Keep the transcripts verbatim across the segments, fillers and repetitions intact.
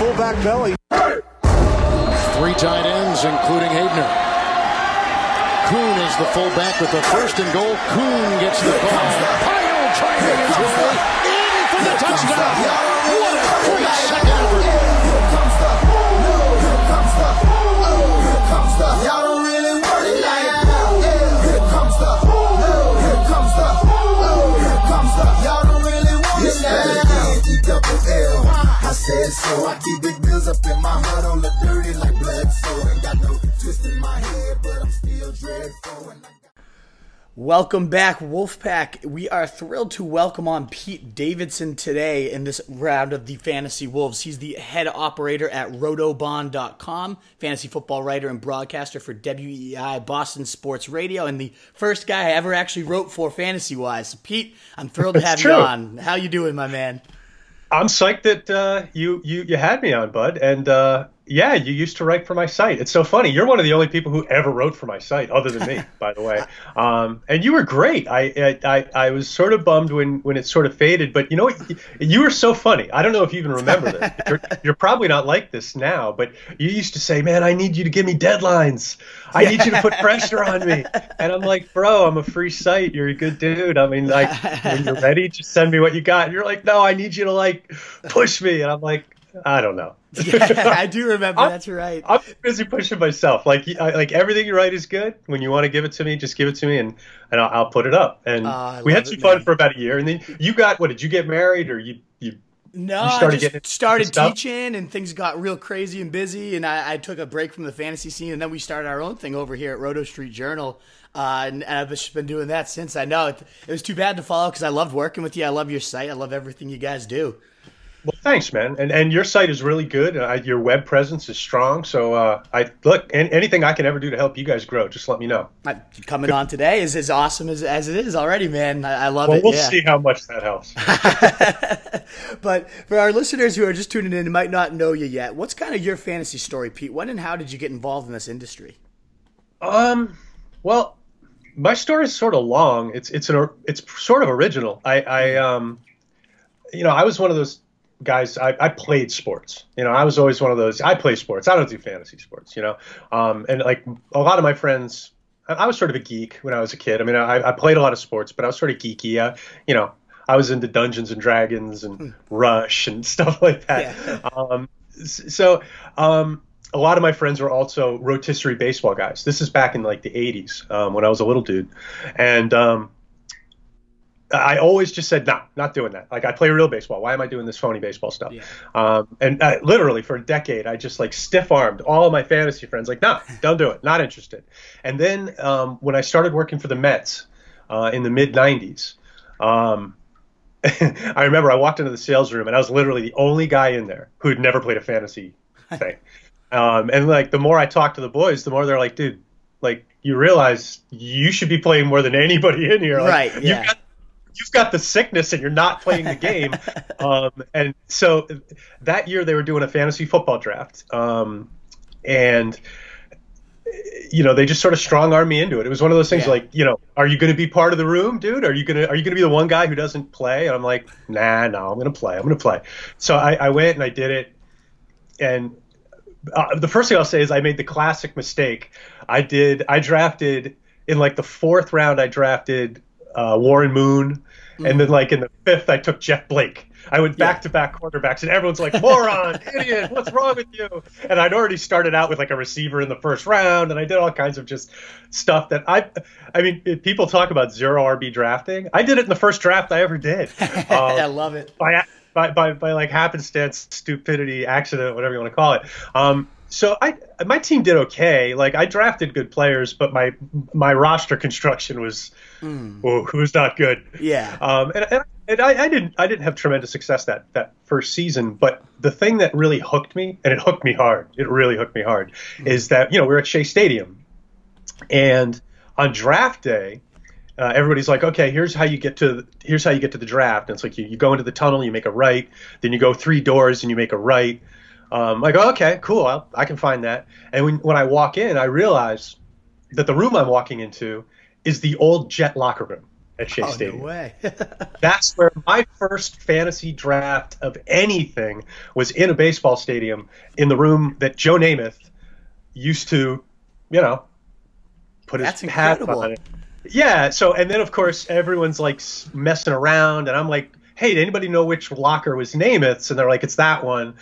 fullback belly. Three tight ends, including Haydner. Kuhn is the fullback with the first and goal. Kuhn gets the ball. Pyle trying to get away. In for the touchdown. What a great second effort. Here comes the ball. Here comes the ball. Here comes the ball. Y'all don't really want it like that. Here comes the ball. Here comes the ball. Here comes the ball. Y'all don't really want it like that. Double L. I said so. I keep big bills up in my heart on the dirty like blood. So I got no twist in my head, but I'm still dreadful. And I got... Welcome back, Wolfpack. We are thrilled to welcome on Pete Davidson today in this round of the Fantasy Wolves. He's the head operator at Rotobahn dot com, fantasy football writer and broadcaster for W E I Boston Sports Radio, and the first guy I ever actually wrote for fantasy-wise. Pete, I'm thrilled to have you on. How you doing, my man? I'm psyched that uh, you, you you had me on, bud. And uh, yeah, you used to write for my site. It's so funny. You're one of the only people who ever wrote for my site, other than me, by the way. Um, and you were great. I, I I was sort of bummed when when it sort of faded. But you know what? You were so funny. I don't know if you even remember this. You're, you're probably not like this now, but you used to say, man, I need you to give me deadlines. I need you to put pressure on me. And I'm like, bro, I'm a free site. You're a good dude. I mean, like, when you're ready, just send me what you got. And you're like, no, I need you to, like, push me. And I'm like, I don't know. Yeah, I do remember. That's right. I'm busy pushing myself. Like, I, like everything you write is good. When you want to give it to me, just give it to me, and, and I'll, I'll put it up. And uh, we had some fun for about a year. And then you got, what, did you get married, or you, you No, you started I just started teaching, and things got real crazy and busy. And I, I took a break from the fantasy scene, and then we started our own thing over here at Roto Street Journal. Uh, and, and I've just been doing that since. I know. It, it was too bad to follow because I loved working with you. I love your site. I love everything you guys do. Well, thanks, man. And and your site is really good. Uh, your web presence is strong. So, uh, I look, any, anything I can ever do to help you guys grow, just let me know. I, coming good. on today is as awesome as, as it is already, man. I, I love well, it. We'll yeah. see how much that helps. But for our listeners who are just tuning in and might not know you yet, what's kind of your fantasy story, Pete? When and how did you get involved in this industry? Um, well, my story is sort of long. It's it's an it's sort of original. I, I um, you know, I was one of those guys. I, I played sports. You know, I was always one of those. I play sports. I don't do fantasy sports, you know. Um, and like a lot of my friends, I, I was sort of a geek when I was a kid. I mean, I, I played a lot of sports, but I was sort of geeky. I, you know, I was into Dungeons and Dragons and mm. Rush and stuff like that. Yeah. Um, so um, a lot of my friends were also rotisserie baseball guys. This is back in like the eighties um, when I was a little dude. And um I always just said, nah, not doing that. Like, I play real baseball. Why am I doing this phony baseball stuff? Yeah. Um, and I, literally for a decade, I just like stiff-armed all of my fantasy friends. Like, nah, don't do it. Not interested. And then um, when I started working for the Mets uh, in the mid nineties, um, I remember I walked into the sales room and I was literally the only guy in there who had never played a fantasy thing. um, and like the more I talked to the boys, the more they're like, dude, like you realize you should be playing more than anybody in here. Like, right. Yeah. You've got You've got the sickness and you're not playing the game. um, and so that year they were doing a fantasy football draft. Um, and, you know, they just sort of strong armed me into it. It was one of those things yeah. like, you know, are you going to be part of the room, dude? Are you going to are you going to be the one guy who doesn't play? And I'm like, nah, no, I'm going to play. I'm going to play. So I, I went and I did it. And uh, the first thing I'll say is I made the classic mistake. I did. I drafted in like the fourth round. I drafted Uh, Warren Moon, and mm. then like in the fifth, I took Jeff Blake. I went back-to-back quarterbacks, and everyone's like, moron, idiot, what's wrong with you? And I'd already started out with like a receiver in the first round, and I did all kinds of just stuff that I – I mean, if people talk about zero R B drafting. I did it in the first draft I ever did. Um, I love it. By, by, by, by like happenstance, stupidity, accident, whatever you want to call it. Um, So I my team did okay. Like I drafted good players, but my my roster construction was mm. oh, was not good. Yeah. Um. And, and, and I, I didn't I didn't have tremendous success that, that first season. But the thing that really hooked me, and it hooked me hard, it really hooked me hard, mm. is that you know we're at Shea Stadium, and on draft day, uh, everybody's like, okay, here's how you get to here's how you get to the draft. And it's like you, you go into the tunnel, you make a right, then you go three doors and you make a right. Um, I go, okay, cool. I'll, I can find that. And when, when I walk in, I realize that the room I'm walking into is the old Jet locker room. at Shea oh, Stadium. No way. That's where my first fantasy draft of anything was, in a baseball stadium, in the room that Joe Namath used to, you know, put his hat on it. Yeah. So, and then of course everyone's like messing around, and I'm like, hey, did anybody know which locker was Namath's? And they're like, it's that one.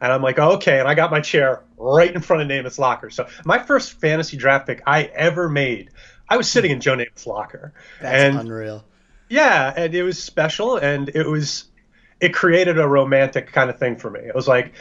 And I'm like, oh, okay. And I got my chair right in front of Namath's locker. So my first fantasy draft pick I ever made, I was sitting in Joe Namath's locker. That's and, unreal. Yeah. And it was special. And it was, it created a romantic kind of thing for me. It was like,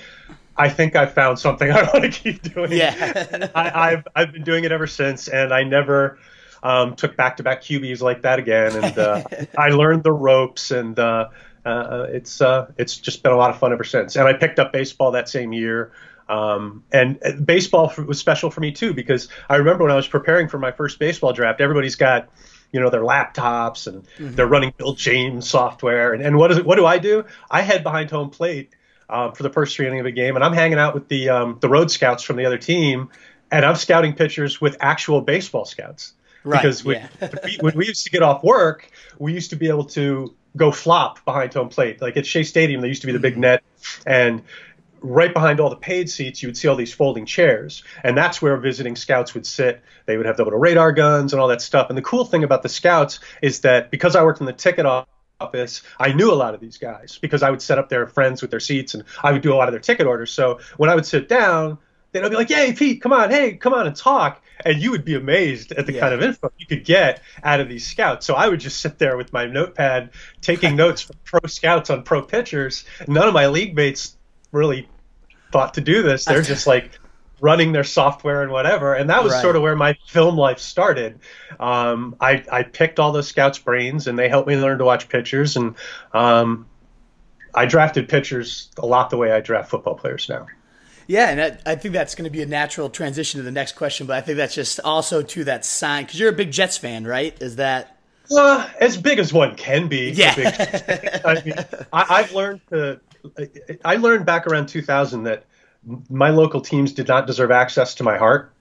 I think I found something I want to keep doing. Yeah. I, I've, I've been doing it ever since. And I never um, took back-to-back Q Bs like that again. And uh, I learned the ropes, and, uh, Uh, it's uh, it's just been a lot of fun ever since. And I picked up baseball that same year. Um, and baseball was special for me, too, because I remember when I was preparing for my first baseball draft, everybody's got, you know, their laptops and mm-hmm. they're running Bill James software. And, and what is it, what do I do? I head behind home plate um, for the first inning of the game. And I'm hanging out with the um, the road scouts from the other team. And I'm scouting pitchers with actual baseball scouts. Right, because we, yeah. we, when we used to get off work, we used to be able to go flop behind home plate. Like at Shea Stadium, there used to be the big net, and right behind all the paid seats, you would see all these folding chairs, and that's where visiting scouts would sit. They would have the little radar guns and all that stuff. And the cool thing about the scouts is that because I worked in the ticket office, I knew a lot of these guys because I would set up their friends with their seats, and I would do a lot of their ticket orders. So when I would sit down, they'd be like, "Hey, Pete, come on, hey, come on and talk." And you would be amazed at the yeah. kind of info you could get out of these scouts. So I would just sit there with my notepad taking notes from pro scouts on pro pitchers. None of my league mates really thought to do this. They're just like running their software and whatever. And that was right. sort of where my film life started. Um, I, I picked all those scouts' brains, and they helped me learn to watch pitchers. And um, I drafted pitchers a lot the way I draft football players now. Yeah, and I, I think that's going to be a natural transition to the next question, but I think that's just also to that sign, because you're a big Jets fan, right? Is that uh, as big as one can be? Yeah. Big, I mean, I, I've learned to. I learned back around two thousand that my local teams did not deserve access to my heart.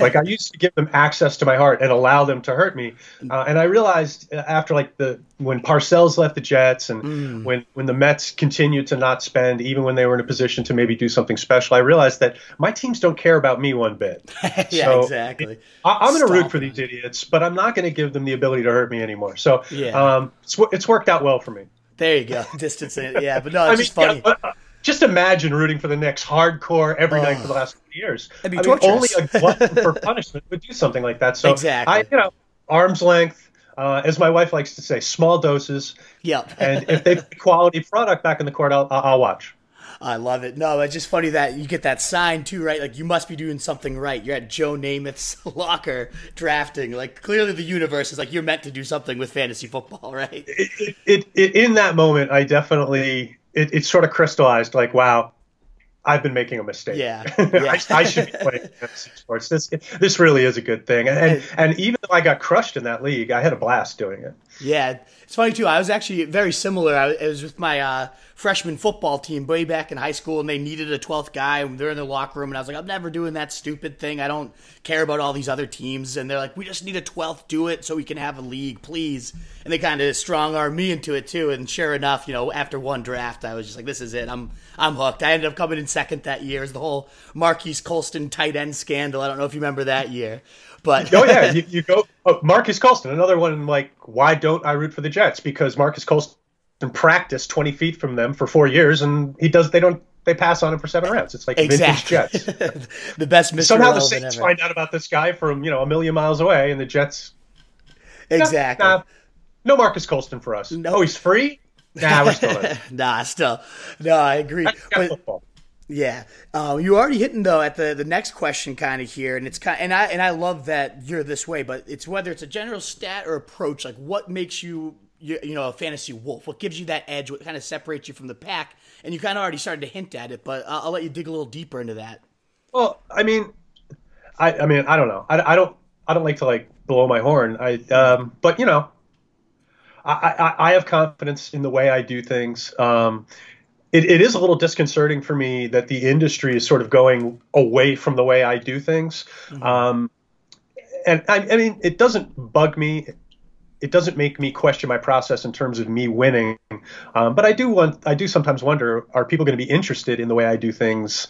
Like I used to give them access to my heart and allow them to hurt me, uh, and I realized after like the when Parcells left the Jets and mm. when when the Mets continued to not spend even when they were in a position to maybe do something special, I realized that my teams don't care about me one bit. Yeah, so exactly. I, I'm going to root for these idiots, but I'm not going to give them the ability to hurt me anymore. So yeah. um, it's it's worked out well for me. There you go, distancing. Yeah, but no, it's I mean, just funny. Yeah, but, uh, Just imagine rooting for the Knicks hardcore every oh, night for the last few years. I mean, only a glutton for punishment would do something like that. So exactly. I, you know, arm's length, uh, as my wife likes to say, small doses. Yeah. And if they put quality product back in the court, I'll, I'll watch. I love it. No, it's just funny that you get that sign too, right? Like you must be doing something right. You're at Joe Namath's locker drafting. Like clearly the universe is like you're meant to do something with fantasy football, right? It, it, it, it, in that moment, I definitely... It, it sort of crystallized like, wow, I've been making a mistake. Yeah, yeah. I, I should be playing fantasy sports. This this really is a good thing. And and even though I got crushed in that league, I had a blast doing it. Yeah, it's funny too. I was actually very similar. I was with my uh, freshman football team way back in high school, and they needed a twelfth guy. They're in the locker room, and I was like, I'm never doing that stupid thing. I don't care about all these other teams. And they're like, we just need a twelfth. Do it so we can have a league, please. And they kind of strong-armed me into it too. And sure enough, you know, after one draft, I was just like, this is it. I'm I'm hooked. I ended up coming in second that year. It was the whole Marques Colston tight end scandal. I don't know if you remember that year. But oh yeah, you, you go oh, Marques Colston, another one. Like, why don't I root for the Jets? Because Marques Colston practiced twenty feet from them for four years, and he does. They don't. They pass on him for seven rounds. It's like exactly. vintage Jets. The best. Mister Somehow the Saints ever. Find out about this guy from you know a million miles away, and the Jets. Exactly. Nah, nah, no Marques Colston for us. No, oh, he's free. Nah, we're still. nah, still. No, I agree. That's but, football. Yeah, um, you're already hitting though at the, the next question kind of here, and it's kind and I and I love that you're this way, but it's whether it's a general stat or approach, like what makes you you, you know a fantasy wolf, what gives you that edge, what kind of separates you from the pack, and you kind of already started to hint at it, but I'll, I'll let you dig a little deeper into that. Well, I mean, I I mean I don't know, I, I don't I don't like to like blow my horn, I um, but you know, I, I I have confidence in the way I do things. Um, It, it is a little disconcerting for me that the industry is sort of going away from the way I do things. Mm-hmm. Um, and I, I mean, it doesn't bug me it doesn't make me question my process in terms of me winning. Um, but I do want, I do sometimes wonder, are people going to be interested in the way I do things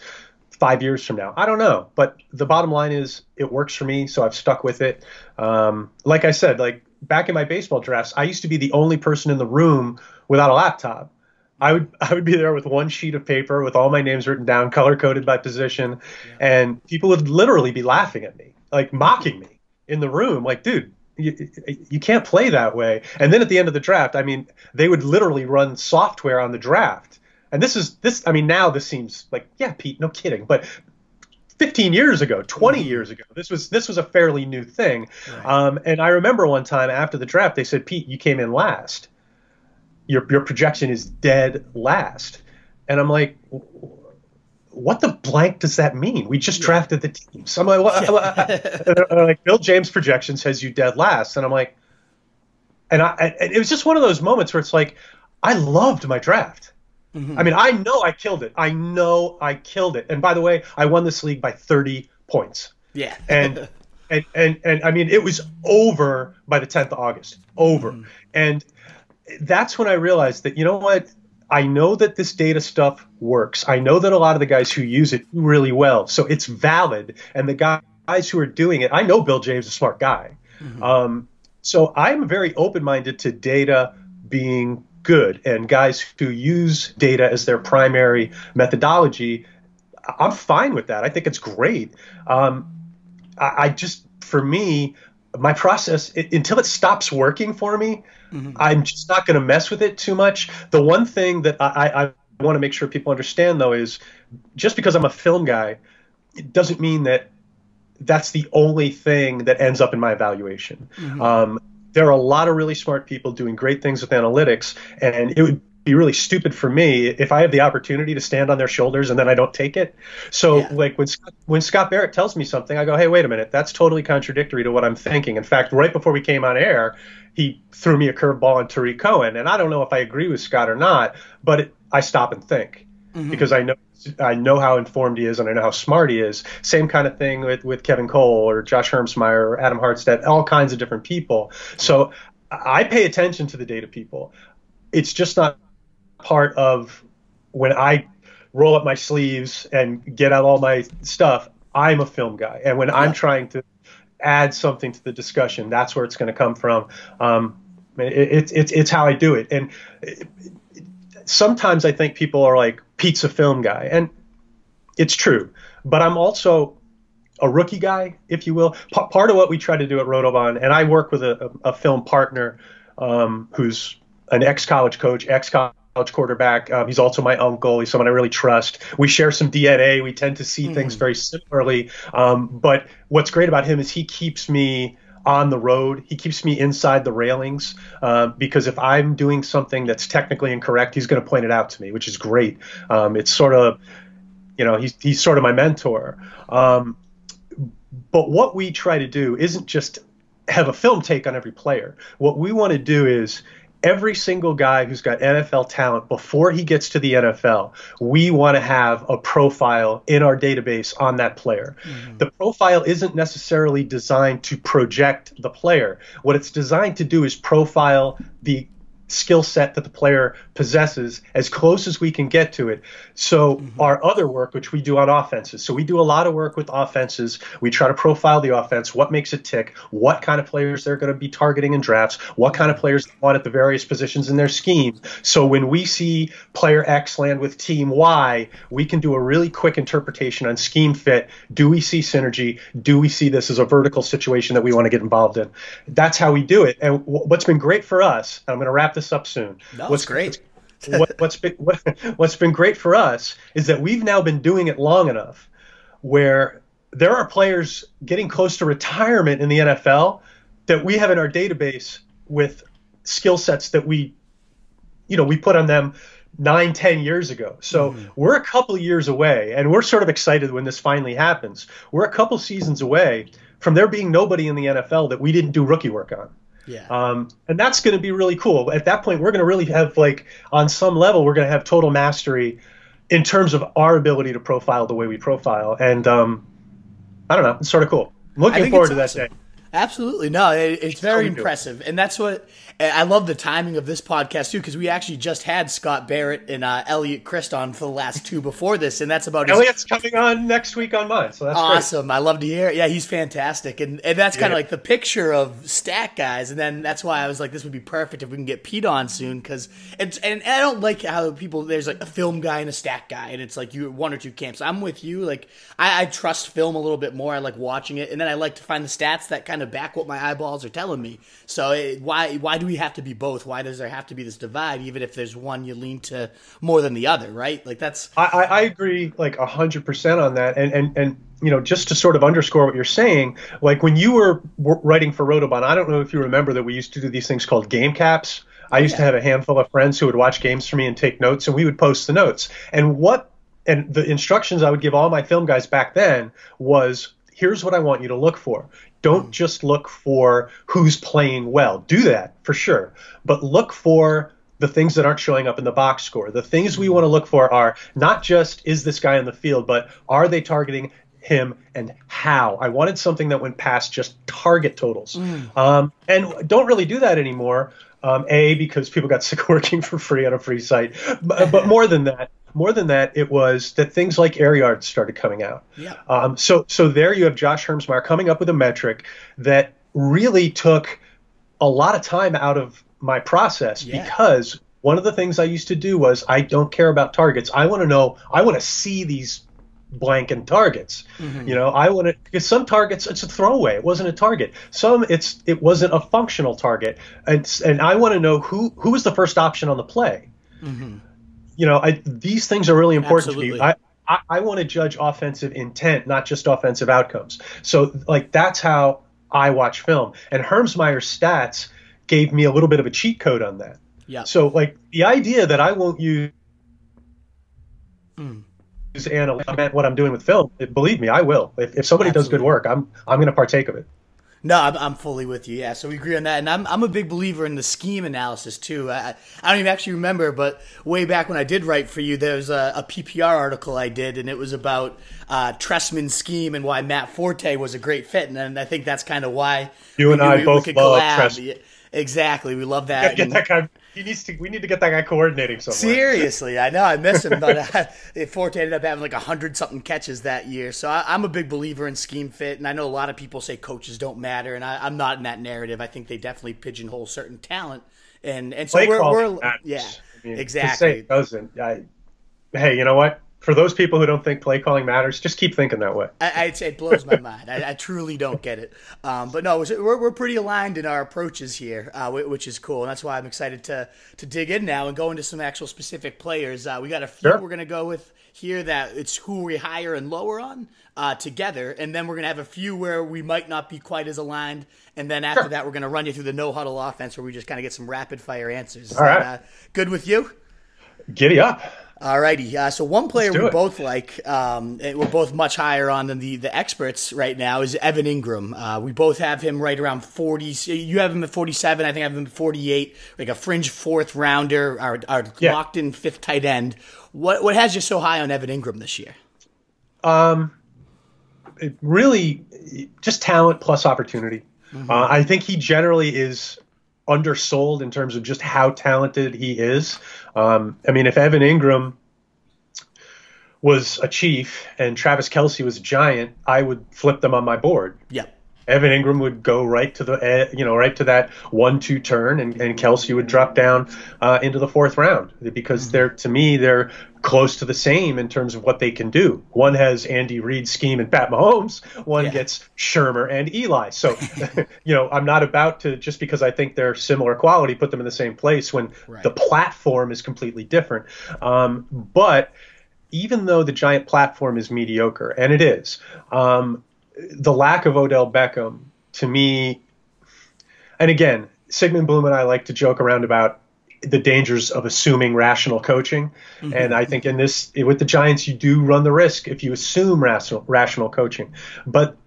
five years from now? I don't know. But the bottom line is it works for me, so I've stuck with it. Um, like I said, like back in my baseball drafts, I used to be the only person in the room without a laptop. I would I would be there with one sheet of paper with all my names written down, color-coded by position, yeah. and people would literally be laughing at me, like mocking me in the room, like, dude, you, you can't play that way. And then at the end of the draft, I mean, they would literally run software on the draft. And this is – this. I mean, now this seems like, yeah, Pete, no kidding. But fifteen years ago, twenty years ago, this was this was a fairly new thing. Right. Um, and I remember one time after the draft, they said, Pete, you came in last. Your your projection is dead last. And I'm like, what the blank does that mean? We just yeah. drafted the team. So I'm like, what? And I'm like, Bill James' projection says you dead last. And I'm like, and I and it was just one of those moments where it's like, I loved my draft. Mm-hmm. I mean, I know I killed it. I know I killed it. And by the way, I won this league by thirty points. Yeah. And and, and and I mean, it was over by the tenth of August. Over. Mm-hmm. And that's when I realized that, you know what, I know that this data stuff works. I know that a lot of the guys who use it do really well. So it's valid. And the guys who are doing it, I know Bill James is a smart guy. Mm-hmm. Um, so I'm very open-minded to data being good. And guys who use data as their primary methodology, I'm fine with that. I think it's great. Um, I, I just, for me, my process, it, until it stops working for me, mm-hmm. I'm just not going to mess with it too much. The one thing that I, I, I want to make sure people understand, though, is just because I'm a film guy, it doesn't mean that that's the only thing that ends up in my evaluation. Mm-hmm. Um, there are a lot of really smart people doing great things with analytics, and it would be really stupid for me if I have the opportunity to stand on their shoulders and then I don't take it. So yeah. like when Scott, when Scott Barrett tells me something, I go, hey, wait a minute, that's totally contradictory to what I'm thinking. In fact, right before we came on air, he threw me a curveball on Tariq Cohen. And I don't know if I agree with Scott or not, but it, I stop and think mm-hmm. because I know, I know how informed he is and I know how smart he is. Same kind of thing with, with Kevin Cole or Josh Hermsmeyer or Adam Hartstead, all kinds of different people. So I pay attention to the data people. It's just not part of when I roll up my sleeves and get out all my stuff. I'm a film guy, and when yeah. I'm trying to add something to the discussion, that's where it's going to come from. Um, it's it, it, it's how I do it, and it, it, sometimes I think people are like, Pete's a film guy, and it's true. But I'm also a rookie guy, if you will. P- part of what we try to do at Rotobahn, and I work with a, a, a film partner um, who's an ex-college coach, ex-college. college quarterback. Um, he's also my uncle. He's someone I really trust. We share some D N A. We tend to see mm-hmm. things very similarly. Um, but what's great about him is he keeps me on the road. He keeps me inside the railings uh, because if I'm doing something that's technically incorrect, he's going to point it out to me, which is great. Um, it's sort of, you know, he's, he's sort of my mentor. Um, but what we try to do isn't just have a film take on every player. What we want to do is every single guy who's got N F L talent, before he gets to the N F L, we want to have a profile in our database on that player. Mm-hmm. The profile isn't necessarily designed to project the player. What it's designed to do is profile the skill set that the player possesses as close as we can get to it. So mm-hmm. our other work, which we do on offenses, so we do a lot of work with offenses. We try to profile the offense, what makes it tick, what kind of players they're going to be targeting in drafts, what kind of players they want at the various positions in their scheme. So when we see player X land with team Y, we can do a really quick interpretation on scheme fit. Do we see synergy? Do we see this as a vertical situation that we want to get involved in? That's how we do it. And w- what's been great for us, and I'm going to wrap this up soon. No, what's great. what, what's been what, what's been great for us is that we've now been doing it long enough where there are players getting close to retirement in the N F L that we have in our database with skill sets that we, you know, we put on them nine, ten years ago. So mm-hmm. we're a couple years away, and we're sort of excited when this finally happens. We're a couple seasons away from there being nobody in the N F L that we didn't do rookie work on. Yeah. Um, and that's going to be really cool. At that point, we're going to really have, like, on some level, we're going to have total mastery in terms of our ability to profile the way we profile. And um, I don't know. It's sort of cool. I'm looking forward to awesome. that day. Absolutely. No, it, it's very impressive. And that's what I love the timing of this podcast, too, because we actually just had Scott Barrett and uh, Elliot Christ on for the last two before this. And that's about Elliot's his... coming on next week on mine. So that's awesome. Great. I love to hear it. Yeah, he's fantastic. And, and that's kind of yeah. like the picture of stack guys. And then that's why I was like, this would be perfect if we can get Pete on soon. Because it's, and I don't like how people, there's like a film guy and a stack guy. And it's like you one or two camps. I'm with you. Like, I, I trust film a little bit more. I like watching it. And then I like to find the stats that kind of back what my eyeballs are telling me. So it, why why do we have to be both? Why does there have to be this divide, even if there's one you lean to more than the other, right? Like that's I, I agree like one hundred percent on that. And, and, and you know, just to sort of underscore what you're saying, like when you were writing for Rotobahn, I don't know if you remember that we used to do these things called game caps. I used yeah. to have a handful of friends who would watch games for me and take notes, and we would post the notes. And what and the instructions I would give all my film guys back then was, here's what I want you to look for. Don't just look for who's playing well. Do that for sure. But look for the things that aren't showing up in the box score. The things we want to look for are not just is this guy on the field, but are they targeting him and how? I wanted something that went past just target totals. Mm. Um, and don't really do that anymore. Um, a, because people got sick working for free on a free site. But, but more than that, More than that, it was that things like air yards started coming out. Yeah. Um, so so there you have Josh Hermsmeyer coming up with a metric that really took a lot of time out of my process yeah. because one of the things I used to do was I don't care about targets. I want to know, I want to see these blanking targets. Mm-hmm. You know, I want to, because some targets, it's a throwaway. It wasn't a target. Some it's it wasn't a functional target. And, and I want to know who, who was the first option on the play. Mm-hmm. You know, I, these things are really important Absolutely. to me. I, I, I want to judge offensive intent, not just offensive outcomes. So, like, that's how I watch film. And Hermsmeyer's stats gave me a little bit of a cheat code on that. Yeah. So, like, the idea that I won't use mm. analytics, what I'm doing with film, it, believe me, I will. If, if somebody Absolutely. does good work, I'm I'm going to partake of it. No, I'm, I'm fully with you. Yeah, so we agree on that. And I'm I'm a big believer in the scheme analysis, too. I, I don't even actually remember, but way back when I did write for you, there was a, a P P R article I did, and it was about uh, Tressman's scheme and why Matt Forte was a great fit. And, and I think that's kind of why you and we, I we, both we love Tressman. Exactly. We love that. Get and, that guy. He needs to, we need to get that guy coordinating somewhere. Seriously, I know. I miss him. But uh, Forte ended up having like one hundred something catches that year. So I, I'm a big believer in scheme fit. And I know a lot of people say coaches don't matter. And I, I'm not in that narrative. I think they definitely pigeonhole certain talent. And and so Play we're, we're yeah, I mean, exactly. To say it doesn't, I, hey, you know what? For those people who don't think play calling matters, just keep thinking that way. I, I'd say it blows my mind. I, I truly don't get it. Um, but no, we're we're pretty aligned in our approaches here, uh, which is cool, and that's why I'm excited to to dig in now and go into some actual specific players. Uh, we got a few sure. we're gonna go with here that it's who we hire and lower on uh, together, and then we're gonna have a few where we might not be quite as aligned, and then after sure. that we're gonna run you through the no huddle offense where we just kind of get some rapid fire answers. Is All that, right, uh, good with you? Giddy up. All righty. Uh, so one player we it. both like, um, we're both much higher on than the, the experts right now, is Evan Engram. Uh, we both have him right around forty. You have him at forty-seven. I think I have him at forty-eight, like a fringe fourth rounder, our, our yeah. locked-in fifth tight end. What what has you so high on Evan Engram this year? Um, it really, just talent plus opportunity. Mm-hmm. Uh, I think he generally is undersold in terms of just how talented he is. Um, I mean, if Evan Engram was a Chief and Travis Kelce was a Giant, I would flip them on my board. Yeah. Evan Engram would go right to the, you know, right to that one two turn, and, and Kelce would drop down uh, into the fourth round because they're, to me, they're close to the same in terms of what they can do. One has Andy Reid's scheme and Pat Mahomes. One yeah. gets Shermer and Eli. So, you know, I'm not about to, just because I think they're similar quality, put them in the same place when right. the platform is completely different. Um, but even though the Giant platform is mediocre, and it is, um, the lack of Odell Beckham, to me, and again, Sigmund Bloom and I like to joke around about the dangers of assuming rational coaching. Mm-hmm. And I think in this, with the Giants, you do run the risk if you assume rational, rational coaching. But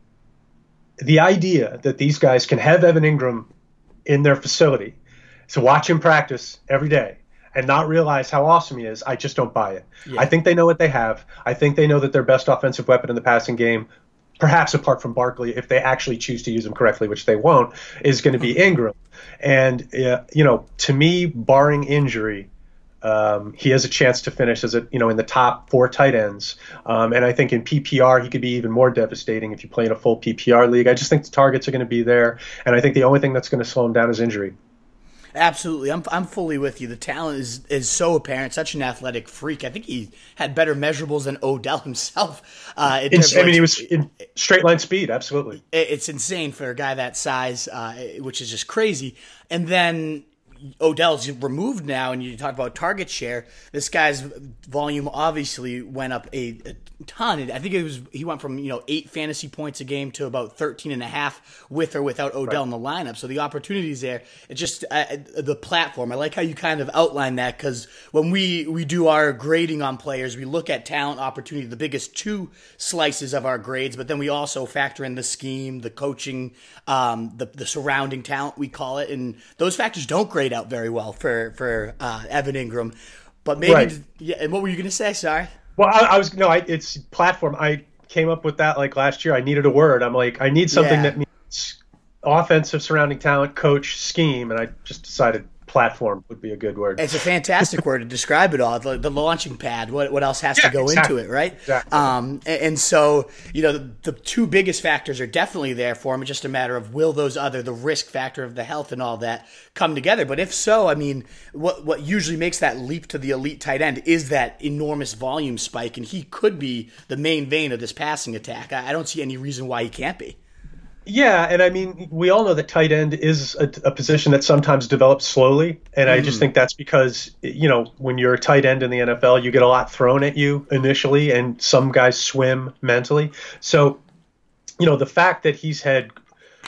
the idea that these guys can have Evan Engram in their facility to watch him practice every day and not realize how awesome he is, I just don't buy it. Yeah. I think they know what they have. I think they know that their best offensive weapon in the passing game perhaps apart from Barkley, if they actually choose to use him correctly, which they won't, is going to be Engram. And, uh, you know, to me, barring injury, um, he has a chance to finish as a, you know, in the top four tight ends. Um, and I think in P P R, he could be even more devastating if you play in a full P P R league. I just think the targets are going to be there. And I think the only thing that's going to slow him down is injury. Absolutely. I'm I'm fully with you. The talent is, is so apparent. Such an athletic freak. I think he had better measurables than Odell himself. Uh, in it's, I mean, he was in straight line speed. Absolutely. It, it's insane for a guy that size, uh, which is just crazy. And then Odell's removed now, and you talk about target share. This guy's volume obviously went up a, a ton. I think it was he went from you know eight fantasy points a game to about thirteen and a half with or without Odell right. in the lineup. So the opportunities there. It just uh, the platform. I like how you kind of outline that, because when we we do our grading on players, we look at talent, opportunity, the biggest two slices of our grades, but then we also factor in the scheme, the coaching, um, the the surrounding talent we call it, and those factors don't grade out very well for for uh, Evan Engram. But maybe right. yeah. And what were you going to say? Sorry. Well, I, I was no. I, it's platform. I came up with that like last year. I needed a word. I'm like, I need something yeah. that means offensive, surrounding talent, coach, scheme, and I just decided platform would be a good word. It's a fantastic word to describe it all. The, the launching pad. What what else has yeah, to go exactly. into it, right? Exactly. Um, and, and so you know the, the two biggest factors are definitely there for him. It's just a matter of will those other, the risk factor of the health and all that, come together. But if so, I mean, what what usually makes that leap to the elite tight end is that enormous volume spike, and he could be the main vein of this passing attack. I, I don't see any reason why he can't be. Yeah, and I mean, we all know that tight end is a, a position that sometimes develops slowly, and I mm. just think that's because, you know, when you're a tight end in the N F L, you get a lot thrown at you initially, and some guys swim mentally. So, you know, the fact that he's had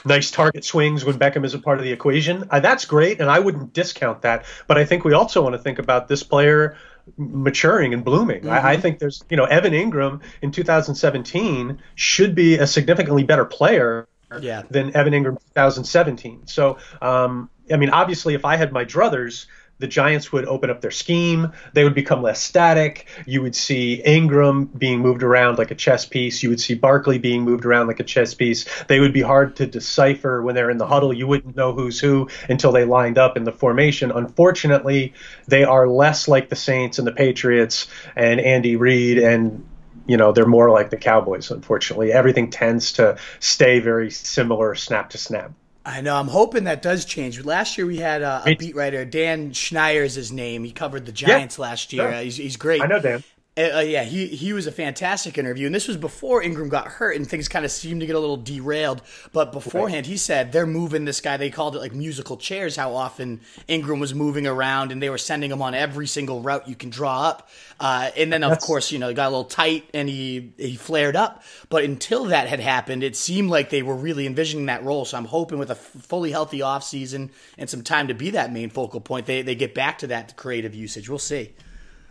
nice target swings when Beckham is a part of the equation, uh, that's great, and I wouldn't discount that, but I think we also want to think about this player maturing and blooming. Mm-hmm. I, I think there's, you know, Evan Engram in two thousand seventeen should be a significantly better player Yeah. than Evan Engram two thousand seventeen. So, um, I mean, obviously, if I had my druthers, the Giants would open up their scheme. They would become less static. You would see Engram being moved around like a chess piece. You would see Barkley being moved around like a chess piece. They would be hard to decipher when they're in the huddle. You wouldn't know who's who until they lined up in the formation. Unfortunately, they are less like the Saints and the Patriots and Andy Reid and You know, they're more like the Cowboys, unfortunately. Everything tends to stay very similar snap to snap. I know. I'm hoping that does change. Last year we had uh, a beat writer, Dan Schneier is his name. He covered the Giants yeah. last year. Yeah. He's, he's great. I know Dan. Uh, yeah, he, he was a fantastic interview. And this was before Engram got hurt and things kind of seemed to get a little derailed. But beforehand, right. he said they're moving this guy. They called it like musical chairs, how often Engram was moving around, and they were sending him on every single route you can draw up. Uh, and then, of That's... course, you know, he got a little tight and he, he flared up. But until that had happened, it seemed like they were really envisioning that role. So I'm hoping with a f- fully healthy offseason and some time to be that main focal point, they, they get back to that creative usage. We'll see.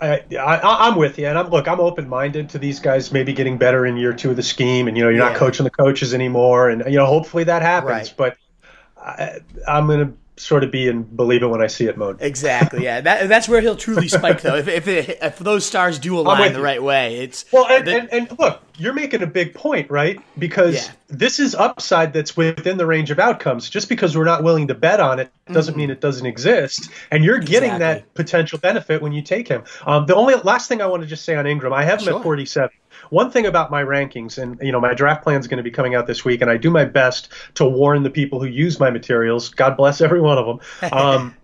I, I, I'm with you, and I'm look. I'm open-minded to these guys maybe getting better in year two of the scheme, and you know you're yeah. not coaching the coaches anymore, and you know hopefully that happens. Right. But I, I'm gonna sort of be in believe it when I see it mode. Exactly. Yeah. that that's where he'll truly spike though. If if, it, if those stars do align the right way, it's well. And, the, and, and look, you're making a big point, right? Because yeah. this is upside that's within the range of outcomes. Just because we're not willing to bet on it doesn't mm-hmm. mean it doesn't exist. And you're getting exactly. that potential benefit when you take him. Um, the only last thing I want to just say on Engram, I have him sure. at forty-seven. One thing about my rankings, and you know, my draft plan is going to be coming out this week, and I do my best to warn the people who use my materials. God bless every one of them. Um,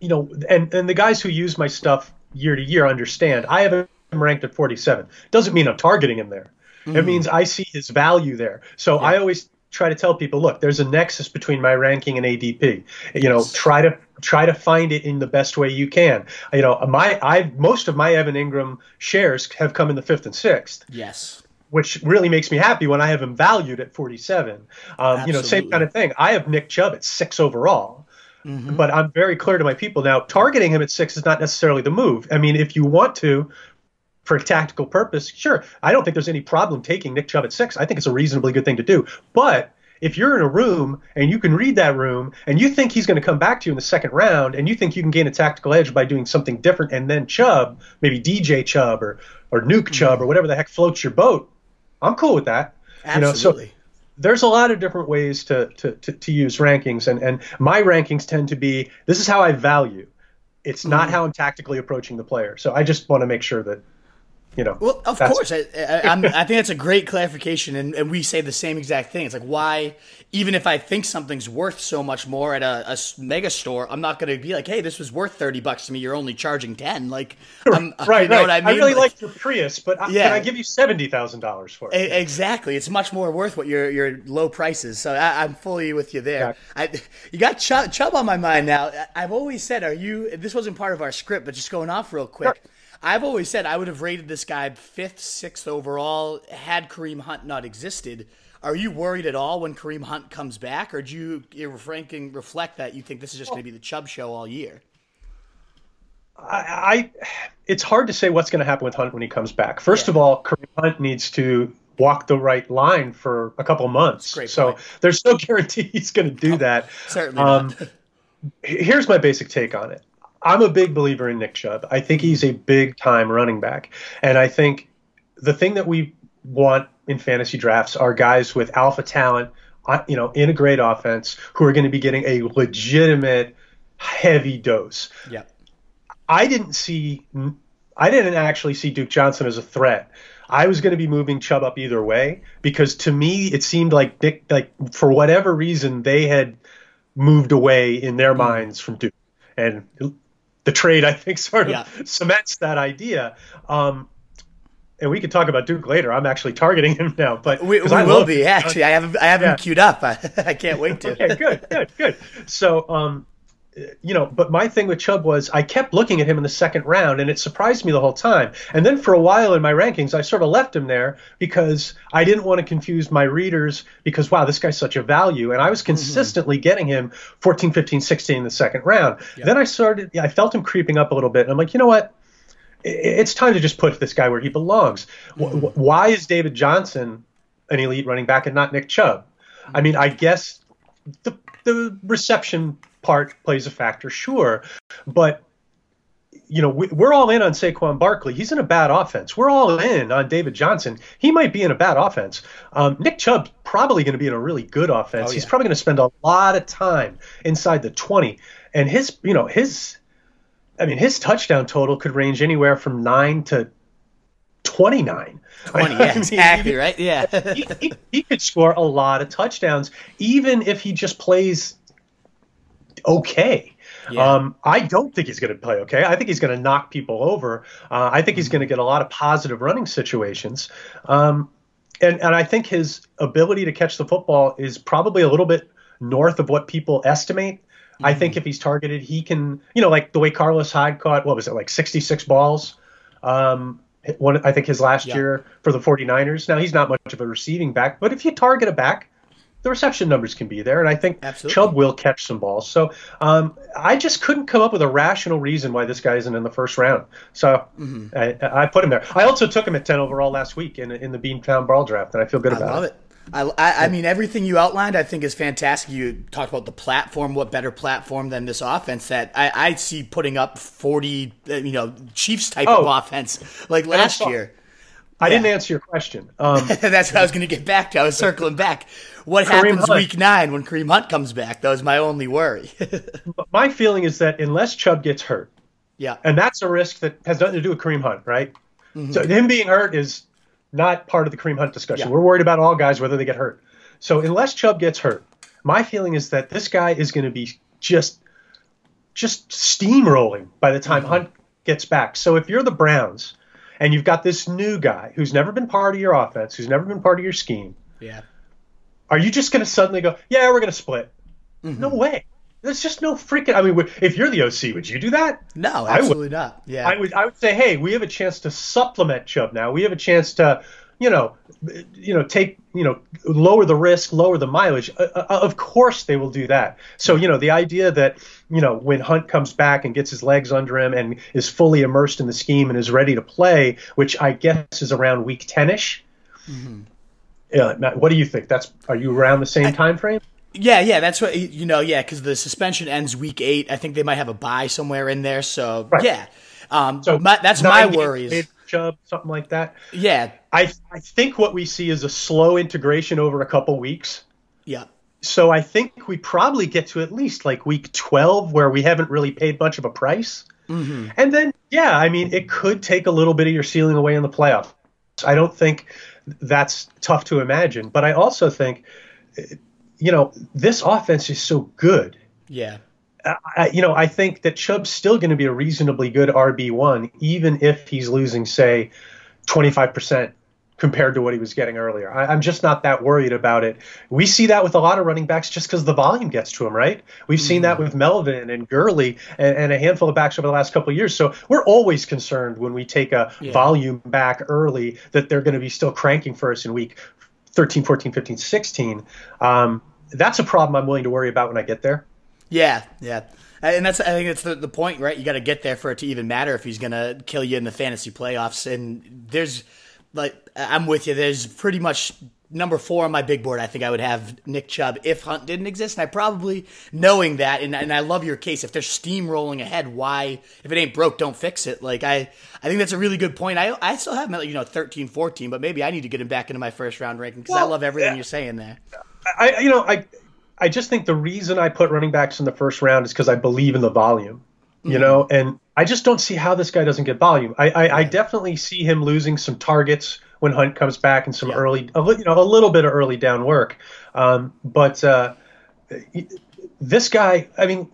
you know, and, and the guys who use my stuff year to year understand I have a I'm ranked at forty-seven. Doesn't mean I'm targeting him there. Mm. It means I see his value there. So yeah. I always try to tell people, look, there's a nexus between my ranking and A D P. You know, yes. try to try to find it in the best way you can. You know, my I most of my Evan Engram shares have come in the fifth and sixth. Yes. Which really makes me happy when I have him valued at forty-seven. Um, you know, same kind of thing. I have Nick Chubb at six overall. Mm-hmm. But I'm very clear to my people now, targeting him at six is not necessarily the move. I mean, if you want to for a tactical purpose, sure, I don't think there's any problem taking Nick Chubb at six. I think it's a reasonably good thing to do. But if you're in a room and you can read that room and you think he's going to come back to you in the second round and you think you can gain a tactical edge by doing something different, and then Chubb, maybe D J Chubb or, or Nuke mm-hmm. Chubb or whatever the heck floats your boat, I'm cool with that. Absolutely. You know, so there's a lot of different ways to, to, to, to use rankings, and, and my rankings tend to be, this is how I value. It's not mm-hmm. how I'm tactically approaching the player. So I just want to make sure that, you know. Well, of course. I, I, I'm, I think that's a great clarification, and, and we say the same exact thing. It's like, why, even if I think something's worth so much more at a, a mega store, I'm not going to be like, hey, this was worth thirty bucks to me. You're only charging ten. Like, I'm, right, you know right. what I mean? I really like, like your Prius, but I, yeah. can I give you seventy thousand dollars for it? Exactly. It's much more worth what your your low price is. So I, I'm fully with you there. Exactly. I, you got Chubb, Chubb on my mind now. I've always said, are you, this wasn't part of our script, but just going off real quick. Sure. I've always said I would have rated this guy fifth, sixth overall had Kareem Hunt not existed. Are you worried at all when Kareem Hunt comes back, or do you you're ranking, reflect that you think this is just going to be the Chubb show all year? I, I it's hard to say what's going to happen with Hunt when he comes back. First yeah. of all, Kareem Hunt needs to walk the right line for a couple months. Great so point. There's no guarantee he's going to do no, that. Certainly um, not. Here's my basic take on it. I'm a big believer in Nick Chubb. I think he's a big-time running back. And I think the thing that we want in fantasy drafts are guys with alpha talent, you know, in a great offense who are going to be getting a legitimate heavy dose. Yeah. I didn't see – I didn't actually see Duke Johnson as a threat. I was going to be moving Chubb up either way because to me it seemed like Nick, like for whatever reason they had moved away in their mm. minds from Duke. And the trade, I think, sort of yeah. cements that idea. Um, and we could talk about Duke later. I'm actually targeting him now, but we, we I will be him. actually. I have I have yeah. him queued up. I, I can't wait to. Okay, good, good, good. So, um, you know, but my thing with Chubb was I kept looking at him in the second round, and it surprised me the whole time. And then for a while in my rankings, I sort of left him there because I didn't want to confuse my readers. Because wow, this guy's such a value, and I was consistently mm-hmm. getting him fourteen, fifteen, sixteen in the second round. Yep. Then I started, I felt him creeping up a little bit, and I'm like, you know what? It's time to just put this guy where he belongs. Why is David Johnson an elite running back and not Nick Chubb? I mean, I guess the the reception part plays a factor, sure. But, you know, we, we're all in on Saquon Barkley. He's in a bad offense. We're all in on David Johnson. He might be in a bad offense. Um, Nick Chubb's probably going to be in a really good offense. Oh, yeah. He's probably going to spend a lot of time inside the twenty. And his, you know, his... I mean, his touchdown total could range anywhere from nine to twenty-nine. twenty, yeah, I mean, exactly, he, right? Yeah. he, he, he could score a lot of touchdowns, even if he just plays okay. Yeah. Um, I don't think he's going to play okay. I think he's going to knock people over. Uh, I think he's going to get a lot of positive running situations. Um, and, and I think his ability to catch the football is probably a little bit north of what people estimate. I think if he's targeted, he can, you know, like the way Carlos Hyde caught, what was it, like sixty-six balls? Um, one, I think his last yeah. year for the 49ers. Now, he's not much of a receiving back, but if you target a back, the reception numbers can be there. And I think Absolutely. Chubb will catch some balls. So um, I just couldn't come up with a rational reason why this guy isn't in the first round. So mm-hmm. I, I put him there. I also took him at ten overall last week in, in the Beantown Ball draft, and I feel good about it. I love it. it. I, I mean, everything you outlined, I think, is fantastic. You talked about the platform. What better platform than this offense that I, I see putting up forty, you know, Chiefs type oh, of offense like last year. I yeah. didn't answer your question. Um, That's what I was going to get back to. I was circling back. What Kareem happens Hunt. Week nine when Kareem Hunt comes back? That was my only worry. My feeling is that unless Chubb gets hurt, yeah, and that's a risk that has nothing to do with Kareem Hunt, right? Mm-hmm. So him being hurt is not part of the Kareem Hunt discussion. Yeah. We're worried about all guys, whether they get hurt. So unless Chubb gets hurt, my feeling is that this guy is going to be just just steamrolling by the time mm-hmm. Hunt gets back. So if you're the Browns and you've got this new guy who's never been part of your offense, who's never been part of your scheme, yeah, are you just going to suddenly go, yeah, we're going to split? Mm-hmm. No way. There's just no freaking – I mean, if you're the O C, would you do that? No, absolutely not. Yeah, I would I would say, hey, we have a chance to supplement Chubb now. We have a chance to, you know, you know, take – you know, lower the risk, lower the mileage. Uh, uh, of course they will do that. So, you know, the idea that, you know, when Hunt comes back and gets his legs under him and is fully immersed in the scheme and is ready to play, which I guess is around week ten-ish. Mm-hmm. Yeah, Matt, what do you think? That's – are you around the same I, time frame? Yeah, yeah, that's what, you know, yeah, because the suspension ends week eight. I think they might have a bye somewhere in there. So, right. yeah, um, so my, that's my worry. Is Chubb, something like that. Yeah. I I think what we see is a slow integration over a couple weeks. Yeah. So I think we probably get to at least like week twelve where we haven't really paid much of a price. Mm-hmm. And then, yeah, I mean, it could take a little bit of your ceiling away in the playoffs. I don't think that's tough to imagine. But I also think, you know, this offense is so good. Yeah. I, you know, I think that Chubb's still going to be a reasonably good R B one, even if he's losing, say, twenty-five percent. Compared to what he was getting earlier. I, I'm just not that worried about it. We see that with a lot of running backs just because the volume gets to him, right? We've mm-hmm. seen that with Melvin and Gurley and, and a handful of backs over the last couple of years. So we're always concerned when we take a yeah. volume back early that they're going to be still cranking for us in week thirteen, fourteen, fifteen, sixteen. Um, that's a problem I'm willing to worry about when I get there. Yeah, yeah. And that's, I think that's the, the point, right? You got to get there for it to even matter if he's going to kill you in the fantasy playoffs. And there's... Like, I'm with you. There's pretty much number four on my big board. I think I would have Nick Chubb if Hunt didn't exist. And I probably, knowing that, and, and I love your case, if they're steamrolling ahead, why, if it ain't broke, don't fix it. Like, I, I think that's a really good point. I I still have him at, you know, thirteen, fourteen, but maybe I need to get him back into my first round ranking because well, I love everything yeah. you're saying there. I, you know, I, I just think the reason I put running backs in the first round is because I believe in the volume. You know, and I just don't see how this guy doesn't get volume. I, I, I definitely see him losing some targets when Hunt comes back and some yeah. early, you know, a little bit of early down work. Um, but uh, this guy, I mean,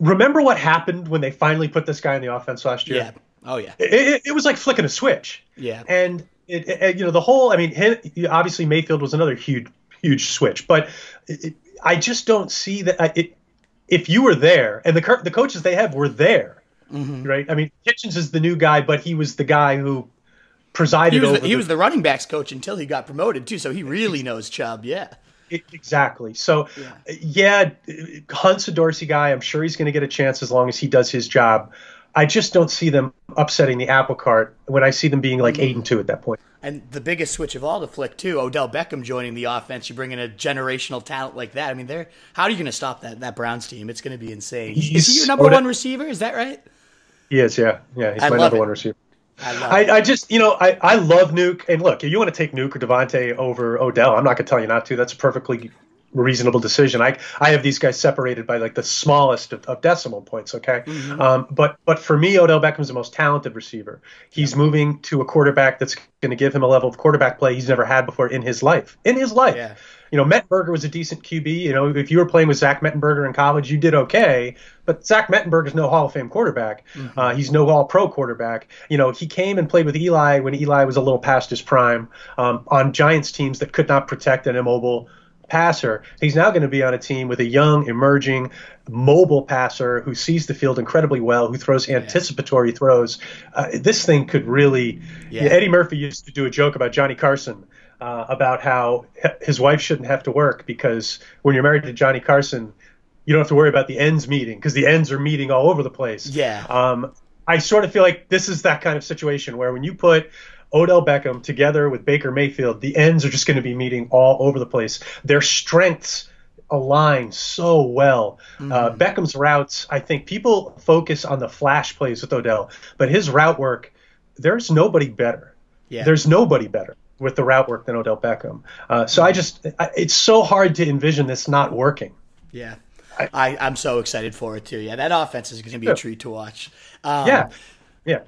remember what happened when they finally put this guy in the offense last year? Yeah. Oh, yeah. It, it, it was like flicking a switch. Yeah. And, it, it, you know, the whole, I mean, him, obviously Mayfield was another huge, huge switch. But it, it, I just don't see that it. If you were there, and the the coaches they have were there, mm-hmm. right? I mean, Kitchens is the new guy, but he was the guy who presided he over. The, he the, was the running backs coach until he got promoted too, so he really knows Chubb, yeah. It, exactly. So, yeah, yeah Hunt's a Dorsey guy. I'm sure he's going to get a chance as long as he does his job. I just don't see them upsetting the apple cart when I see them being like eight and two at that point. And the biggest switch of all to flick too, Odell Beckham joining the offense. You bring in a generational talent like that. I mean, they're how are you going to stop that that Browns team? It's going to be insane. He's, is he your number Odell, one receiver? Is that right? He is. Yeah, yeah. He's I my number it. one receiver. I, love I, I just, you know, I, I love Nuke. And look, if you want to take Nuke or Devontae over Odell, I'm not going to tell you not to. That's perfectly. Reasonable decision. I I have these guys separated by like the smallest of, of decimal points. Okay, mm-hmm. um, but but for me, Odell Beckham's the most talented receiver. He's mm-hmm. moving to a quarterback that's going to give him a level of quarterback play he's never had before in his life. In his life, yeah. you know, Mettenberger was a decent Q B. You know, if you were playing with Zach Mettenberger in college, you did okay. But Zach Mettenberger's no Hall of Fame quarterback. Mm-hmm. Uh, he's no All-Pro quarterback. You know, he came and played with Eli when Eli was a little past his prime um, on Giants teams that could not protect an immobile. Passer. He's now going to be on a team with a young, emerging, mobile passer who sees the field incredibly well, who throws anticipatory yeah. throws. Uh, this thing could really yeah. – you know, Eddie Murphy used to do a joke about Johnny Carson uh, about how his wife shouldn't have to work because when you're married to Johnny Carson, you don't have to worry about the ends meeting because the ends are meeting all over the place. Yeah. Um, I sort of feel like this is that kind of situation where when you put – Odell Beckham together with Baker Mayfield, the ends are just going to be meeting all over the place. Their strengths align so well. Mm-hmm. Uh, Beckham's routes, I think people focus on the flash plays with Odell, but his route work, there's nobody better. Yeah. There's nobody better with the route work than Odell Beckham. Uh, so I just, I, it's so hard to envision this not working. Yeah. I, I, I'm so excited for it too. Yeah. That offense is going to be yeah. a treat to watch. Um, yeah. Yeah.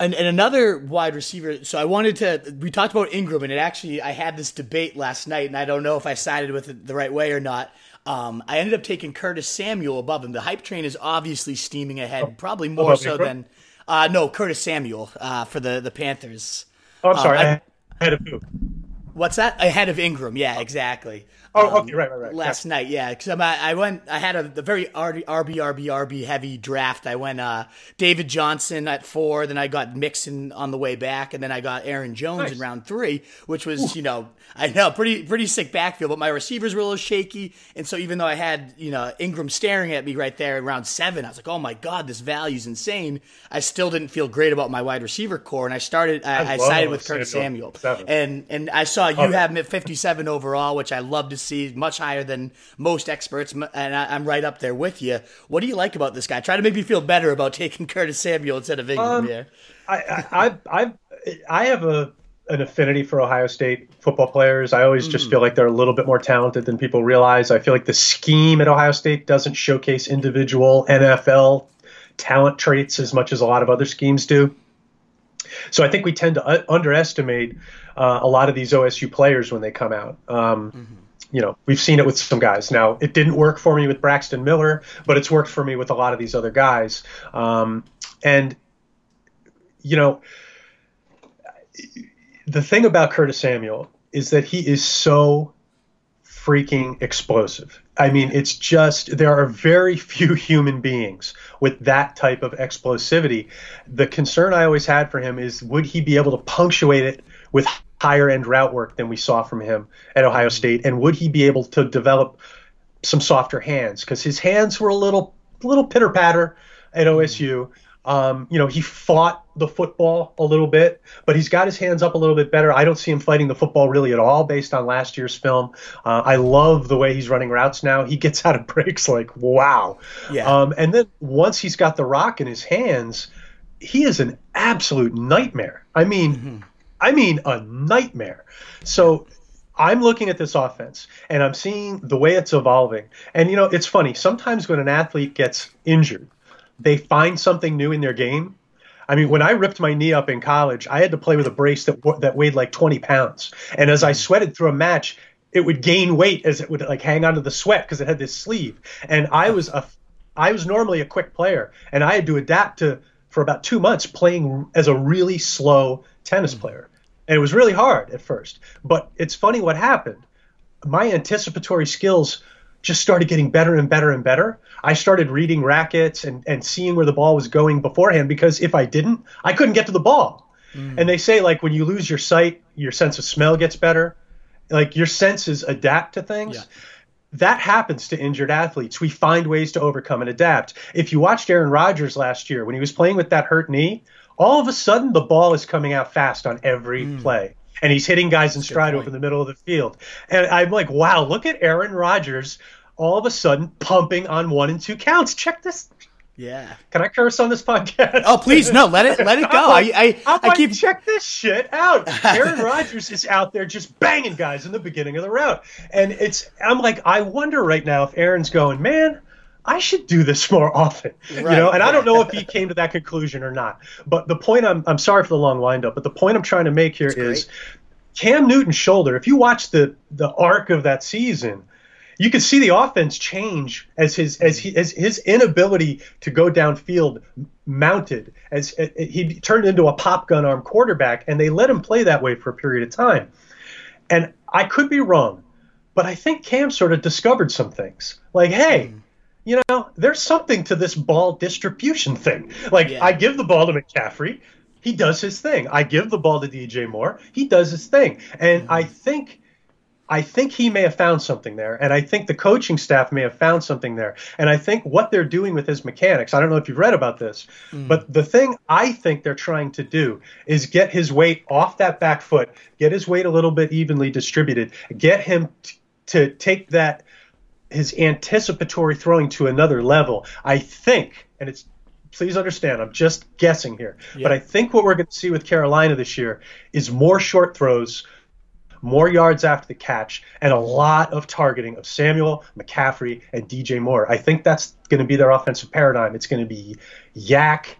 And, and another wide receiver, so I wanted to, we talked about Ingram, and it actually, I had this debate last night, and I don't know if I sided with it the right way or not. Um, I ended up taking Curtis Samuel above him. The hype train is obviously steaming ahead, probably more so than, uh, no, Curtis Samuel uh, for the, the Panthers. Oh, I'm sorry, um, I had a poop. What's that? Ahead of Ingram. Yeah, exactly. Oh, okay. Um, right, right, right. Last yeah. night, yeah. Because I, I went, I had a, a very R B, R B, R B heavy draft. I went uh, David Johnson at four, then I got Mixon on the way back, and then I got Aaron Jones nice. in round three, which was, Ooh. you know, I know, pretty pretty sick backfield, but my receivers were a little shaky. And so even though I had, you know, Ingram staring at me right there in round seven, I was like, oh my God, this value's insane. I still didn't feel great about my wide receiver core, and I started, I, I, I sided with Curtis Samuel. Seven. And and I saw saw you okay. have him at fifty-seven overall, which I love to see, much higher than most experts, and I, I'm right up there with you. What do you like about this guy? Try to make me feel better about taking Curtis Samuel instead of Ingram um, here. I, I, I, I have a an affinity for Ohio State football players. I always mm. just feel like they're a little bit more talented than people realize. I feel like the scheme at Ohio State doesn't showcase individual N F L talent traits as much as a lot of other schemes do. So I think we tend to u- underestimate uh, a lot of these O S U players when they come out. Um, mm-hmm. You know, we've seen it with some guys. Now, it didn't work for me with Braxton Miller, but it's worked for me with a lot of these other guys. Um, and, you know, the thing about Curtis Samuel is that he is so freaking explosive. I mean, it's just, there are very few human beings with that type of explosivity. The concern I always had for him is, would he be able to punctuate it with higher end route work than we saw from him at Ohio State? And would he be able to develop some softer hands? Because his hands were a little, little pitter patter at O S U. Um, you know, he fought the football a little bit, but he's got his hands up a little bit better. I don't see him fighting the football really at all based on last year's film. Uh, I love the way he's running routes now. He gets out of breaks like, wow. Yeah. Um, and then once he's got the rock in his hands, he is an absolute nightmare. I mean, mm-hmm. I mean a nightmare. So I'm looking at this offense and I'm seeing the way it's evolving. And, you know, it's funny. Sometimes when an athlete gets injured, they find something new in their game. I mean, when I ripped my knee up in college, I had to play with a brace that that weighed like twenty pounds. And as I sweated through a match, it would gain weight as it would like hang onto the sweat because it had this sleeve. And I was a, I was normally a quick player, and I had to adapt to for about two months playing as a really slow tennis player. And it was really hard at first. But it's funny what happened. My anticipatory skills just started getting better and better and better. I started reading rackets and, and seeing where the ball was going beforehand, because if I didn't, I couldn't get to the ball. Mm. And they say, like, when you lose your sight, your sense of smell gets better. Like, your senses adapt to things. Yeah. That happens to injured athletes. We find ways to overcome and adapt. If you watched Aaron Rodgers last year, when he was playing with that hurt knee, all of a sudden the ball is coming out fast on every mm. play. And he's hitting guys in stride over the middle of the field. And I'm like, wow, look at Aaron Rodgers all of a sudden pumping on one and two counts. Check this. Yeah. Can I curse on this podcast? Oh, please, no. Let it let it go. Like, I I, I like, keep check this shit out. Aaron Rodgers is out there just banging guys in the beginning of the route. And it's I'm like, I wonder right now if Aaron's going, man, I should do this more often, right, you know, and I don't know if he came to that conclusion or not. But the point I'm I'm sorry for the long windup, but the point I'm trying to make here is Cam Newton's shoulder. If you watch the the arc of that season, you could see the offense change as his as he as his inability to go downfield mounted as uh, he turned into a pop gun arm quarterback, and they let him play that way for a period of time. And I could be wrong, but I think Cam sort of discovered some things like, hey. Mm. You know, there's something to this ball distribution thing. Like, yeah. I give the ball to McCaffrey, he does his thing. I give the ball to D J Moore, he does his thing. And mm-hmm. I think I think he may have found something there, and I think the coaching staff may have found something there. And I think what they're doing with his mechanics, I don't know if you've read about this, mm. but the thing I think they're trying to do is get his weight off that back foot, get his weight a little bit evenly distributed, get him t- to take that his anticipatory throwing to another level. I think, and it's, please understand, I'm just guessing here, yeah. but I think what we're going to see with Carolina this year is more short throws, more yards after the catch, and a lot of targeting of Samuel, McCaffrey, and D J Moore. I think that's going to be their offensive paradigm. It's going to be yak,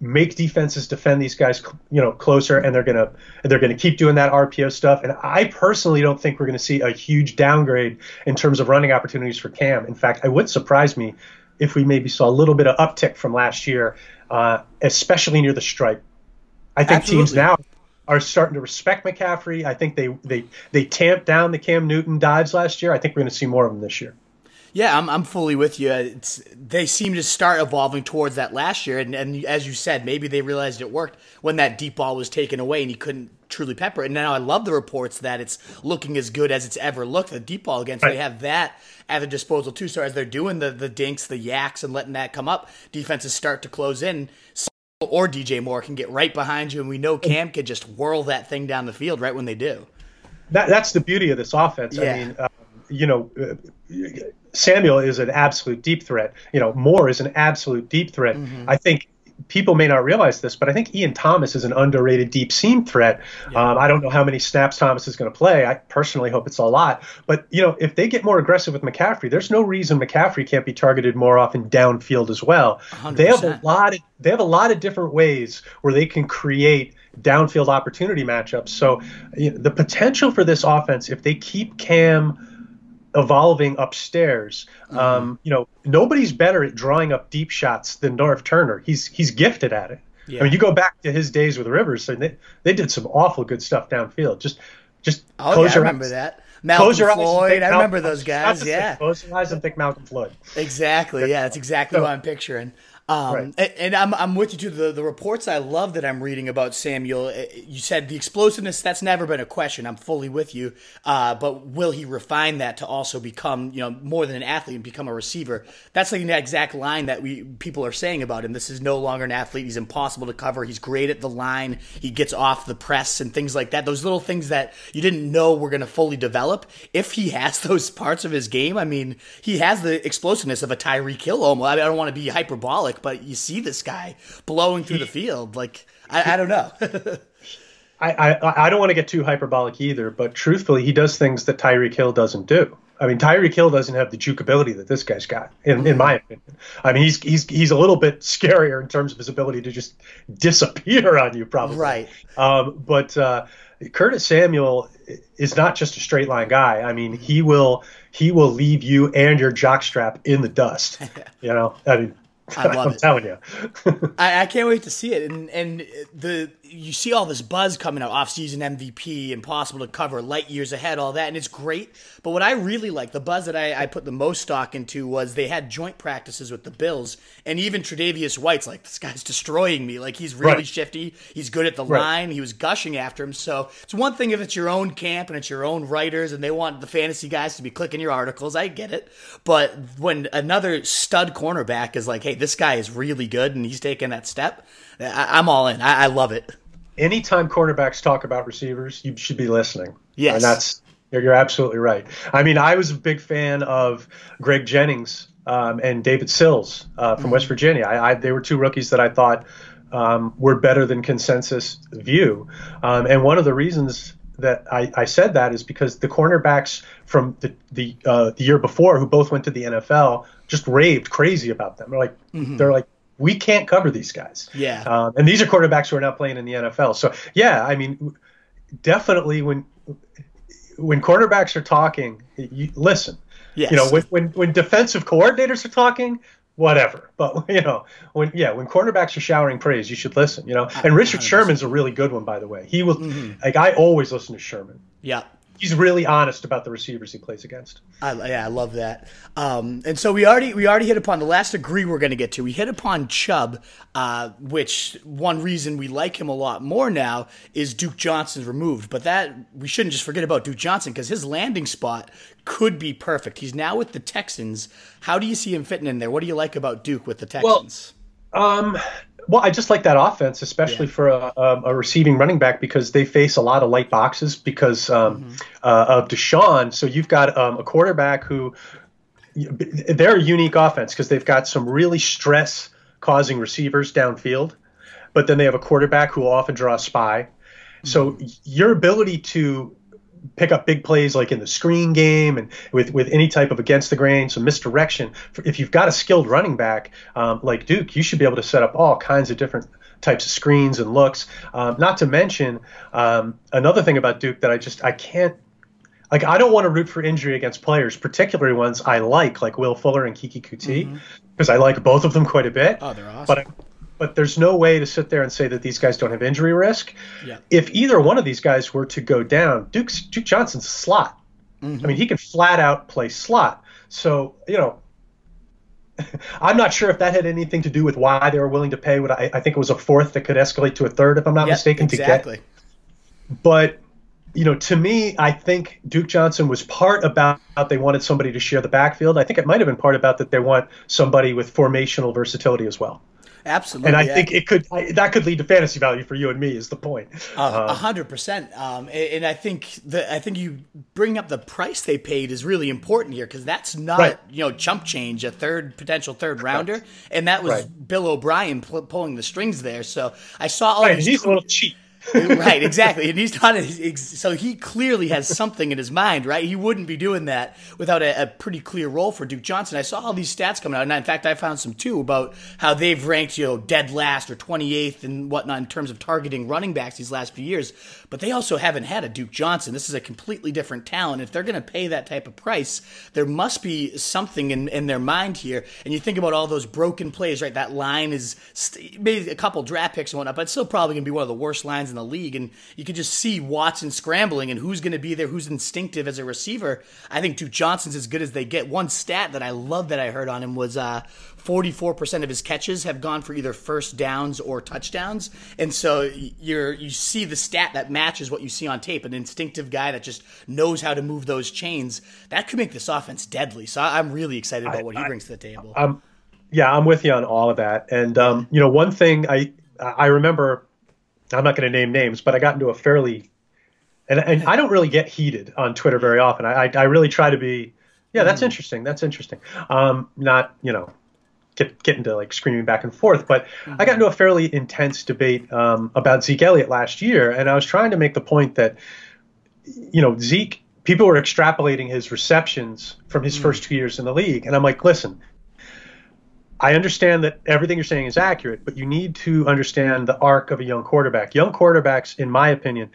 make defenses defend these guys, you know, closer, and they're going to they're going to keep doing that R P O stuff. And I personally don't think we're going to see a huge downgrade in terms of running opportunities for Cam. In fact, it would surprise me if we maybe saw a little bit of uptick from last year, uh, especially near the stripe. I think Absolutely. Teams now are starting to respect McCaffrey. I think they they they tamped down the Cam Newton dives last year. I think we're going to see more of them this year. Yeah, I'm I'm fully with you. It's, they seem to start evolving towards that last year, and, and as you said, maybe they realized it worked when that deep ball was taken away and he couldn't truly pepper it. And now I love the reports that it's looking as good as it's ever looked, the deep ball again, so they have that at their disposal too. So as they're doing the, the dinks, the yaks, and letting that come up, defenses start to close in. Or D J Moore can get right behind you, and we know Cam could just whirl that thing down the field right when they do. that, that's the beauty of this offense. Yeah. I mean, um, you know, Samuel is an absolute deep threat. You know, Moore is an absolute deep threat. Mm-hmm. I think people may not realize this, but I think Ian Thomas is an underrated deep seam threat. Yeah. Um, I don't know how many snaps Thomas is going to play. I personally hope it's a lot. But, you know, if they get more aggressive with McCaffrey, there's no reason McCaffrey can't be targeted more often downfield as well. one hundred percent. They have a lot of, they have a lot of different ways where they can create downfield opportunity matchups. So you know, the potential for this offense, if they keep Cam evolving upstairs, mm-hmm. um, you know, nobody's better at drawing up deep shots than Norv Turner. He's he's gifted at it. Yeah. I mean, you go back to his days with Rivers, and they, they did some awful good stuff downfield. Just just oh, close yeah, your I remember eyes. That. Malcolm close your Floyd. Eyes I Malcolm, remember those guys. Yeah. Say, close your eyes and think Malcolm Floyd. Exactly. Yeah, that's exactly so, what I'm picturing. Um, right. and, and I'm I'm with you too. The the reports I love that I'm reading about Samuel. You said the explosiveness, that's never been a question. I'm fully with you. Uh, but will he refine that to also become, you know, more than an athlete and become a receiver? That's like the exact line that we people are saying about him. This is no longer an athlete. He's impossible to cover. He's great at the line. He gets off the press and things like that. Those little things that you didn't know were going to fully develop. If he has those parts of his game, I mean, he has the explosiveness of a Tyreek Hill almost. I, mean, I don't want to be hyperbolic, but you see this guy blowing through the field. Like, I, I don't know. I, I, I don't want to get too hyperbolic either, but truthfully, he does things that Tyreek Hill doesn't do. I mean, Tyreek Hill doesn't have the juke ability that this guy's got, in, in my opinion. I mean, he's he's he's a little bit scarier in terms of his ability to just disappear on you, probably. Right. Um, but uh, Curtis Samuel is not just a straight line guy. I mean, he will he will leave you and your jockstrap in the dust. You know, I mean. I love I'm it. Telling you. I, I can't wait to see it. And and the you see all this buzz coming out, off-season M V P, impossible to cover, light years ahead, all that, and it's great. But what I really like, the buzz that I, I put the most stock into was they had joint practices with the Bills, and even Tre'Davious White's like, this guy's destroying me. Like, he's really right. shifty. He's good at the right. line. He was gushing after him. So it's one thing if it's your own camp and it's your own writers and they want the fantasy guys to be clicking your articles. I get it. But when another stud cornerback is like, hey, this guy is really good and he's taking that step, I, I'm all in. I, I love it. Anytime cornerbacks talk about receivers, you should be listening. Yes. And that's, you're, you're absolutely right. I mean, I was a big fan of Greg Jennings um, and David Sills uh, from mm-hmm. West Virginia. I, I, they were two rookies that I thought um, were better than consensus view. Um, and one of the reasons that I, I said that is because the cornerbacks from the the, uh, the year before who both went to the N F L just raved crazy about them. They're like, mm-hmm. they're like, we can't cover these guys. Yeah. Um, and these are quarterbacks who are not playing in the N F L. So, yeah, I mean, definitely when when quarterbacks are talking, you listen. Yes. You know, when, when when defensive coordinators are talking, whatever. But, you know, when yeah, when quarterbacks are showering praise, you should listen, you know. And Richard one hundred percent. Sherman's a really good one, by the way. He was mm-hmm. like, I always listen to Sherman. Yeah. He's really honest about the receivers he plays against. I, yeah, I love that. Um, and so we already we already hit upon the last degree we're going to get to. We hit upon Chubb, uh, which one reason we like him a lot more now is Duke Johnson's removed. But that we shouldn't just forget about Duke Johnson because his landing spot could be perfect. He's now with the Texans. How do you see him fitting in there? What do you like about Duke with the Texans? Well, um, well I just like that offense, especially yeah. for a, a receiving running back because they face a lot of light boxes because um, mm-hmm. uh, of Deshaun. So you've got um, a quarterback who they're a unique offense because they've got some really stress-causing receivers downfield, but then they have a quarterback who will often draw a spy. Mm-hmm. So your ability to pick up big plays like in the screen game and with, with any type of against the grain, some misdirection. If you've got a skilled running back um, like Duke, you should be able to set up all kinds of different types of screens and looks. Um, not to mention um, another thing about Duke that I just I can't like I don't want to root for injury against players, particularly ones I like, like Will Fuller and Kiki Kuti, because mm-hmm. I like both of them quite a bit. Oh, they're awesome. But I, But there's no way to sit there and say that these guys don't have injury risk. Yeah. If either one of these guys were to go down, Duke's, Duke Johnson's a slot. Mm-hmm. I mean, he can flat out play slot. So, you know, I'm not sure if that had anything to do with why they were willing to pay what I, I think it was a fourth that could escalate to a third, if I'm not yep, mistaken. Exactly. To get. But, you know, to me, I think Duke Johnson was part about they wanted somebody to share the backfield. I think it might have been part about that they want somebody with formational versatility as well. Absolutely. And I yeah. think it could I, that could lead to fantasy value for you and me is the point. A hundred percent. Um, and I think the I think you bring up the price they paid is really important here, because that's not right. you know chump change, a third potential third rounder, right. and that was right. Bill O'Brien pl- pulling the strings there. So I saw all right, these he's tweets. A little cheap. Right, exactly. And he's not a, so he clearly has something in his mind, right? He wouldn't be doing that without a, a pretty clear role for Duke Johnson. I saw all these stats coming out, and in fact, I found some too about how they've ranked, you know, dead last or twenty-eighth and whatnot in terms of targeting running backs these last few years. But they also haven't had a Duke Johnson. This is a completely different talent. If they're going to pay that type of price, there must be something in, in their mind here. And you think about all those broken plays, right? That line is st- maybe a couple draft picks and whatnot, but it's still probably going to be one of the worst lines in the league, and you can just see Watson scrambling and who's going to be there, who's instinctive as a receiver. I think Duke Johnson's as good as they get. One stat that I love that I heard on him was uh, forty-four percent of his catches have gone for either first downs or touchdowns, and so you're you see the stat that matches what you see on tape, an instinctive guy that just knows how to move those chains. That could make this offense deadly, so I'm really excited about I, what I, he brings to the table. Um, yeah, I'm with you on all of that, and um, you know, one thing I I remember – I'm not going to name names, but I got into a fairly, and, and I don't really get heated on Twitter very often. I I, I really try to be, yeah, that's mm. interesting. That's interesting. Um, not, you know, get, get into like screaming back and forth, but mm-hmm. I got into a fairly intense debate um, about Zeke Elliott last year. And I was trying to make the point that, you know, Zeke, people were extrapolating his receptions from his mm. first two years in the league. And I'm like, listen, I understand that everything you're saying is accurate, but you need to understand the arc of a young quarterback. Young quarterbacks, in my opinion,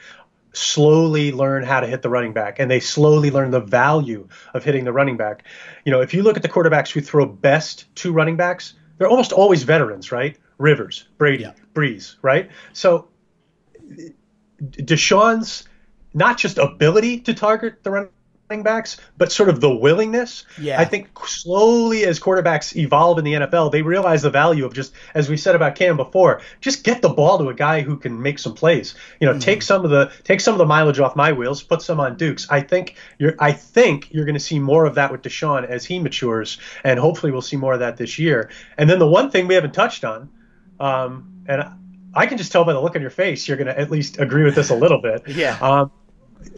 slowly learn how to hit the running back, and they slowly learn the value of hitting the running back. You know, if you look at the quarterbacks who throw best to running backs, they're almost always veterans, right? Rivers, Brady, yeah. Breeze, right? So Deshaun's not just ability to target the running backs, but sort of the willingness. Yeah. I think slowly as quarterbacks evolve in the N F L, they realize the value of just, as we said about Cam before, just get the ball to a guy who can make some plays. You know, mm-hmm. take some of the take some of the mileage off my wheels, put some on Duke's. I think you're I think you're going to see more of that with Deshaun as he matures, and hopefully we'll see more of that this year. And then the one thing we haven't touched on, um, and I, I can just tell by the look on your face, you're going to at least agree with this a little bit. yeah. Um,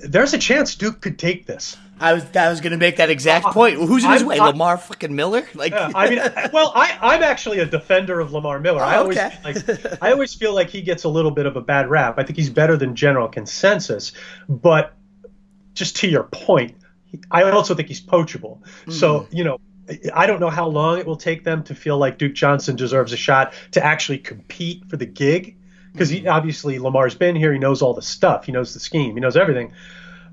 There's a chance Duke could take this. I was I was going to make that exact point. Who's in his I'm, way? I'm, Lamar fucking Miller? Like, yeah, I mean, well, I, I'm actually a defender of Lamar Miller. Oh, I always okay. like I always feel like he gets a little bit of a bad rap. I think he's better than general consensus, but just to your point, I also think he's poachable. Mm-hmm. So, you know, I don't know how long it will take them to feel like Duke Johnson deserves a shot to actually compete for the gig. Because he, obviously Lamar's been here. He knows all the stuff. He knows the scheme. He knows everything.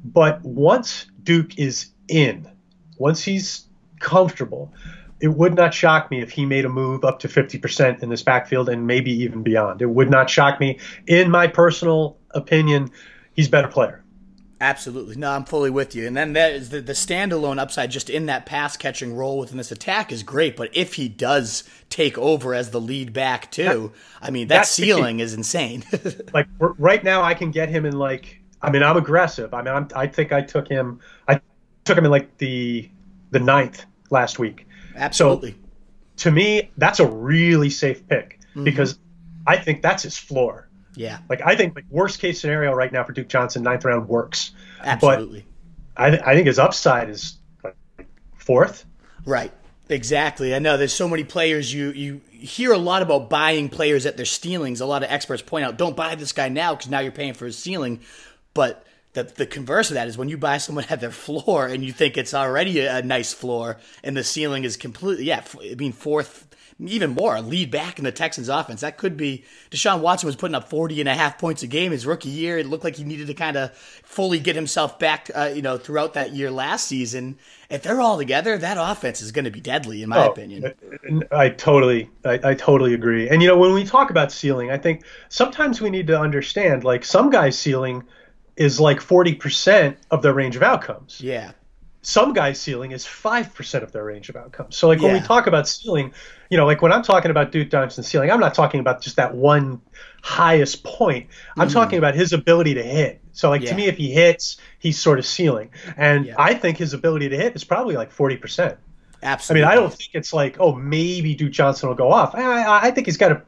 But once Duke is in, once he's comfortable, it would not shock me if he made a move up to fifty percent in this backfield and maybe even beyond. It would not shock me. In my personal opinion, he's a better player. Absolutely. No, I'm fully with you. And then that is the, the standalone upside just in that pass-catching role within this attack is great. But if he does take over as the lead back too, that, I mean, that ceiling is insane. Like right now I can get him in like – I mean, I'm aggressive. I mean, I'm, I think I took him – I took him in like the the ninth last week. Absolutely. So, to me, that's a really safe pick mm-hmm. because I think that's his floor. Yeah. Like, I think the worst case scenario right now for Duke Johnson, ninth round works. Absolutely. But I, th- I think his upside is like fourth. Right. Exactly. I know there's so many players you, you hear a lot about buying players at their ceilings. A lot of experts point out, don't buy this guy now because now you're paying for his ceiling. But the the converse of that is when you buy someone at their floor and you think it's already a, a nice floor and the ceiling is completely, yeah, f- I mean, fourth. Even more, lead back in the Texans offense. That could be Deshaun Watson was putting up forty and a half points a game his rookie year. It looked like he needed to kind of fully get himself back, uh, you know, throughout that year last season. If they're all together, that offense is going to be deadly, in my oh, opinion. I totally, I, I totally agree. And, you know, when we talk about ceiling, I think sometimes we need to understand, like, some guys' ceiling is like forty percent of their range of outcomes. Yeah. Some guys' ceiling is five percent of their range of outcomes. So, like, yeah. when we talk about ceiling, you know, like when I'm talking about Duke Johnson's ceiling, I'm not talking about just that one highest point. I'm mm. talking about his ability to hit. So, like, yeah. to me, if he hits, he's sort of ceiling. And yeah. I think his ability to hit is probably like forty percent. Absolutely. I mean, I don't think it's like, oh, maybe Duke Johnson will go off. I, I, I think he's got a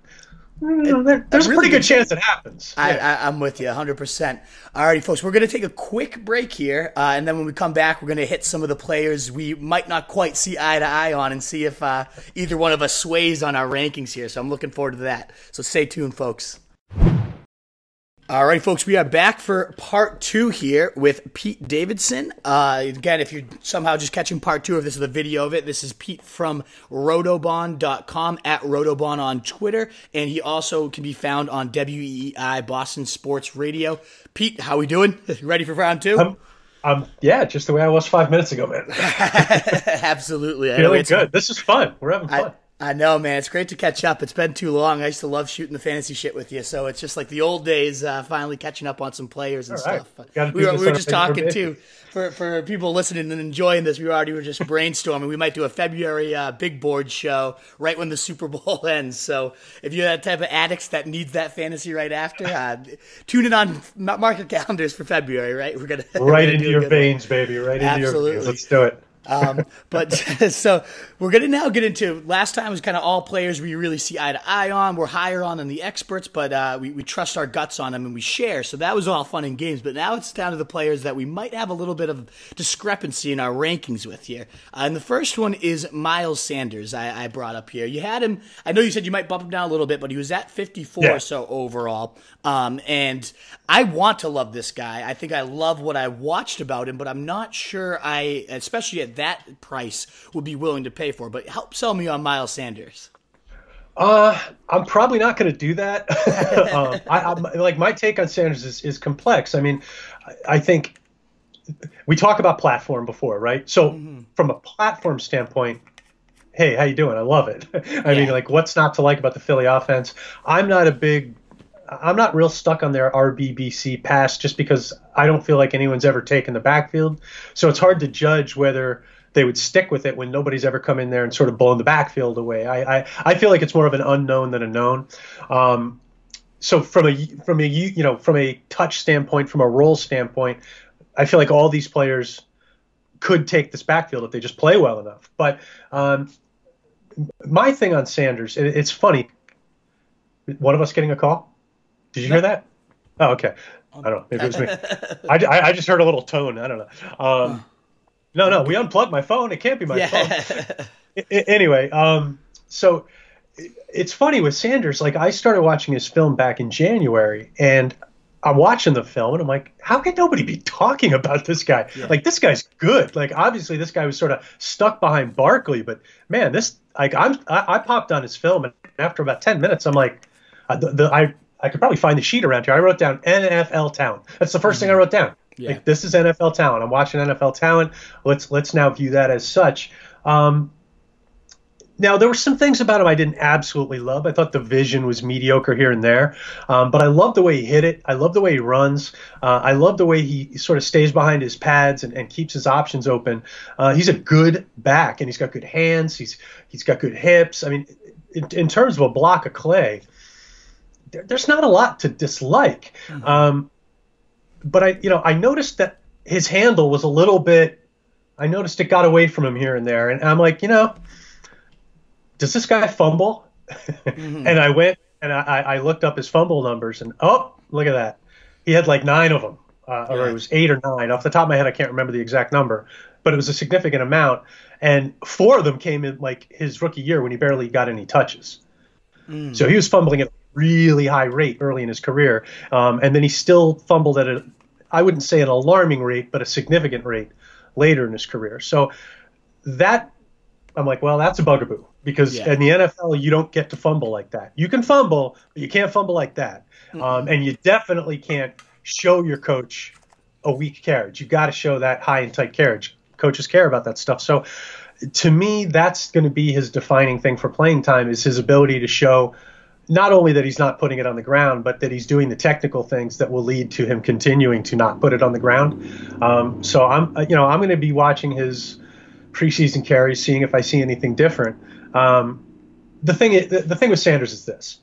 It, There's a really pretty good chance it happens. I, yeah. I, I'm with you one hundred percent. All righty, folks, we're going to take a quick break here, uh, and then when we come back, we're going to hit some of the players we might not quite see eye to eye on and see if uh, either one of us sways on our rankings here. So I'm looking forward to that. So stay tuned, folks. All right, folks, we are back for part two here with Pete Davidson. Uh, again, if you're somehow just catching part two of this, the video of it, this is Pete from Rotobahn dot com, at Rotobahn on Twitter, and he also can be found on W E I Boston Sports Radio. Pete, how we doing? Ready for round two? Um- Um, yeah, just the way I was five minutes ago, man. Absolutely. Really good. This is fun. We're having fun. I, I know, man. It's great to catch up. It's been too long. I used to love shooting the fantasy shit with you. So it's just like the old days, uh, finally catching up on some players and all stuff. Right. We, were, we were just talking, too, for, for people listening and enjoying this. We already were just brainstorming. We might do a February uh, big board show right when the Super Bowl ends. So if you're that type of addicts that needs that fantasy right after, uh, tune in on market calendars for February, right? We're gonna Right we're into your veins, one. baby. Right into Absolutely. your veins. Let's do it. um, but so we're going to now get into, last time was kind of all players we really see eye to eye on. We're higher on than the experts, but uh, we, we trust our guts on them and we share. So that was all fun and games, but now it's down to the players that we might have a little bit of discrepancy in our rankings with here. Uh, and the first one is Miles Sanders. I, I brought up here. You had him, I know you said you might bump him down a little bit, but he was at fifty-four yeah. or so overall. Um, and I want to love this guy. I think I love what I watched about him, but I'm not sure I, especially at that price, would be willing to pay for, but help sell me on Miles Sanders. Uh, I'm probably not going to do that. um, I, I'm, like my take on Sanders is, is complex. I mean, I, I think we talked about platform before, right? So mm-hmm. from a platform standpoint, hey, how you doing? I love it. I yeah. mean, like what's not to like about the Philly offense? I'm not a big, I'm not real stuck on their R B B C pass just because I don't feel like anyone's ever taken the backfield. So it's hard to judge whether they would stick with it when nobody's ever come in there and sort of blown the backfield away. I I, I feel like it's more of an unknown than a known. Um, so from a from a you know from a touch standpoint, from a role standpoint, I feel like all these players could take this backfield if they just play well enough. But um, my thing on Sanders, it, it's funny. One of us getting a call? Did you hear that? Oh, okay. I don't know. Maybe it was me. I, I just heard a little tone. I don't know. Um, no, no. We unplugged my phone. It can't be my yeah. phone. Anyway, um, so it's funny with Sanders. Like, I started watching his film back in January, and I'm watching the film, and I'm like, how can nobody be talking about this guy? Yeah. Like, this guy's good. Like, obviously, this guy was sort of stuck behind Barkley, but, man, this – like, I'm, I, I popped on his film, and after about ten minutes, I'm like uh, – the, the I – I could probably find the sheet around here. I wrote down N F L talent. That's the first mm-hmm. thing I wrote down. Yeah. Like, this is N F L talent. I'm watching N F L talent. Let's let's now view that as such. Um, now, there were some things about him I didn't absolutely love. I thought the vision was mediocre here and there. Um, but I love the way he hit it. I love the way he runs. Uh, I love the way he sort of stays behind his pads and, and keeps his options open. Uh, he's a good back, and he's got good hands. He's He's got good hips. I mean, in, in terms of a block of clay, there's not a lot to dislike. Mm-hmm. Um, but I, you know, I noticed that his handle was a little bit, I noticed it got away from him here and there. And I'm like, you know, does this guy fumble? Mm-hmm. And I went and I, I looked up his fumble numbers and, oh, look at that. He had like nine of them, uh, yeah. or it was eight or nine. Off the top of my head, I can't remember the exact number, but it was a significant amount. And four of them came in like his rookie year when he barely got any touches. Mm. So he was fumbling at really high rate early in his career, um, and then he still fumbled at a, I wouldn't say an alarming rate, but a significant rate later in his career. So that I'm like, well, that's a bugaboo because yeah. in the N F L you don't get to fumble like that. You can fumble, but you can't fumble like that, mm-hmm. um, and you definitely can't show your coach a weak carriage. You got to show that high and tight carriage. Coaches care about that stuff. So to me, that's going to be his defining thing for playing time is his ability to show. Not only that he's not putting it on the ground, but that he's doing the technical things that will lead to him continuing to not put it on the ground. Um, so I'm, you know, I'm going to be watching his preseason carries, seeing if I see anything different. Um, the thing, is, the, the thing with Sanders is this: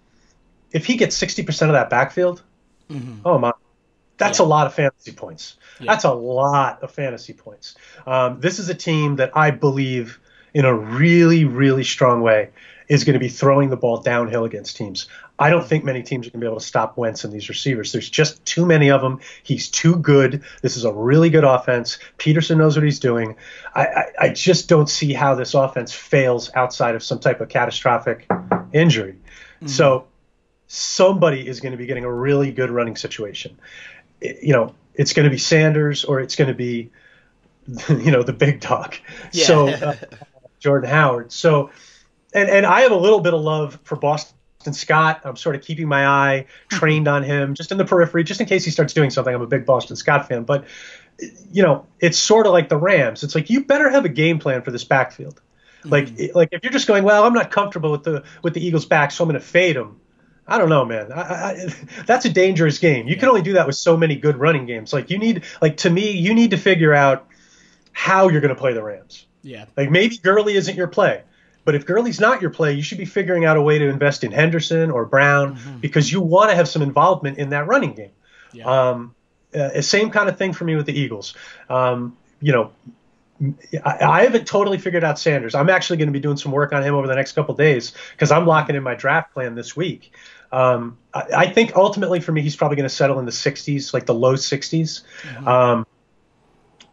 if he gets sixty percent of that backfield, mm-hmm. oh my, that's yeah. a lot of fantasy points. Yeah. That's a lot of fantasy points. Um, this is a team that I believe in a really, really strong way is going to be throwing the ball downhill against teams. I don't think many teams are going to be able to stop Wentz and these receivers. There's just too many of them. He's too good. This is a really good offense. Peterson knows what he's doing. I, I, I just don't see how this offense fails outside of some type of catastrophic injury. Mm-hmm. So somebody is going to be getting a really good running situation. It, you know, it's going to be Sanders or it's going to be, you know, the big dog. Yeah. So uh, Jordan Howard. So, and, and I have a little bit of love for Boston Scott. I'm sort of keeping my eye trained on him just in the periphery, just in case he starts doing something. I'm a big Boston Scott fan, but you know, it's sort of like the Rams. It's like, you better have a game plan for this backfield. Mm-hmm. Like, like if you're just going, well, I'm not comfortable with the, with the Eagles back, so I'm going to fade them. I don't know, man. I, I, that's a dangerous game. You yeah. can only do that with so many good running games. Like you need, like to me, you need to figure out how you're going to play the Rams. Yeah. Like maybe Gurley isn't your play, but if Gurley's not your play, you should be figuring out a way to invest in Henderson or Brown mm-hmm. because you want to have some involvement in that running game. Yeah. Um, uh, same kind of thing for me with the Eagles. Um, you know, I, I haven't totally figured out Sanders. I'm actually going to be doing some work on him over the next couple of days because I'm locking in my draft plan this week. Um, I, I think ultimately for me, he's probably going to settle in the sixties, like the low sixties. Mm-hmm. Um,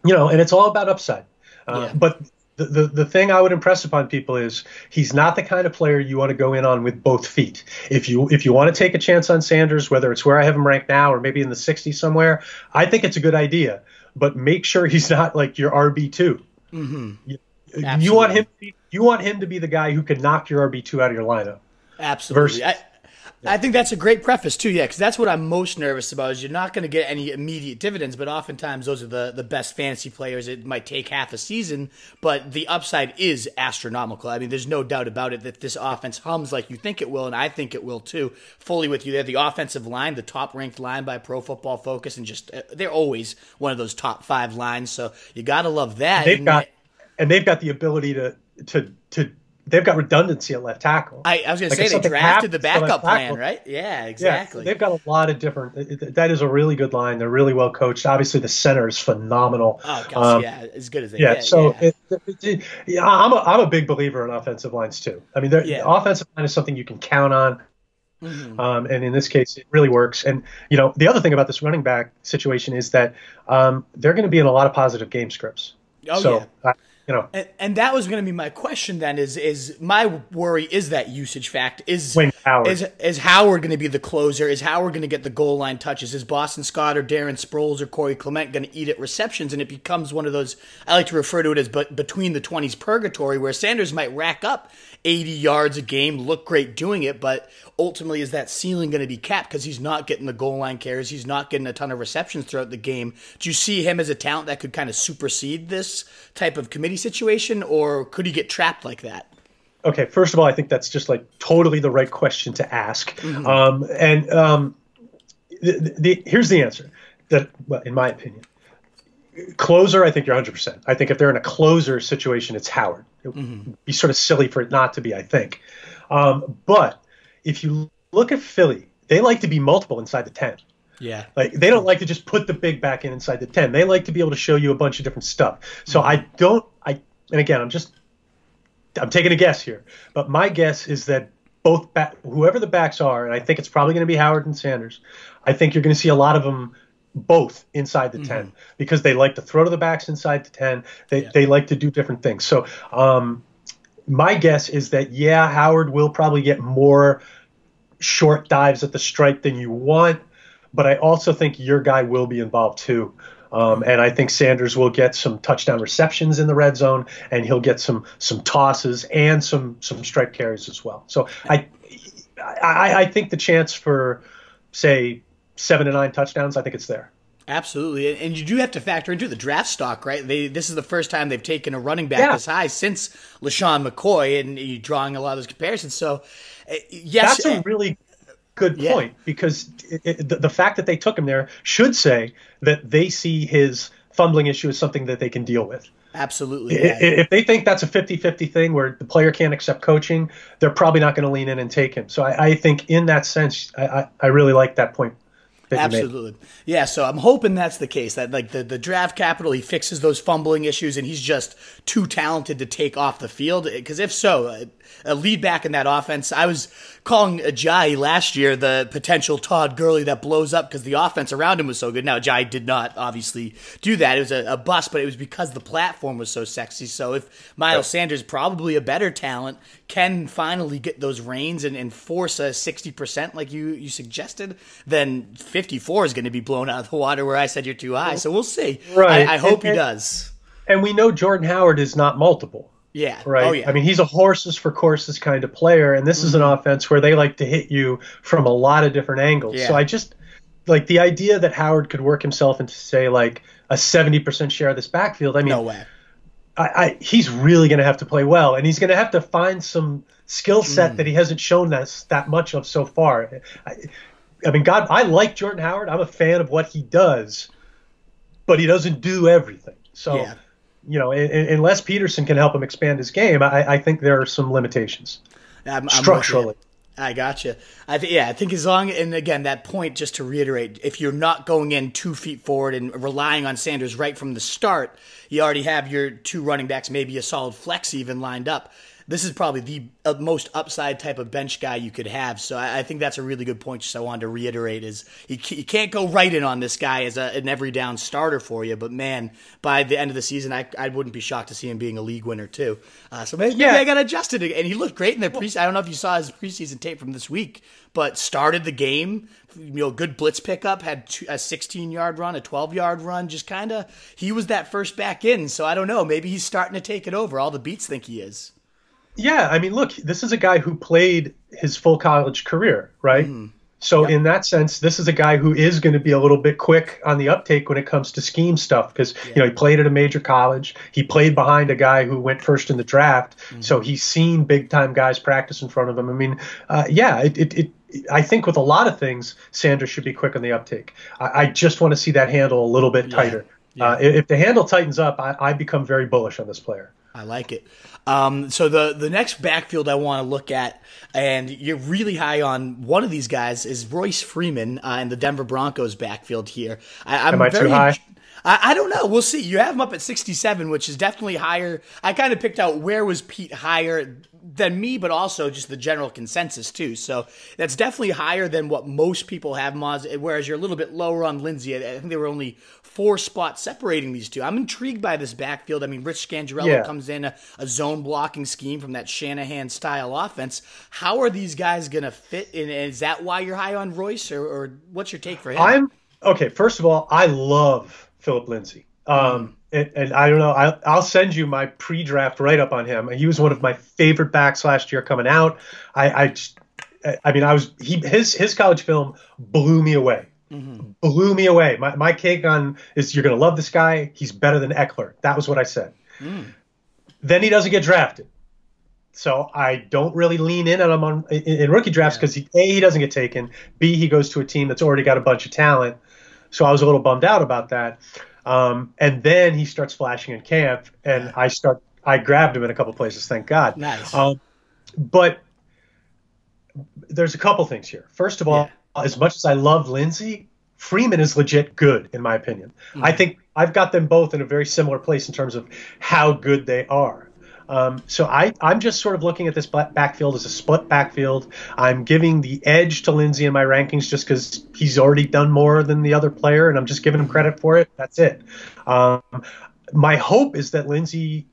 you know, and it's all about upside. Uh, yeah. But the, the, the thing I would impress upon people is he's not the kind of player you want to go in on with both feet. If you if you want to take a chance on Sanders, whether it's where I have him ranked now or maybe in the sixties somewhere, I think it's a good idea. But make sure he's not like your R B two. Mm-hmm. You, you want him. You want him to be the guy who could knock your R B two out of your lineup. Absolutely. Versus, I- I think that's a great preface, too, yeah, because that's what I'm most nervous about is you're not going to get any immediate dividends, but oftentimes those are the, the best fantasy players. It might take half a season, but the upside is astronomical. I mean, there's no doubt about it that this offense hums like you think it will, and I think it will, too, fully with you. They have the offensive line, the top-ranked line by Pro Football Focus, and just they're always one of those top five lines, so you got to love that. They've and, got, and they've got the ability to to to – they've got redundancy at left tackle. I, I was going like to say they drafted the backup plan, right? Yeah, exactly. Yeah, so they've got a lot of different – that is a really good line. They're really well coached. Obviously, the center is phenomenal. Oh, gosh, um, yeah, as good as they yeah, get. So yeah, so I'm a, I'm a big believer in offensive lines too. I mean, yeah. the offensive line is something you can count on, mm-hmm. um, and in this case, it really works. And, you know, the other thing about this running back situation is that um, they're going to be in a lot of positive game scripts. Oh, so, yeah. I, You know, and, and that was going to be my question then is is my worry is that usage fact is Howard. is is Howard going to be the closer? Is Howard going to get the goal line touches? Is Boston Scott or Darren Sproles or Corey Clement going to eat at receptions? And it becomes one of those, I like to refer to it as but between the twenties purgatory where Sanders might rack up eighty yards a game, look great doing it, but ultimately is that ceiling going to be capped because he's not getting the goal line carries, he's not getting a ton of receptions throughout the game. Do you see him as a talent that could kind of supersede this type of committee situation, or could he get trapped like that? Okay, first of all, I think that's just like totally the right question to ask. Mm-hmm. Um, and um, the, the, here's the answer, that, well, in my opinion. Closer, I think you're one hundred percent. I think if they're in a closer situation, it's Howard. It mm-hmm. would be sort of silly for it not to be, I think. Um, but if you look at Philly, they like to be multiple inside the ten. Yeah. Like they don't like to just put the big back in inside the ten. They like to be able to show you a bunch of different stuff. So mm-hmm. I don't – I and again, I'm just – I'm taking a guess here. But my guess is that both back, whoever the backs are, and I think it's probably going to be Howard and Sanders, I think you're going to see a lot of them – both inside the mm-hmm. ten because they like to throw to the backs inside the ten. They yeah. they like to do different things. So um, my guess is that, yeah, Howard will probably get more short dives at the stripe than you want, but I also think your guy will be involved too. Um, and I think Sanders will get some touchdown receptions in the red zone, and he'll get some some tosses and some some stripe carries as well. So I I, I think the chance for, say, seven to nine touchdowns, I think it's there. Absolutely. And you do have to factor into the draft stock, right? They, this is the first time they've taken a running back yeah. this high since LaShawn McCoy, and you're drawing a lot of those comparisons. So, yes. That's a really good point yeah. because it, it, the, the fact that they took him there should say that they see his fumbling issue as something that they can deal with. Absolutely. Yeah. If they think that's a fifty-fifty thing where the player can't accept coaching, they're probably not going to lean in and take him. So I, I think in that sense, I, I, I really like that point. Absolutely. Yeah, so I'm hoping that's the case, that like the, the draft capital, he fixes those fumbling issues and he's just too talented to take off the field. Because if so, a lead back in that offense, I was calling Ajayi last year the potential Todd Gurley that blows up because the offense around him was so good. Now, Ajayi did not obviously do that. It was a, a bust, but it was because the platform was so sexy. So if Miles right. Sanders, probably a better talent, can finally get those reins and, and force a sixty percent like you, you suggested, then fifty-four is going to be blown out of the water where I said you're too high. So we'll see. Right. I, I hope and, he does. And we know Jordan Howard is not multiple. Yeah. Right. Oh, yeah. I mean, he's a horses for courses kind of player, and this mm-hmm. is an offense where they like to hit you from a lot of different angles. Yeah. So I just like the idea that Howard could work himself into, say, like a seventy percent share of this backfield. I mean, no way. I, I he's really going to have to play well, and he's going to have to find some skill set mm. that he hasn't shown us that much of so far. I, I mean, God, I like Jordan Howard. I'm a fan of what he does, but he doesn't do everything. So. Yeah. You know, unless Peterson can help him expand his game, I, I think there are some limitations I'm, structurally. I'm I got you. I th- yeah, I think as long, and again, that point, just to reiterate, if you're not going in two feet forward and relying on Sanders right from the start, you already have your two running backs, maybe a solid flex even lined up. This is probably the most upside type of bench guy you could have. So I think that's a really good point. Just I wanted to reiterate is you can't go right in on this guy as a, an every down starter for you. But, man, by the end of the season, I I wouldn't be shocked to see him being a league winner too. Uh, so maybe, yeah. maybe I got adjusted. And he looked great in the preseason. I don't know if you saw his preseason tape from this week, but started the game, you know, good blitz pickup, had two, a sixteen-yard run, a twelve-yard run, just kind of he was that first back in. So I don't know. Maybe he's starting to take it over. All the beats think he is. Yeah, I mean, look, this is a guy who played his full college career, right? Mm-hmm. So yep. in that sense, this is a guy who is going to be a little bit quick on the uptake when it comes to scheme stuff because, yeah. you know, he played at a major college. He played behind a guy who went first in the draft. Mm-hmm. So he's seen big-time guys practice in front of him. I mean, uh, yeah, it, it, it, I think with a lot of things, Sanders should be quick on the uptake. I, I just want to see that handle a little bit tighter. Yeah. Yeah. Uh, if the handle tightens up, I, I become very bullish on this player. I like it. Um, so the, the next backfield I want to look at, and you're really high on one of these guys, is Royce Freeman uh, in the Denver Broncos backfield here. I, I'm Am I very, too high? I, I don't know. We'll see. You have him up at sixty-seven, which is definitely higher. I kind of picked out where was Pete higher than me, but also just the general consensus too. So that's definitely higher than what most people have, Moz, whereas you're a little bit lower on Lindsey. I think they were only four spots separating these two. I'm intrigued by this backfield. I mean, Rich Scangarello yeah. comes in a, a zone blocking scheme from that Shanahan style offense. How are these guys going to fit in? And is that why you're high on Royce, or, or what's your take for him? I'm okay. First of all, I love Philip Lindsay. Um, mm-hmm. and, and I don't know, I, I'll send you my pre-draft write up on him. He was one of my favorite backs last year coming out. I, I just, I mean, I was, he, his, his college film blew me away. Mm-hmm. Blew me away. My my take on is you're going to love this guy. He's better than Eckler. That was what I said. Mm. Then he doesn't get drafted. So I don't really lean in on him on, in, in rookie drafts because yeah. he, A, he doesn't get taken. B, he goes to a team that's already got a bunch of talent. So I was a little bummed out about that. Um, and then he starts flashing in camp, and yeah. I start I grabbed him in a couple places, thank God. Nice. Um, but there's a couple things here. First of all, yeah. as much as I love Lindsey, Freeman is legit good, in my opinion. Mm-hmm. I think I've got them both in a very similar place in terms of how good they are. Um, so I, I'm just sort of looking at this backfield as a split backfield. I'm giving the edge to Lindsey in my rankings just because he's already done more than the other player, and I'm just giving him credit for it. That's it. Um, my hope is that Lindsey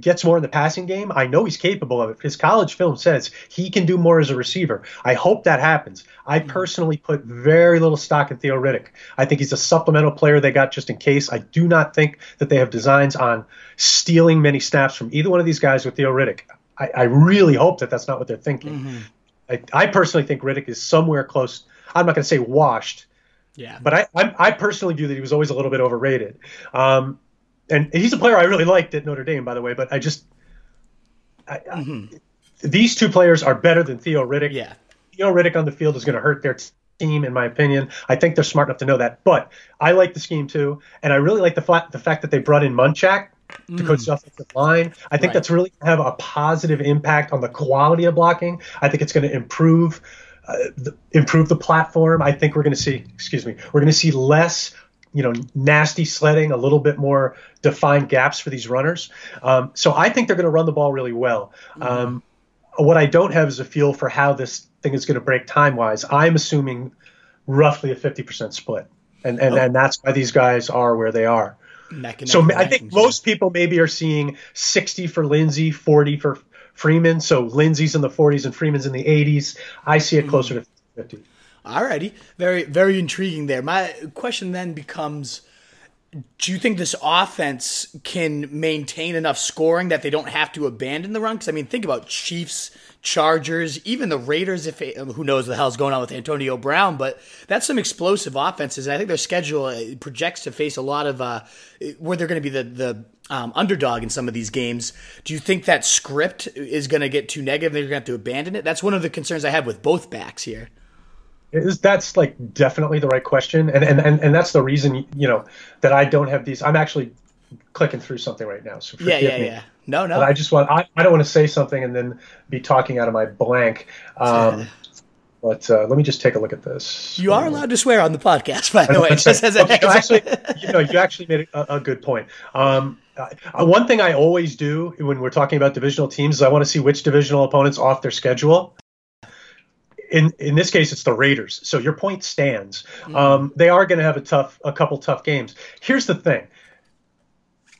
gets more in the passing game. I know he's capable of it. His college film says he can do more as a receiver. I hope that happens. I personally put very little stock in Theo Riddick. I think he's a supplemental player they got just in case. I do not think that they have designs on stealing many snaps from either one of these guys with Theo Riddick. I, I really hope that that's not what they're thinking. Mm-hmm. I, I personally think Riddick is somewhere close. I'm not going to say washed, yeah, but I, I, I personally view that he was always a little bit overrated. Um, And he's a player I really liked at Notre Dame, by the way, but I just I, mm-hmm. I, these two players are better than Theo Riddick. Yeah. Theo Riddick on the field is going to hurt their team, in my opinion. I think they're smart enough to know that. But I like the scheme, too, and I really like the, flat, the fact that they brought in Munchak mm. to coach the offensive line. I think right. that's really going to have a positive impact on the quality of blocking. I think it's going to improve uh, the, improve the platform. I think we're going to see, excuse me, we're going to see less, you know, nasty sledding, a little bit more defined gaps for these runners. Um, so I think they're going to run the ball really well. Mm-hmm. Um, what I don't have is a feel for how this thing is going to break time-wise. I'm assuming roughly a fifty percent split. And and, oh. and that's why these guys are where they are. Neck and so neck I think neck. Most people maybe are seeing sixty for Lindsey, forty for Freeman. So Lindsey's in the forties and Freeman's in the eighties. I see it closer mm. to fifty. Alrighty. Very, very intriguing there. My question then becomes, do you think this offense can maintain enough scoring that they don't have to abandon the run? Because, I mean, think about Chiefs, Chargers, even the Raiders, if it, who knows what the hell's going on with Antonio Brown, but that's some explosive offenses. And I think their schedule projects to face a lot of uh, where they're going to be the, the um, underdog in some of these games. Do you think that script is going to get too negative and they're going to have to abandon it? That's one of the concerns I have with both backs here. Is, that's like definitely the right question. And, and, and, and that's the reason, you know, that I don't have these. I'm actually clicking through something right now. So forgive yeah, yeah, me. yeah. No, no. But I just want, I, I don't want to say something and then be talking out of my blank. Um, but uh, let me just take a look at this. You are um, allowed to swear on the podcast, by the way. Just as an okay, actually, you know, you actually made a, a good point. Um, Uh, one thing I always do when we're talking about divisional teams is I want to see which divisional opponents off their schedule. In in this case, it's the Raiders. So your point stands. Mm. Um, they are going to have a tough, a couple tough games. Here's the thing: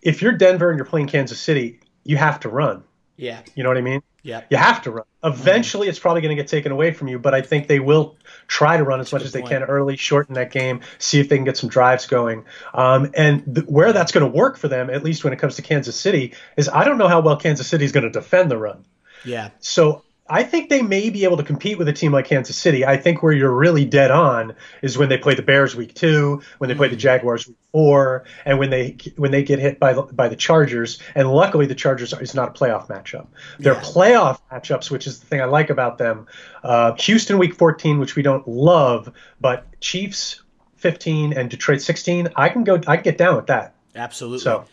if you're Denver and you're playing Kansas City, you have to run. Yeah. You know what I mean? Yeah. You have to run. Eventually, mm. it's probably going to get taken away from you, but I think they will try to run as that's much as they point. can early, shorten that game, see if they can get some drives going. Um, and th- where that's going to work for them, at least when it comes to Kansas City, is I don't know how well Kansas City is going to defend the run. Yeah. So I think they may be able to compete with a team like Kansas City. I think where you're really dead on is when they play the Bears week two, when they play the Jaguars week four, and when they when they get hit by the, by the Chargers. And luckily, the Chargers is not a playoff matchup. Their yeah. playoff matchups, which is the thing I like about them, uh, Houston week fourteen, which we don't love, but Chiefs fifteen and Detroit sixteen. I can go. I can get down with that. Absolutely. So.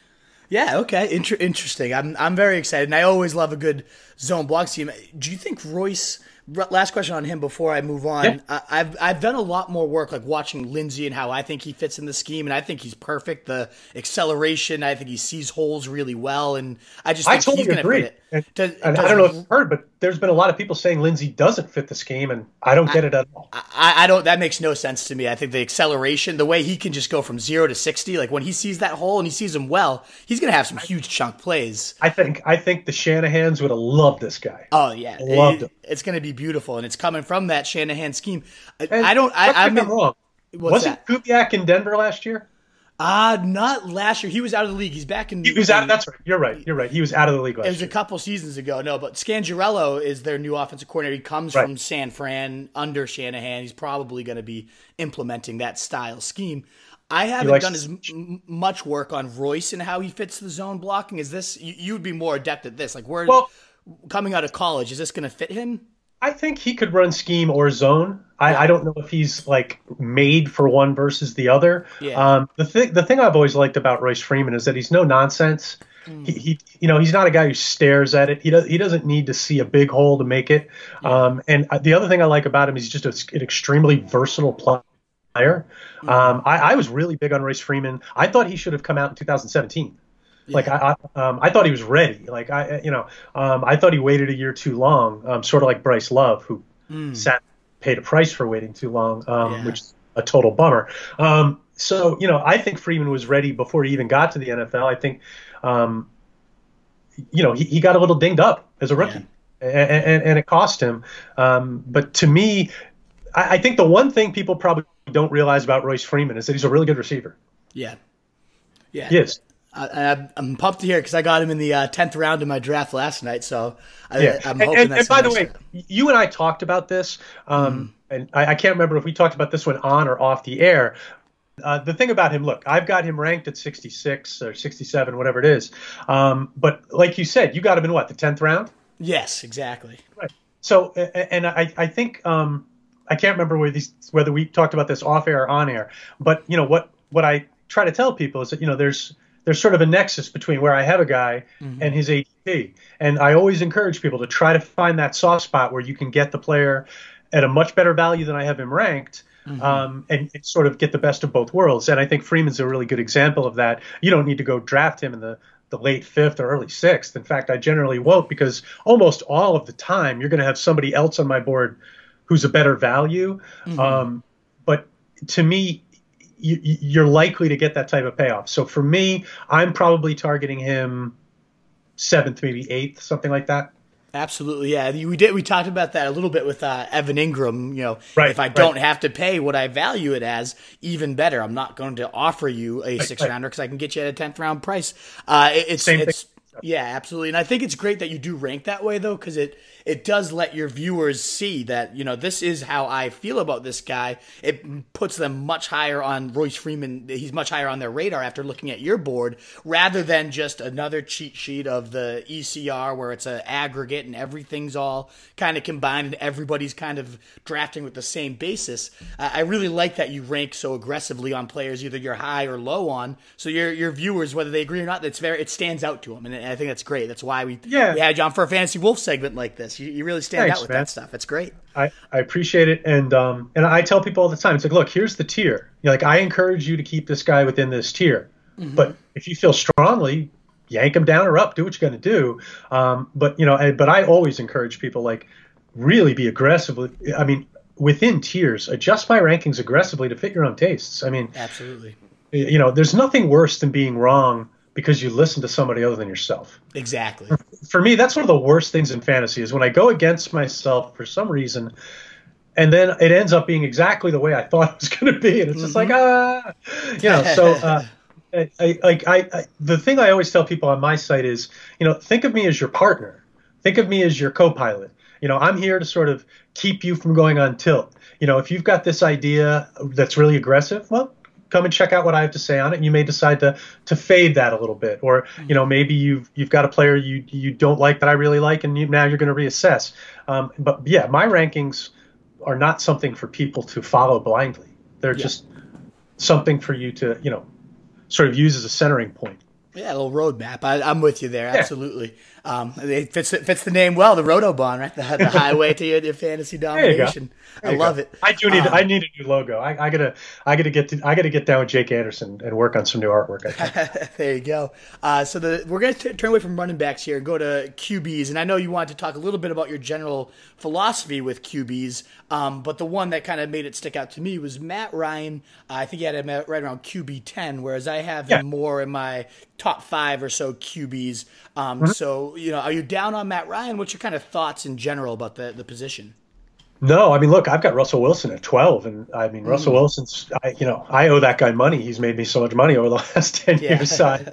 Yeah. Okay. Inter- interesting. I'm I'm very excited, and I always love a good zone block scheme. Do you think Royce? Last question on him before I move on. Yeah. I, I've I've done a lot more work, like watching Lindsey and how I think he fits in the scheme, and I think he's perfect. The acceleration, I think he sees holes really well, and I just think I totally he's agree. Fit it. And, does, and does I don't know if you've heard, but there's been a lot of people saying Lindsey doesn't fit the scheme, and I don't I, get it at all. I, I don't. That makes no sense to me. I think the acceleration, the way he can just go from zero to sixty, like when he sees that hole and he sees him well, he's going to have some huge chunk plays. I think I think the Shanahans would have loved this guy. Oh yeah, loved it, him. It's going to be beautiful, and it's coming from that Shanahan scheme. I, I don't. I, I'm wrong. Wasn't Kubiak in Denver last year? Ah, uh, not last year. He was out of the league. He's back in. He was out. In, that's right. You're right. You're right. He was out of the league last year. It was year. a couple seasons ago. No, but Scangarello is their new offensive coordinator. He comes right. from San Fran under Shanahan. He's probably going to be implementing that style scheme. I haven't done as m- much work on Royce and how he fits the zone blocking. Is this? You, you'd be more adept at this. Like we're well, coming out of college. Is this going to fit him? I think he could run scheme or zone. I, yeah. I don't know if he's like made for one versus the other. Yeah. Um, the thing, the thing I've always liked about Royce Freeman is that he's no nonsense. Mm. He, he, you know, he's not a guy who stares at it. He does, he doesn't need to see a big hole to make it. Yeah. Um, and the other thing I like about him is he's just a, an extremely versatile player. Mm. Um, I, I was really big on Royce Freeman. I thought he should have come out in two thousand seventeen. Yeah. Like I, I, um, I thought he was ready. Like I, you know, um, I thought he waited a year too long. Um, sort of like Bryce Love, who mm. sat paid a price for waiting too long, um, yeah. which is a total bummer. Um, so you know, I think Freeman was ready before he even got to the N F L. I think, um, you know, he, he got a little dinged up as a rookie, yeah. and, and and it cost him. Um, but to me, I, I think the one thing people probably don't realize about Royce Freeman is that he's a really good receiver. Yeah, yeah, he is. I, I'm pumped to hear because I got him in the uh, tenth round in my draft last night. So I, yeah. I'm hoping and, and, that's. And by the way, you and I talked about this, um, mm. and I, I can't remember if we talked about this one on or off the air. Uh, the thing about him, look, I've got him ranked at sixty-six or sixty-seven, whatever it is. Um, but like you said, you got him in what, the tenth round? Yes, exactly. Right. So, and I, I think um, I can't remember whether these, whether we talked about this off air or on air. But you know what? What I try to tell people is that you know there's. There's sort of a nexus between where I have a guy mm-hmm. and his A D P. And I always encourage people to try to find that soft spot where you can get the player at a much better value than I have him ranked, mm-hmm. um, and, and sort of get the best of both worlds. And I think Freeman's a really good example of that. You don't need to go draft him in the, the late fifth or early sixth. In fact, I generally won't, because almost all of the time you're going to have somebody else on my board who's a better value. Mm-hmm. Um, but to me, you, you're likely to get that type of payoff. So for me, I'm probably targeting him seventh, maybe eighth, something like that. Absolutely, yeah. We did. We talked about that a little bit with uh, Evan Engram. You know, right, if I don't right. have to pay what I value it as, even better. I'm not going to offer you a sixth right, rounder because I can get you at a tenth round price. Uh, it, it's Same it's thing. Yeah, absolutely. And I think it's great that you do rank that way though, because it it does let your viewers see that, you know, this is how I feel about this guy. It puts them much higher on Royce Freeman. He's much higher on their radar after looking at your board, rather than just another cheat sheet of the E C R where it's an aggregate and everything's all kind of combined and everybody's kind of drafting with the same basis. Uh, I really like that you rank so aggressively on players, either you're high or low on. So your your viewers, whether they agree or not, that's very it stands out to them. And I think that's great. That's why we, yeah. we had you on for a Fantasy Wolf segment like this. You, you really stand Thanks, out with man. that stuff. It's great. I, I appreciate it. And um and I tell people all the time, it's like, look, here's the tier. You're like, I encourage you to keep this guy within this tier. Mm-hmm. But if you feel strongly, yank him down or up, do what you're going to do. Um, but, you know, I, but I always encourage people, like, really be aggressive. With, I mean, within tiers, adjust my rankings aggressively to fit your own tastes. I mean, absolutely. You know, there's nothing worse than being wrong because you listen to somebody other than yourself. Exactly. For me, that's one of the worst things in fantasy is when I go against myself for some reason, and then it ends up being exactly the way I thought it was going to be. And it's mm-hmm. just like, ah, you know, so uh, I, I, I, I, the thing I always tell people on my site is, you know, think of me as your partner. Think of me as your co-pilot. You know, I'm here to sort of keep you from going on tilt. You know, if you've got this idea that's really aggressive, well, come and check out what I have to say on it. And you may decide to to fade that a little bit, or you know maybe you've you've got a player you you don't like that I really like, and you, now you're going to reassess. Um, but yeah, my rankings are not something for people to follow blindly. They're yeah. just something for you to you know sort of use as a centering point. Yeah, a little roadmap. I, I'm with you there. Absolutely. Yeah. Um, it fits it fits the name well, the Rotobahn, right? The, the highway to your, your fantasy domination. There you go. There I love go. it. I do need um, I need a new logo. I, I gotta I gotta get to, I gotta get down with Jake Anderson and work on some new artwork, I think. There you go. Uh, so the we're gonna t- turn away from running backs here and go to Q Bs. And I know you wanted to talk a little bit about your general philosophy with Q Bs, um, but the one that kind of made it stick out to me was Matt Ryan. Uh, I think he had him at right around Q B ten, whereas I have yeah. him more in my top five or so Q Bs. Um, mm-hmm. So, you know, are you down on Matt Ryan? What's your kind of thoughts in general about the, the position? No, I mean, look, I've got Russell Wilson at twelve, and I mean, mm. Russell Wilson's, I, you know, I owe that guy money. He's made me so much money over the last ten yeah. years. So I,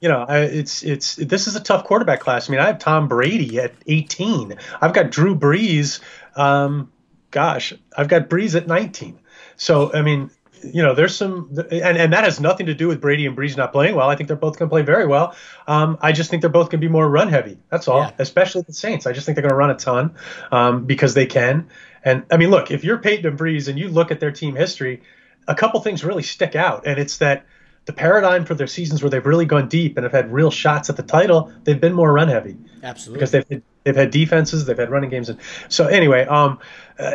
you know, I, it's, it's, this is a tough quarterback class. I mean, I have Tom Brady at eighteen. I've got Drew Brees. Um, gosh, I've got Brees at nineteen. So, I mean, you know, there's some, and, and that has nothing to do with Brady and Brees not playing well. I think they're both going to play very well. Um, I just think they're both going to be more run heavy. That's all, yeah. especially the Saints. I just think they're going to run a ton um, because they can. And I mean, look, if you're Peyton and Brees and you look at their team history, a couple things really stick out. And it's that the paradigm for their seasons where they've really gone deep and have had real shots at the title, they've been more run heavy. Absolutely. Because they've they've had defenses, they've had running games. And so anyway, um, uh,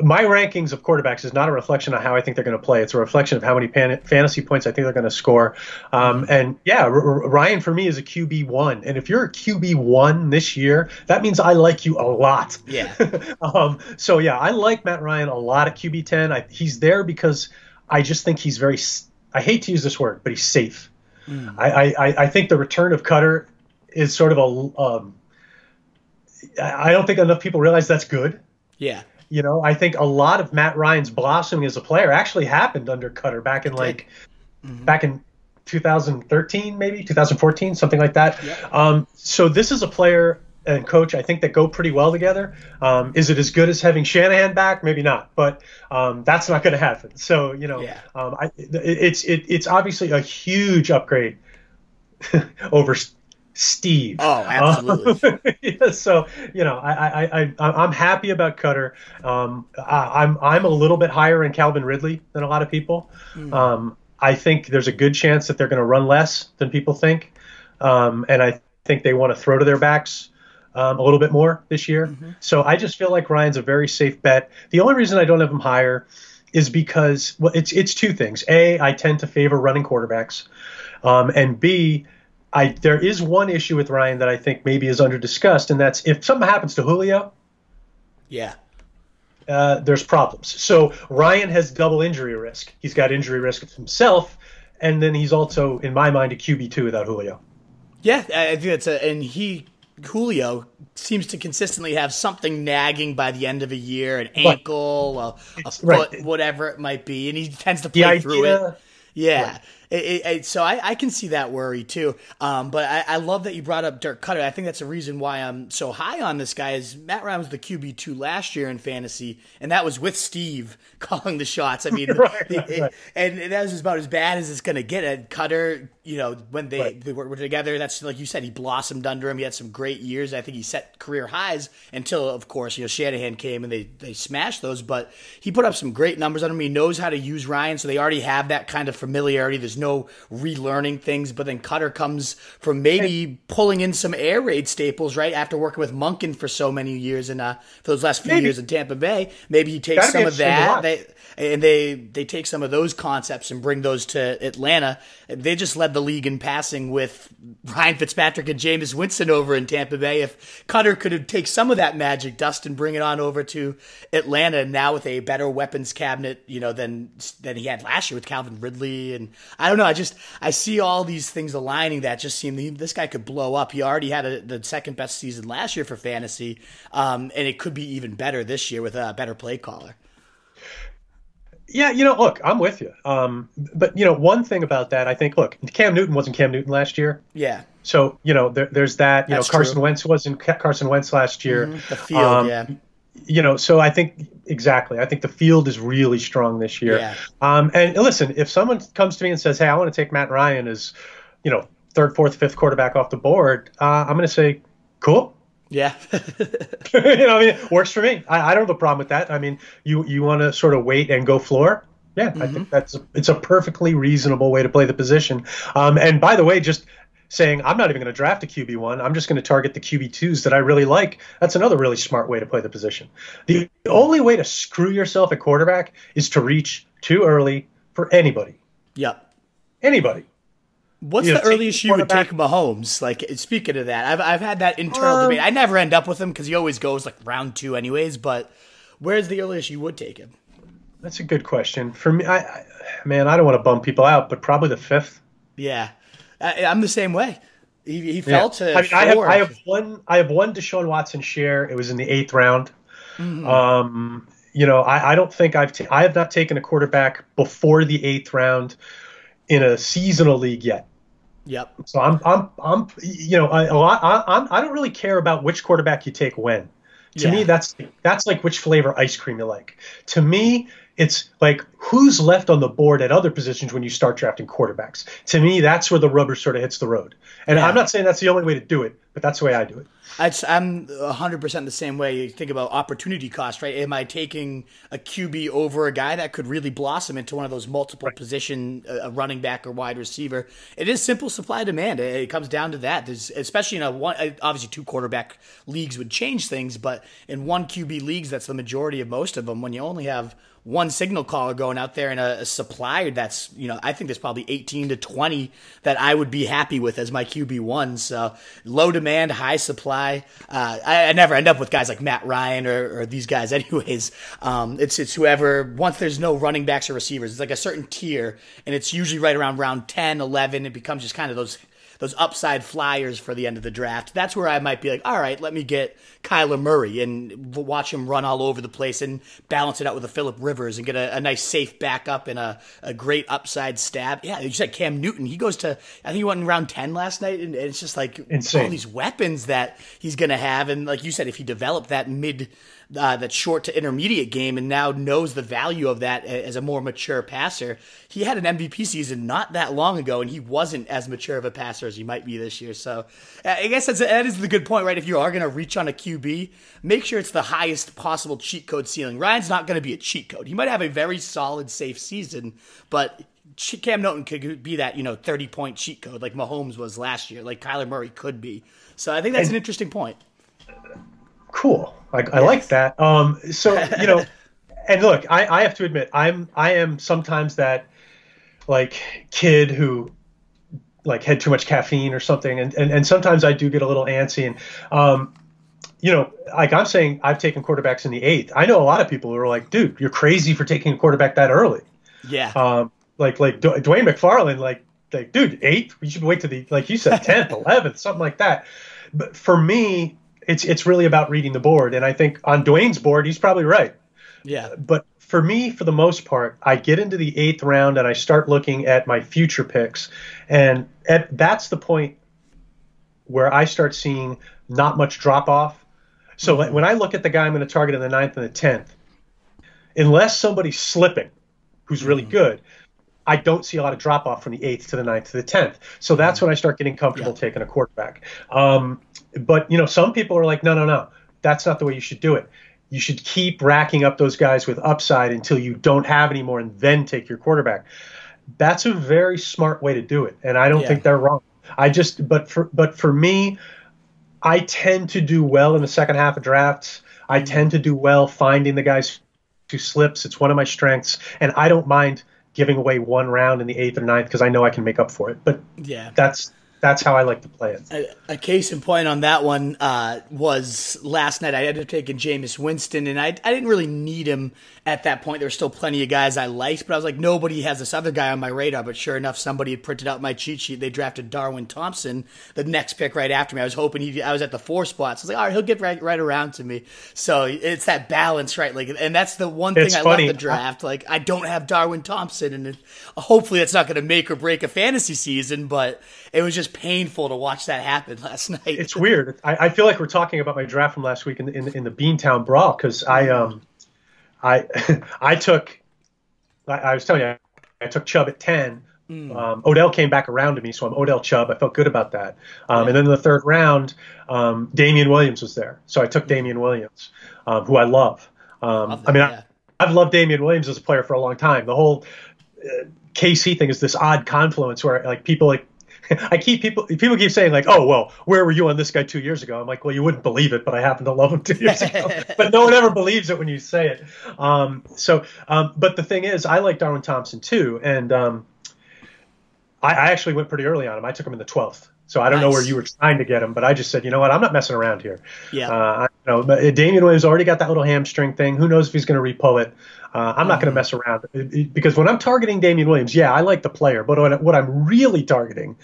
my rankings of quarterbacks is not a reflection on how I think they're going to play. It's a reflection of how many pan- fantasy points I think they're going to score. Um, and yeah, R- Ryan for me is a Q B one. And if you're a Q B one this year, that means I like you a lot. Yeah. um, so yeah, I like Matt Ryan a lot at Q B ten. I, he's there because I just think he's very st- I hate to use this word, but he's safe. Mm. I, I, I think the return of Cutter is sort of a um, – I don't think enough people realize that's good. Yeah. You know, I think a lot of Matt Ryan's blossoming as a player actually happened under Cutter back in like mm-hmm. – back in twenty thirteen maybe, twenty fourteen, something like that. Yeah. Um, so this is a player and coach I think that go pretty well together. Um, is it as good as having Shanahan back? Maybe not, but um, that's not going to happen. So you know, yeah. um, I, it's it, it's obviously a huge upgrade over Steve. Oh, absolutely. Um, yeah, so you know, I I I I'm happy about Cutter. Um, I, I'm I'm a little bit higher in Calvin Ridley than a lot of people. Mm. Um, I think there's a good chance that they're going to run less than people think, um, and I think they want to throw to their backs. um, a little bit more this year. Mm-hmm. So I just feel like Ryan's a very safe bet. The only reason I don't have him higher is because, well, it's it's two things. A, I tend to favor running quarterbacks. Um, and B, I there is one issue with Ryan that I think maybe is under-discussed, and that's if something happens to Julio, yeah, uh, there's problems. So Ryan has double injury risk. He's got injury risk himself, and then he's also, in my mind, a Q B two without Julio. Yeah, I think that's a, and he, Julio, seems to consistently have something nagging by the end of a year, an ankle, a, a foot, right. whatever it might be, and he tends to play the idea, through it. Yeah, right. it, it, it, so I, I can see that worry too. Um, but I, I love that you brought up Dirk Cutter. I think that's a reason why I'm so high on this guy is Matt Ryan was the Q B two last year in fantasy, and that was with Steve calling the shots. I mean, right, the, right, it, right. and that was about as bad as it's going to get. And Cutter, you know, when they, right. they were, were together, that's like you said, he blossomed under him. He had some great years. I think he set career highs until, of course, you know, Shanahan came and they, they smashed those. But he put up some great numbers on him. He knows how to use Ryan, so they already have that kind of familiarity. There's no relearning things. But then Cutter comes from maybe pulling in some air raid staples, right, after working with Monken for so many years and uh, for those last few maybe. years in Tampa Bay. Maybe he takes That'd some of that. They, and they, they take some of those concepts and bring those to Atlanta. They just led the league in passing with Ryan Fitzpatrick and Jameis Winston over in Tampa Bay. If Cutter could take some of that magic dust and bring it on over to Atlanta now with a better weapons cabinet, you know, than than he had last year with Calvin Ridley. And I don't know. I just I see all these things aligning that just seem this guy could blow up. He already had a, the second best season last year for fantasy, um, and it could be even better this year with a better play caller. Yeah, you know, look, I'm with you. Um, but, you know, one thing about that, I think, look, Cam Newton wasn't Cam Newton last year. Yeah. So, you know, there, there's that. You That's know, Carson true. Wentz wasn't Carson Wentz last year. Mm-hmm. The field, um, yeah. You know, so I think, exactly, I think the field is really strong this year. Yeah. Um, and listen, if someone comes to me and says, hey, I want to take Matt Ryan as, you know, third, fourth, fifth quarterback off the board, uh, I'm going to say, cool. Yeah. You know, I mean, it works for me. I, I don't have a problem with that. I mean, you, you want to sort of wait and go floor? Yeah, mm-hmm. I think that's a, it's a perfectly reasonable way to play the position. Um, and by the way, just saying I'm not even going to draft a Q B one. I'm just going to target the Q B twos that I really like. That's another really smart way to play the position. The only way to screw yourself at quarterback is to reach too early for anybody. Yeah. Anybody. What's you know, the earliest you would take Mahomes? Like, speaking of that, I've I've had that internal um, debate. I never end up with him because he always goes like round two, anyways. But where's the earliest you would take him? That's a good question for me. I, I man, I don't want to bum people out, but probably the fifth. Yeah, I, I'm the same way. He, he fell yeah. to. I, mean, I have I have one I have one Deshaun Watson share. It was in the eighth round. Mm-hmm. Um, you know, I, I don't think I've ta- I have not taken a quarterback before the eighth round in a seasonal league yet. Yep. So I'm, I'm, I'm, you know, I, I, I don't really care about which quarterback you take when. To yeah. me, that's that's like which flavor ice cream you like. To me, it's like who's left on the board at other positions when you start drafting quarterbacks. To me, that's where the rubber sort of hits the road. And yeah. I'm not saying that's the only way to do it, but that's the way I do it. I'd, I'm one hundred percent the same way. You think about opportunity cost, right? Am I taking a Q B over a guy that could really blossom into one of those multiple right. position, a running back or wide receiver? It is simple supply demand. It comes down to that. There's, especially in a one, obviously two quarterback leagues would change things, but in one Q B leagues, that's the majority of most of them. When you only have one signal caller going out there and a, a supplier that's, you know, I think there's probably eighteen to twenty that I would be happy with as my Q B one. So low demand, high supply. Uh, I, I never end up with guys like Matt Ryan or, or these guys anyways. Um, it's, it's whoever, once there's no running backs or receivers, it's like a certain tier and it's usually right around round ten, eleven. It becomes just kind of those those upside flyers for the end of the draft. That's where I might be like, all right, let me get Kyler Murray and watch him run all over the place and balance it out with a Phillip Rivers and get a, a nice safe backup and a, a great upside stab. Yeah, you said Cam Newton. He goes to, I think he went in round ten last night, and it's just like Insane. All these weapons that he's going to have. And like you said, if he developed that mid Uh, that short to intermediate game and now knows the value of that as a more mature passer. He had an M V P season not that long ago, and he wasn't as mature of a passer as he might be this year. So I guess that's, that is the good point, right? If you are going to reach on a Q B, make sure it's the highest possible cheat code ceiling. Ryan's not going to be a cheat code. He might have a very solid, safe season, but Cam Newton could be that, you know, thirty-point cheat code like Mahomes was last year, like Kyler Murray could be. So I think that's an interesting point. Cool. I, yes. I like that. Um, so, you know, and look, I, I have to admit, I'm I am sometimes that like kid who like had too much caffeine or something. And, and, and sometimes I do get a little antsy. And, um, you know, like I'm saying, I've taken quarterbacks in the eighth. I know a lot of people who are like, dude, you're crazy for taking a quarterback that early. Yeah. Um, like like D- Dwayne McFarland, like, like, dude, eighth? You should wait to the, like you said, tenth, eleventh, something like that. But for me, it's it's really about reading the board. And I think on Dwayne's board, he's probably right. Yeah. But for me, for the most part, I get into the eighth round and I start looking at my future picks. And at, that's the point where I start seeing not much drop off. So mm-hmm. when I look at the guy I'm going to target in the ninth and the tenth, unless somebody's slipping who's really mm-hmm. good, I don't see a lot of drop off from the eighth to the ninth to the tenth. So that's when I start getting comfortable yeah. taking a quarterback. Um, but, you know, some people are like, no, no, no, that's not the way you should do it. You should keep racking up those guys with upside until you don't have any more and then take your quarterback. That's a very smart way to do it. And I don't yeah. think they're wrong. I just, but for, but for me, I tend to do well in the second half of drafts. I tend to do well finding the guys who slips. It's one of my strengths. And I don't mind giving away one round in the eighth or ninth because I know I can make up for it. But yeah, that's that's how I like to play it. A, a case in point on that one uh, was last night I ended up taking Jameis Winston, and I, I didn't really need him at that point. There were still plenty of guys I liked, but I was like, nobody has this other guy on my radar. But sure enough, somebody had printed out my cheat sheet. They drafted Darwin Thompson, the next pick right after me. I was hoping he, I was at the four spot. So I was like, all right, he'll get right, right around to me. So it's that balance, right? Like, and that's the one thing it's I funny. love the draft. I, like, I don't have Darwin Thompson, and it, hopefully that's not going to make or break a fantasy season, but it was just painful to watch that happen last night. It's weird. I, I feel like we're talking about my draft from last week in, in, in the Beantown Brawl because I um I I took I, I was telling you I, I took Chubb at ten. Mm. Um, Odell came back around to me, so I'm Odell Chubb. I felt good about that. Um, yeah. And then in the third round, um, Damian Williams was there, so I took Damian Williams, um, who I love. Um, love that, I mean, yeah. I, I've loved Damian Williams as a player for a long time. The whole uh, K C thing is this odd confluence where like people like. I keep people people keep saying like, oh, well, where were you on this guy two years ago? I'm like, well, you wouldn't believe it, but I happen to love him two years ago. But no one ever believes it when you say it. Um, so um, but the thing is, I like Darwin Thompson, too. And um, I, I actually went pretty early on him. I took him in the twelfth. So I don't nice. know where you were trying to get him, but I just said, you know what, I'm not messing around here. Yeah. Uh, I, you know, but Damian Williams already got that little hamstring thing. Who knows if he's going to re-pull it? Uh, I'm not mm-hmm. going to mess around it, it, because when I'm targeting Damian Williams, yeah, I like the player, but what, what I'm really targeting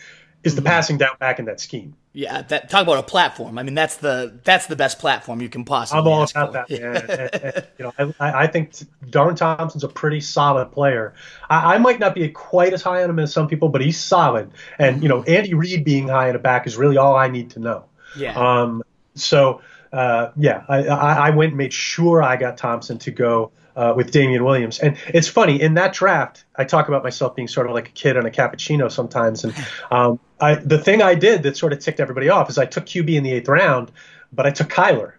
is the mm-hmm. passing down back in that scheme. Yeah, that, talk about a platform. I mean, that's the that's the best platform you can possibly. I'm all about that. Man. and, and, you know, I, I think Darwin Thompson's a pretty solid player. I, I might not be quite as high on him as some people, but he's solid. And mm-hmm. you know, Andy Reid being high in a back is really all I need to know. Yeah. Um. So, uh, yeah, I, I, I went and made sure I got Thompson to go. Uh, with Damian Williams. And it's funny, in that draft, I talk about myself being sort of like a kid on a cappuccino sometimes. And um, I, the thing I did that sort of ticked everybody off is I took Q B in the eighth round, but I took Kyler.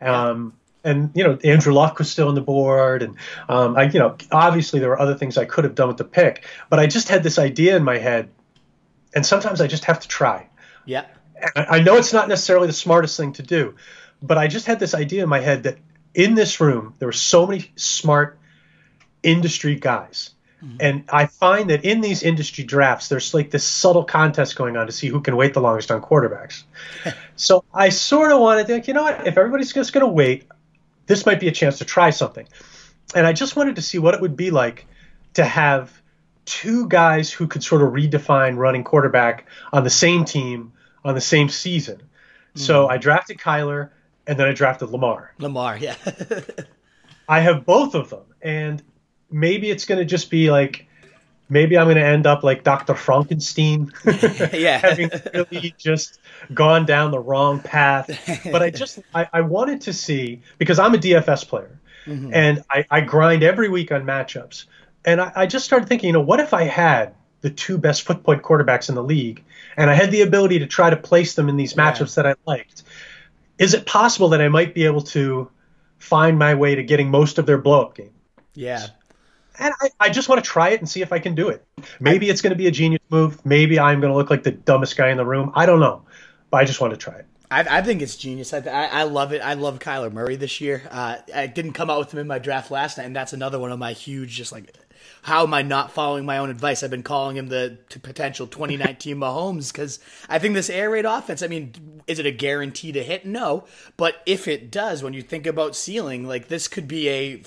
Um, and, you know, Andrew Luck was still on the board. And, um, I, you know, obviously there were other things I could have done with the pick. But I just had this idea in my head, and sometimes I just have to try. Yeah. And I know it's not necessarily the smartest thing to do, but I just had this idea in my head that in this room, there were so many smart industry guys. Mm-hmm. And I find that in these industry drafts, there's like this subtle contest going on to see who can wait the longest on quarterbacks. So I sort of wanted to think, you know what, if everybody's just going to wait, this might be a chance to try something. And I just wanted to see what it would be like to have two guys who could sort of redefine running quarterback on the same team, on the same season. Mm-hmm. So I drafted Kyler. And then I drafted Lamar. Lamar, yeah. I have both of them. And maybe it's going to just be like, maybe I'm going to end up like Doctor Frankenstein. yeah. Having really just gone down the wrong path. But I just, I, I wanted to see, because I'm a D F S player. Mm-hmm. And I, I grind every week on matchups. And I, I just started thinking, you know, what if I had the two best football quarterbacks in the league, and I had the ability to try to place them in these yeah. matchups that I liked? Is it possible that I might be able to find my way to getting most of their blow-up games? Yeah. And I, I just want to try it and see if I can do it. Maybe I, it's going to be a genius move. Maybe I'm going to look like the dumbest guy in the room. I don't know. But I just want to try it. I, I think it's genius. I, I love it. I love Kyler Murray this year. Uh, I didn't come out with him in my draft last night, and that's another one of my huge, just like, how am I not following my own advice? I've been calling him the t- potential twenty nineteen Mahomes because I think this air raid offense, I mean, is it a guarantee to hit? No. But if it does, when you think about ceiling, like this could be a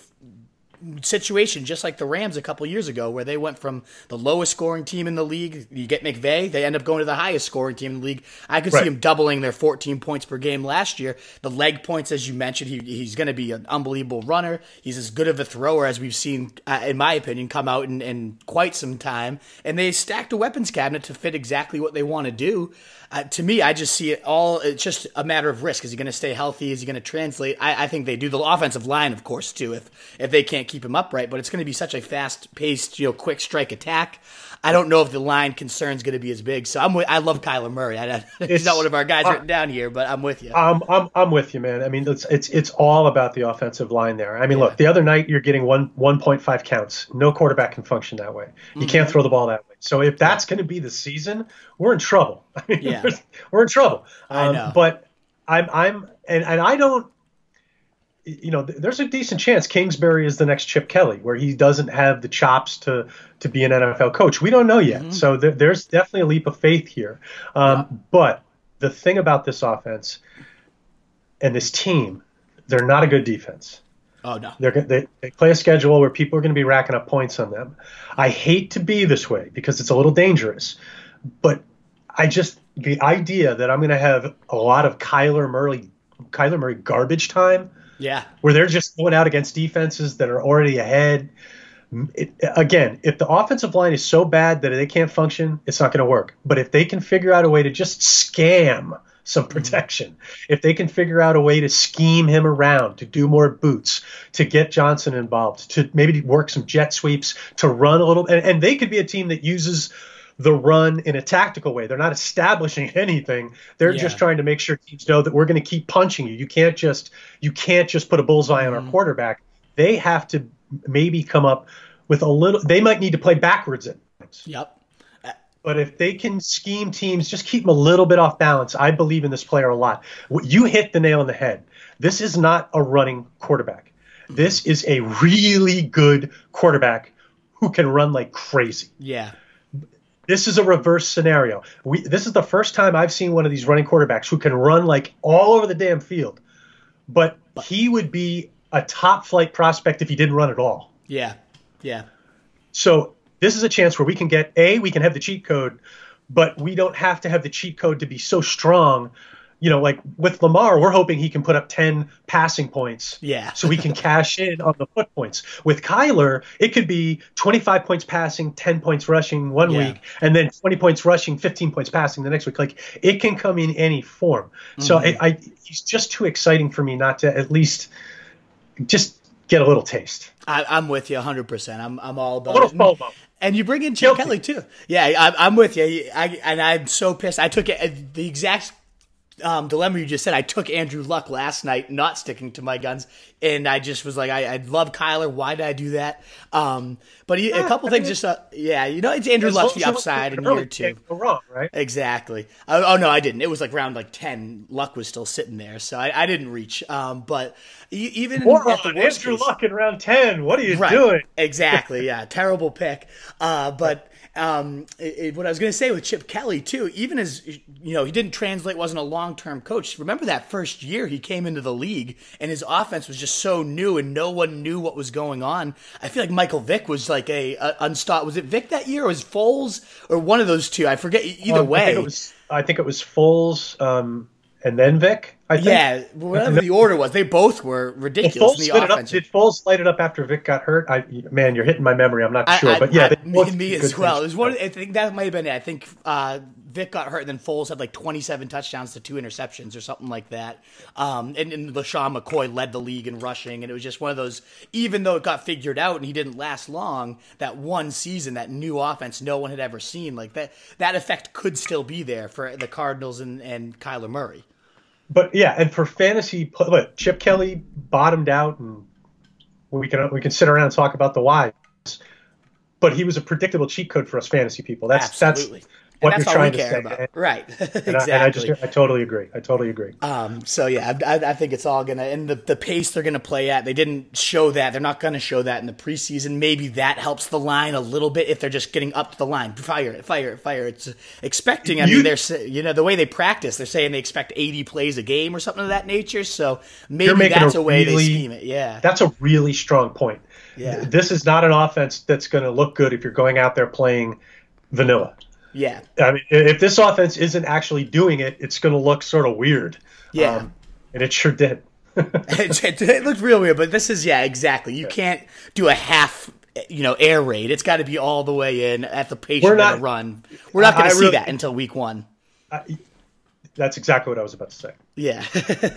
situation just like the Rams a couple years ago where they went from the lowest scoring team in the league. You get McVay, they end up going to the highest scoring team in the league. I could right. see him doubling their fourteen points per game last year. The leg points, as you mentioned, he he's going to be an unbelievable runner. He's as good of a thrower as we've seen, uh, in my opinion, come out in, in quite some time. And they stacked a weapons cabinet to fit exactly what they want to do. Uh, to me, I just see it all. It's just a matter of risk. Is he going to stay healthy? Is he going to translate? I, I think they do. The offensive line, of course, too, if if they can't keep him upright. But it's going to be such a fast-paced, you know, quick strike attack. I don't know if the line concern's going to be as big. So I'm with, I love Kyler Murray. I, he's not one of our guys uh, written down here, but I'm with you. I'm I'm I'm with you, man. I mean, it's it's it's all about the offensive line there. I mean, yeah. Look, the other night you're getting one one point five counts. No quarterback can function that way. You mm-hmm. can't throw the ball that way. So if that's going to be the season, we're in trouble. I mean, yeah. we're in trouble. Um, I know. But I'm I'm and, and I don't. You know, there's a decent chance Kingsbury is the next Chip Kelly, where he doesn't have the chops to to be an N F L coach. We don't know yet. Mm-hmm. So th- there's definitely a leap of faith here. Um, yeah. But the thing about this offense and this team, they're not a good defense. Oh, no. They're, they, they play a schedule where people are going to be racking up points on them. I hate to be this way because it's a little dangerous, but I just – the idea that I'm going to have a lot of Kyler Murray, Kyler Murray garbage time – yeah, where they're just going out against defenses that are already ahead. It, again, if the offensive line is so bad that they can't function, it's not going to work. But if they can figure out a way to just scam some protection, mm-hmm. if they can figure out a way to scheme him around, to do more boots, to get Johnson involved, to maybe work some jet sweeps, to run a little, and, and they could be a team that uses the run in a tactical way. They're not establishing anything. They're yeah. just trying to make sure teams know that we're going to keep punching you. You can't just you can't just put a bullseye mm-hmm. on our quarterback. They have to maybe come up with a little. They might need to play backwards at times. Yep. But if they can scheme teams, just keep them a little bit off balance. I believe in this player a lot. You hit the nail on the head. This is not a running quarterback. Mm-hmm. This is a really good quarterback who can run like crazy. Yeah. This is a reverse scenario. We, this is the first time I've seen one of these running quarterbacks who can run like all over the damn field. But he would be a top flight prospect if he didn't run at all. Yeah, yeah. So this is a chance where we can get, A, we can have the cheat code, but we don't have to have the cheat code to be so strong. You know, like with Lamar, we're hoping he can put up ten passing points. Yeah. So we can cash in on the foot points. With Kyler, it could be twenty-five points passing, ten points rushing one yeah. week, and then twenty points rushing, fifteen points passing the next week. Like it can come in any form. Mm-hmm. So I, I, he's just too exciting for me not to at least just get a little taste. I, I'm with you one hundred percent. I'm I'm all about a little FOMO. And you bring in Chip Kelly too. Yeah, I, I'm with you. I and I'm so pissed. I took it, the exact. Um, dilemma you just said. I took Andrew Luck last night, not sticking to my guns, and I just was like, I, I love Kyler. Why did I do that? Um, but he, yeah, a couple I things mean, just, uh, yeah, you know, it's Andrew Luck's the upside in year two. Wrong, right? Exactly. Oh, oh no, I didn't. It was like round like ten. Luck was still sitting there, so I, I didn't reach. Um, but even Moron, at the worst Andrew case, Luck in round ten. What are you right, doing? Exactly. Yeah, terrible pick. Uh, but. Um, it, it, what I was going to say with Chip Kelly too, even as, you know, he didn't translate, wasn't a long-term coach. Remember that first year he came into the league and his offense was just so new and no one knew what was going on. I feel like Michael Vick was like a, a unstoppable. Was it Vick that year or was Foles or one of those two? I forget either um, way. I think it was, I think it was Foles. Um, And then Vic, I think. Yeah, whatever the order was, they both were ridiculous in the offense. Did Foles light it up after Vic got hurt? I, man, you're hitting my memory. I'm not sure, I, I, but yeah, I, me, me as well. It was one. I think that might have been it. I think uh, Vic got hurt, and then Foles had like twenty-seven touchdowns to two interceptions or something like that. Um, and, and LaShawn McCoy led the league in rushing, and it was just one of those. Even though it got figured out and he didn't last long, that one season, that new offense no one had ever seen, like that. That effect could still be there for the Cardinals and, and Kyler Murray. But yeah, and for fantasy, look, Chip Kelly bottomed out, and we can we can sit around and talk about the whys. But he was a predictable cheat code for us fantasy people. That's Absolutely. that's what and that's you're all trying we care to say. About. And, right. exactly. I, and I, just, I totally agree. I totally agree. Um, so, yeah, I, I think it's all going to – and the, the pace they're going to play at, they didn't show that. They're not going to show that in the preseason. Maybe that helps the line a little bit if they're just getting up to the line. Fire it, fire it, fire it. It's expecting – I you, mean, they're you know, the way they practice, they're saying they expect eighty plays a game or something of that nature. So maybe that's a, a way really, they scheme it. Yeah. That's a really strong point. Yeah. This is not an offense that's going to look good if you're going out there playing vanilla. Yeah. I mean, if this offense isn't actually doing it, it's going to look sort of weird. Yeah. Um, and it sure did. it, it, it looked real weird, but this is, yeah, exactly. You can't do a half, you know, air raid. It's got to be all the way in at the pace we're going to run. We're not going to see really, that until week one. I, that's exactly what I was about to say. Yeah.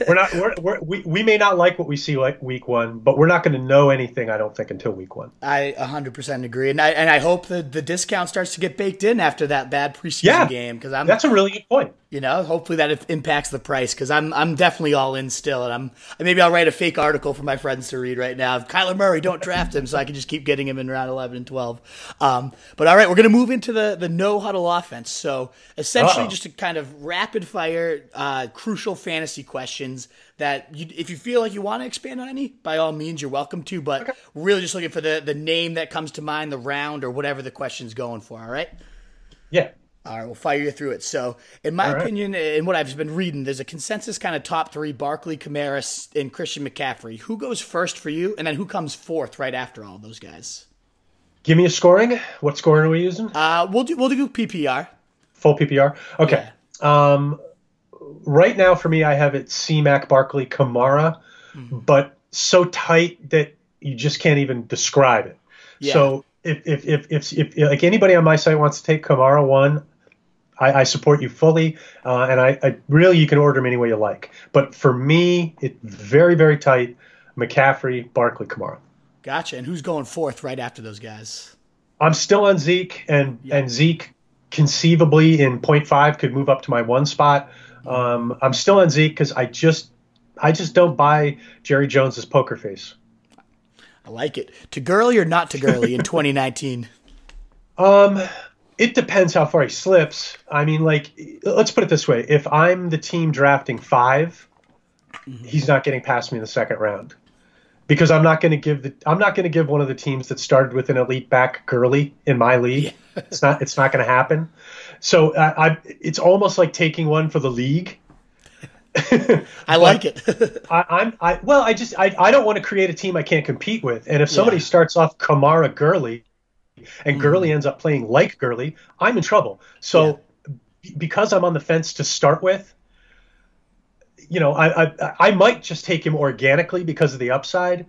we're not, we're, we're, we we may not like what we see like week one, but we're not going to know anything, I don't think, until week one. I one hundred percent agree. And I and I hope that the discount starts to get baked in after that bad preseason yeah, game. Cause I'm, that's a really good point. You know, hopefully that impacts the price because I'm I'm definitely all in still. And I'm maybe I'll write a fake article for my friends to read right now. Kyler Murray, don't draft him, so I can just keep getting him in round eleven and twelve. Um, but all right, we're going to move into the, the no-huddle offense. So essentially Uh-oh. just a kind of rapid-fire Uh, crucial fantasy questions that you, if you feel like you want to expand on any, by all means, you're welcome to, but okay. really just looking for the, the name that comes to mind, the round or whatever the question's going for. All right. Yeah. All right. We'll fire you through it. So in my all opinion, right. and what I've been reading, there's a consensus kind of top three, Barkley, Kamara, and Christian McCaffrey. Who goes first for you? And then who comes fourth right after all those guys? Give me a scoring. What scoring are we using? Uh, we'll do, we'll do P P R. Full P P R. Okay. Yeah. Um, Right now, for me, I have it C-Mac, Barkley, Kamara, mm-hmm. but so tight that you just can't even describe it. Yeah. So if if, if if if like anybody on my site wants to take Kamara one, I, I support you fully, uh, and I, I really you can order them any way you like. But for me, it's very, very tight, McCaffrey, Barkley, Kamara. Gotcha. And who's going fourth right after those guys? I'm still on Zeke, and, yeah. and Zeke conceivably in point five could move up to my one spot. Um, I'm still on Zeke because I just, I just don't buy Jerry Jones's poker face. I like it. To girly or not to girly in twenty nineteen? Um, it depends how far he slips. I mean, like, let's put it this way: if I'm the team drafting five, mm-hmm. he's not getting past me in the second round because I'm not going to give the, I'm not going to give one of the teams that started with an elite back Gurley in my league. Yeah. It's not, it's not going to happen. So uh, I, it's almost like taking one for the league. I like it. I, I'm I well, I just I, I don't want to create a team I can't compete with. And if somebody yeah. starts off Kamara Gurley and mm. Gurley ends up playing like Gurley, I'm in trouble. So yeah. b- because I'm on the fence to start with, you know, I, I I might just take him organically because of the upside.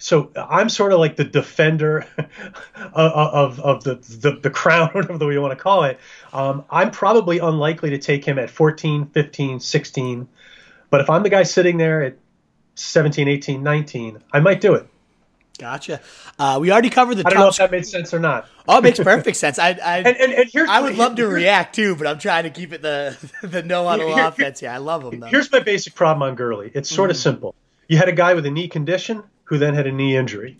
So I'm sort of like the defender of, of, of the, the, the crown, whatever we want to call it. Um, I'm probably unlikely to take him at fourteen, fifteen, sixteen. But if I'm the guy sitting there at seventeen, eighteen, nineteen, I might do it. Gotcha. Uh, we already covered the top. I don't know if that made sense or not. Oh, it makes perfect sense. I I, and, and, and here's I would my, love to react too, but I'm trying to keep it the, the no-huddle here, offense here. I love him, though. Here's my basic problem on Gurley. It's sort mm. of simple. You had a guy with a knee condition who then had a knee injury.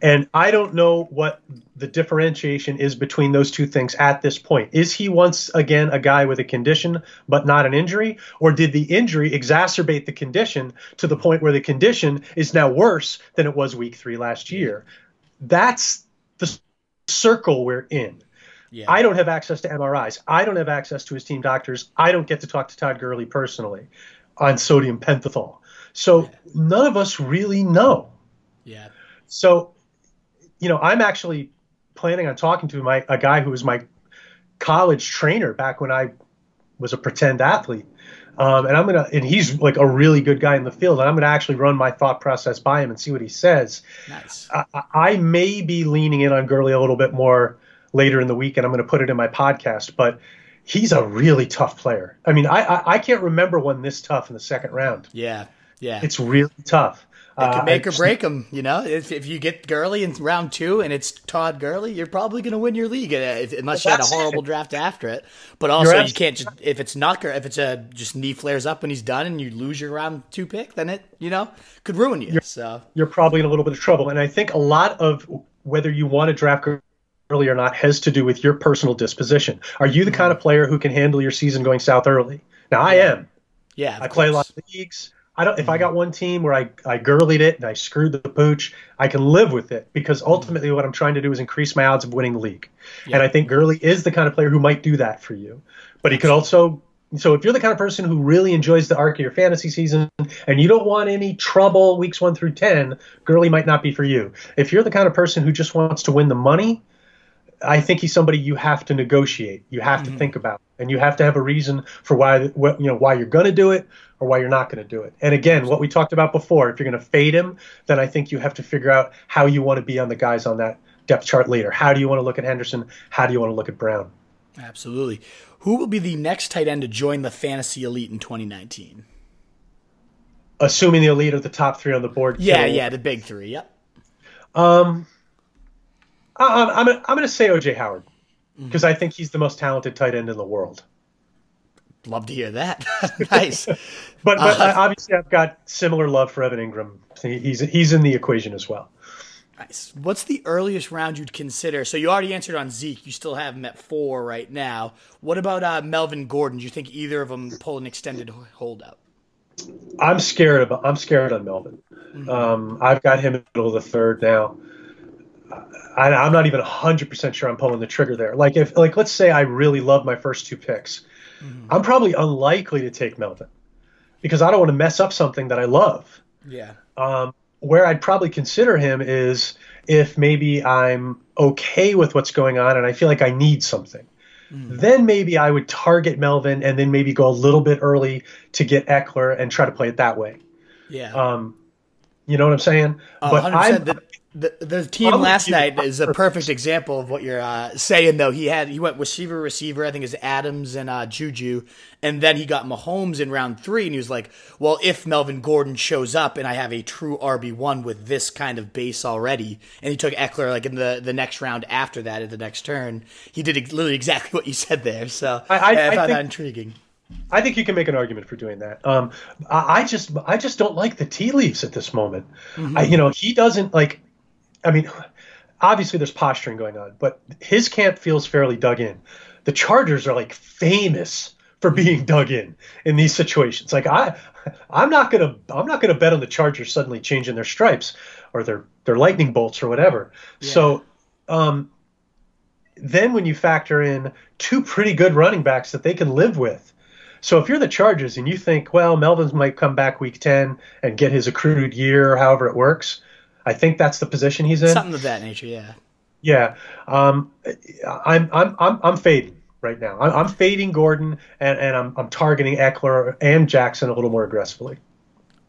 And I don't know what the differentiation is between those two things at this point. Is he once again a guy with a condition but not an injury? Or did the injury exacerbate the condition to the point where the condition is now worse than it was week three last year? That's the circle we're in. Yeah. I don't have access to M R Is. I don't have access to his team doctors. I don't get to talk to Todd Gurley personally on sodium pentothal. So yeah. none of us really know. Yeah. So, you know, I'm actually planning on talking to my a guy who was my college trainer back when I was a pretend athlete, um, and I'm gonna and he's like a really good guy in the field, and I'm gonna actually run my thought process by him and see what he says. Nice. I, I may be leaning in on Gurley a little bit more later in the week, and I'm gonna put it in my podcast, but. He's a really tough player. I mean, I, I I can't remember one this tough in the second round. Yeah, yeah. It's really tough. It can uh, make or just, break him, you know? If, if you get Gurley in round two and it's Todd Gurley, you're probably going to win your league unless you had a horrible it. draft after it. But also you can't just – if it's not – if it's a just knee flares up when he's done and you lose your round two pick, then it, you know, could ruin you. You're, so. you're probably in a little bit of trouble. And I think a lot of whether you want to draft Gurley early or not has to do with your personal disposition. Are you the kind of player who can handle your season going south early? Now, I yeah. am. Yeah, I play course. a lot of leagues. I don't. Mm-hmm. If I got one team where I, I girlied it and I screwed the pooch, I can live with it because ultimately mm-hmm. what I'm trying to do is increase my odds of winning the league. Yeah. And I think Gurley is the kind of player who might do that for you. But he could also – so if you're the kind of person who really enjoys the arc of your fantasy season and you don't want any trouble weeks one through ten, Gurley might not be for you. If you're the kind of person who just wants to win the money, I think he's somebody you have to negotiate. You have mm-hmm. to think about, and you have to have a reason for why what, you know why you're going to do it or why you're not going to do it. And again, what we talked about before, if you're going to fade him, then I think you have to figure out how you want to be on the guys on that depth chart later. How do you want to look at Henderson? How do you want to look at Brown? Absolutely. Who will be the next tight end to join the fantasy elite in twenty nineteen? Assuming the elite are the top three on the board. Yeah, too. yeah, the big three. Yep. Um. I'm I'm going to say O J Howard because I think he's the most talented tight end in the world. Love to hear that. Nice, but, but uh, obviously I've got similar love for Evan Engram. He's he's in the equation as well. Nice. What's the earliest round you'd consider? So you already answered on Zeke. You still have him at four right now. What about uh, Melvin Gordon? Do you think either of them pull an extended holdout? I'm scared of I'm scared on Melvin. Mm-hmm. Um, I've got him in the middle of the third now. I, I'm not even one hundred percent sure I'm pulling the trigger there. Like, if, like, let's say I really love my first two picks. Mm-hmm. I'm probably unlikely to take Melvin because I don't want to mess up something that I love. Yeah. Um, where I'd probably consider him is if maybe I'm okay with what's going on and I feel like I need something. Mm-hmm. Then maybe I would target Melvin and then maybe go a little bit early to get Eckler and try to play it that way. Yeah. Um, you know what I'm saying? Uh, but I'm. The, the team last night is a perfect example of what you're uh, saying, though. He had he went receiver, receiver, I think it was Adams and uh, Juju, and then he got Mahomes in round three, and he was like, well, if Melvin Gordon shows up and I have a true R B one with this kind of base already, and he took Eckler like in the, the next round after that, at the next turn, he did literally exactly what you said there, so I, I, I found I think- that intriguing. I think you can make an argument for doing that. Um, I, I just I just don't like the tea leaves at this moment. Mm-hmm. I, you know, he doesn't like – I mean, obviously there's posturing going on, but his camp feels fairly dug in. The Chargers are like famous for being dug in in these situations. Like I, I'm not gonna, I'm not gonna bet on the Chargers suddenly changing their stripes or their their lightning bolts or whatever. Yeah. So, um, then when you factor in two pretty good running backs that they can live with. So if you're the Chargers and you think, well, Melvin might come back week ten and get his accrued year, or however it works. I think that's the position he's in. Something of that nature, yeah. Yeah, um, I'm I'm I'm I'm fading right now. I'm, I'm fading Gordon, and, and I'm I'm targeting Eckler and Jackson a little more aggressively.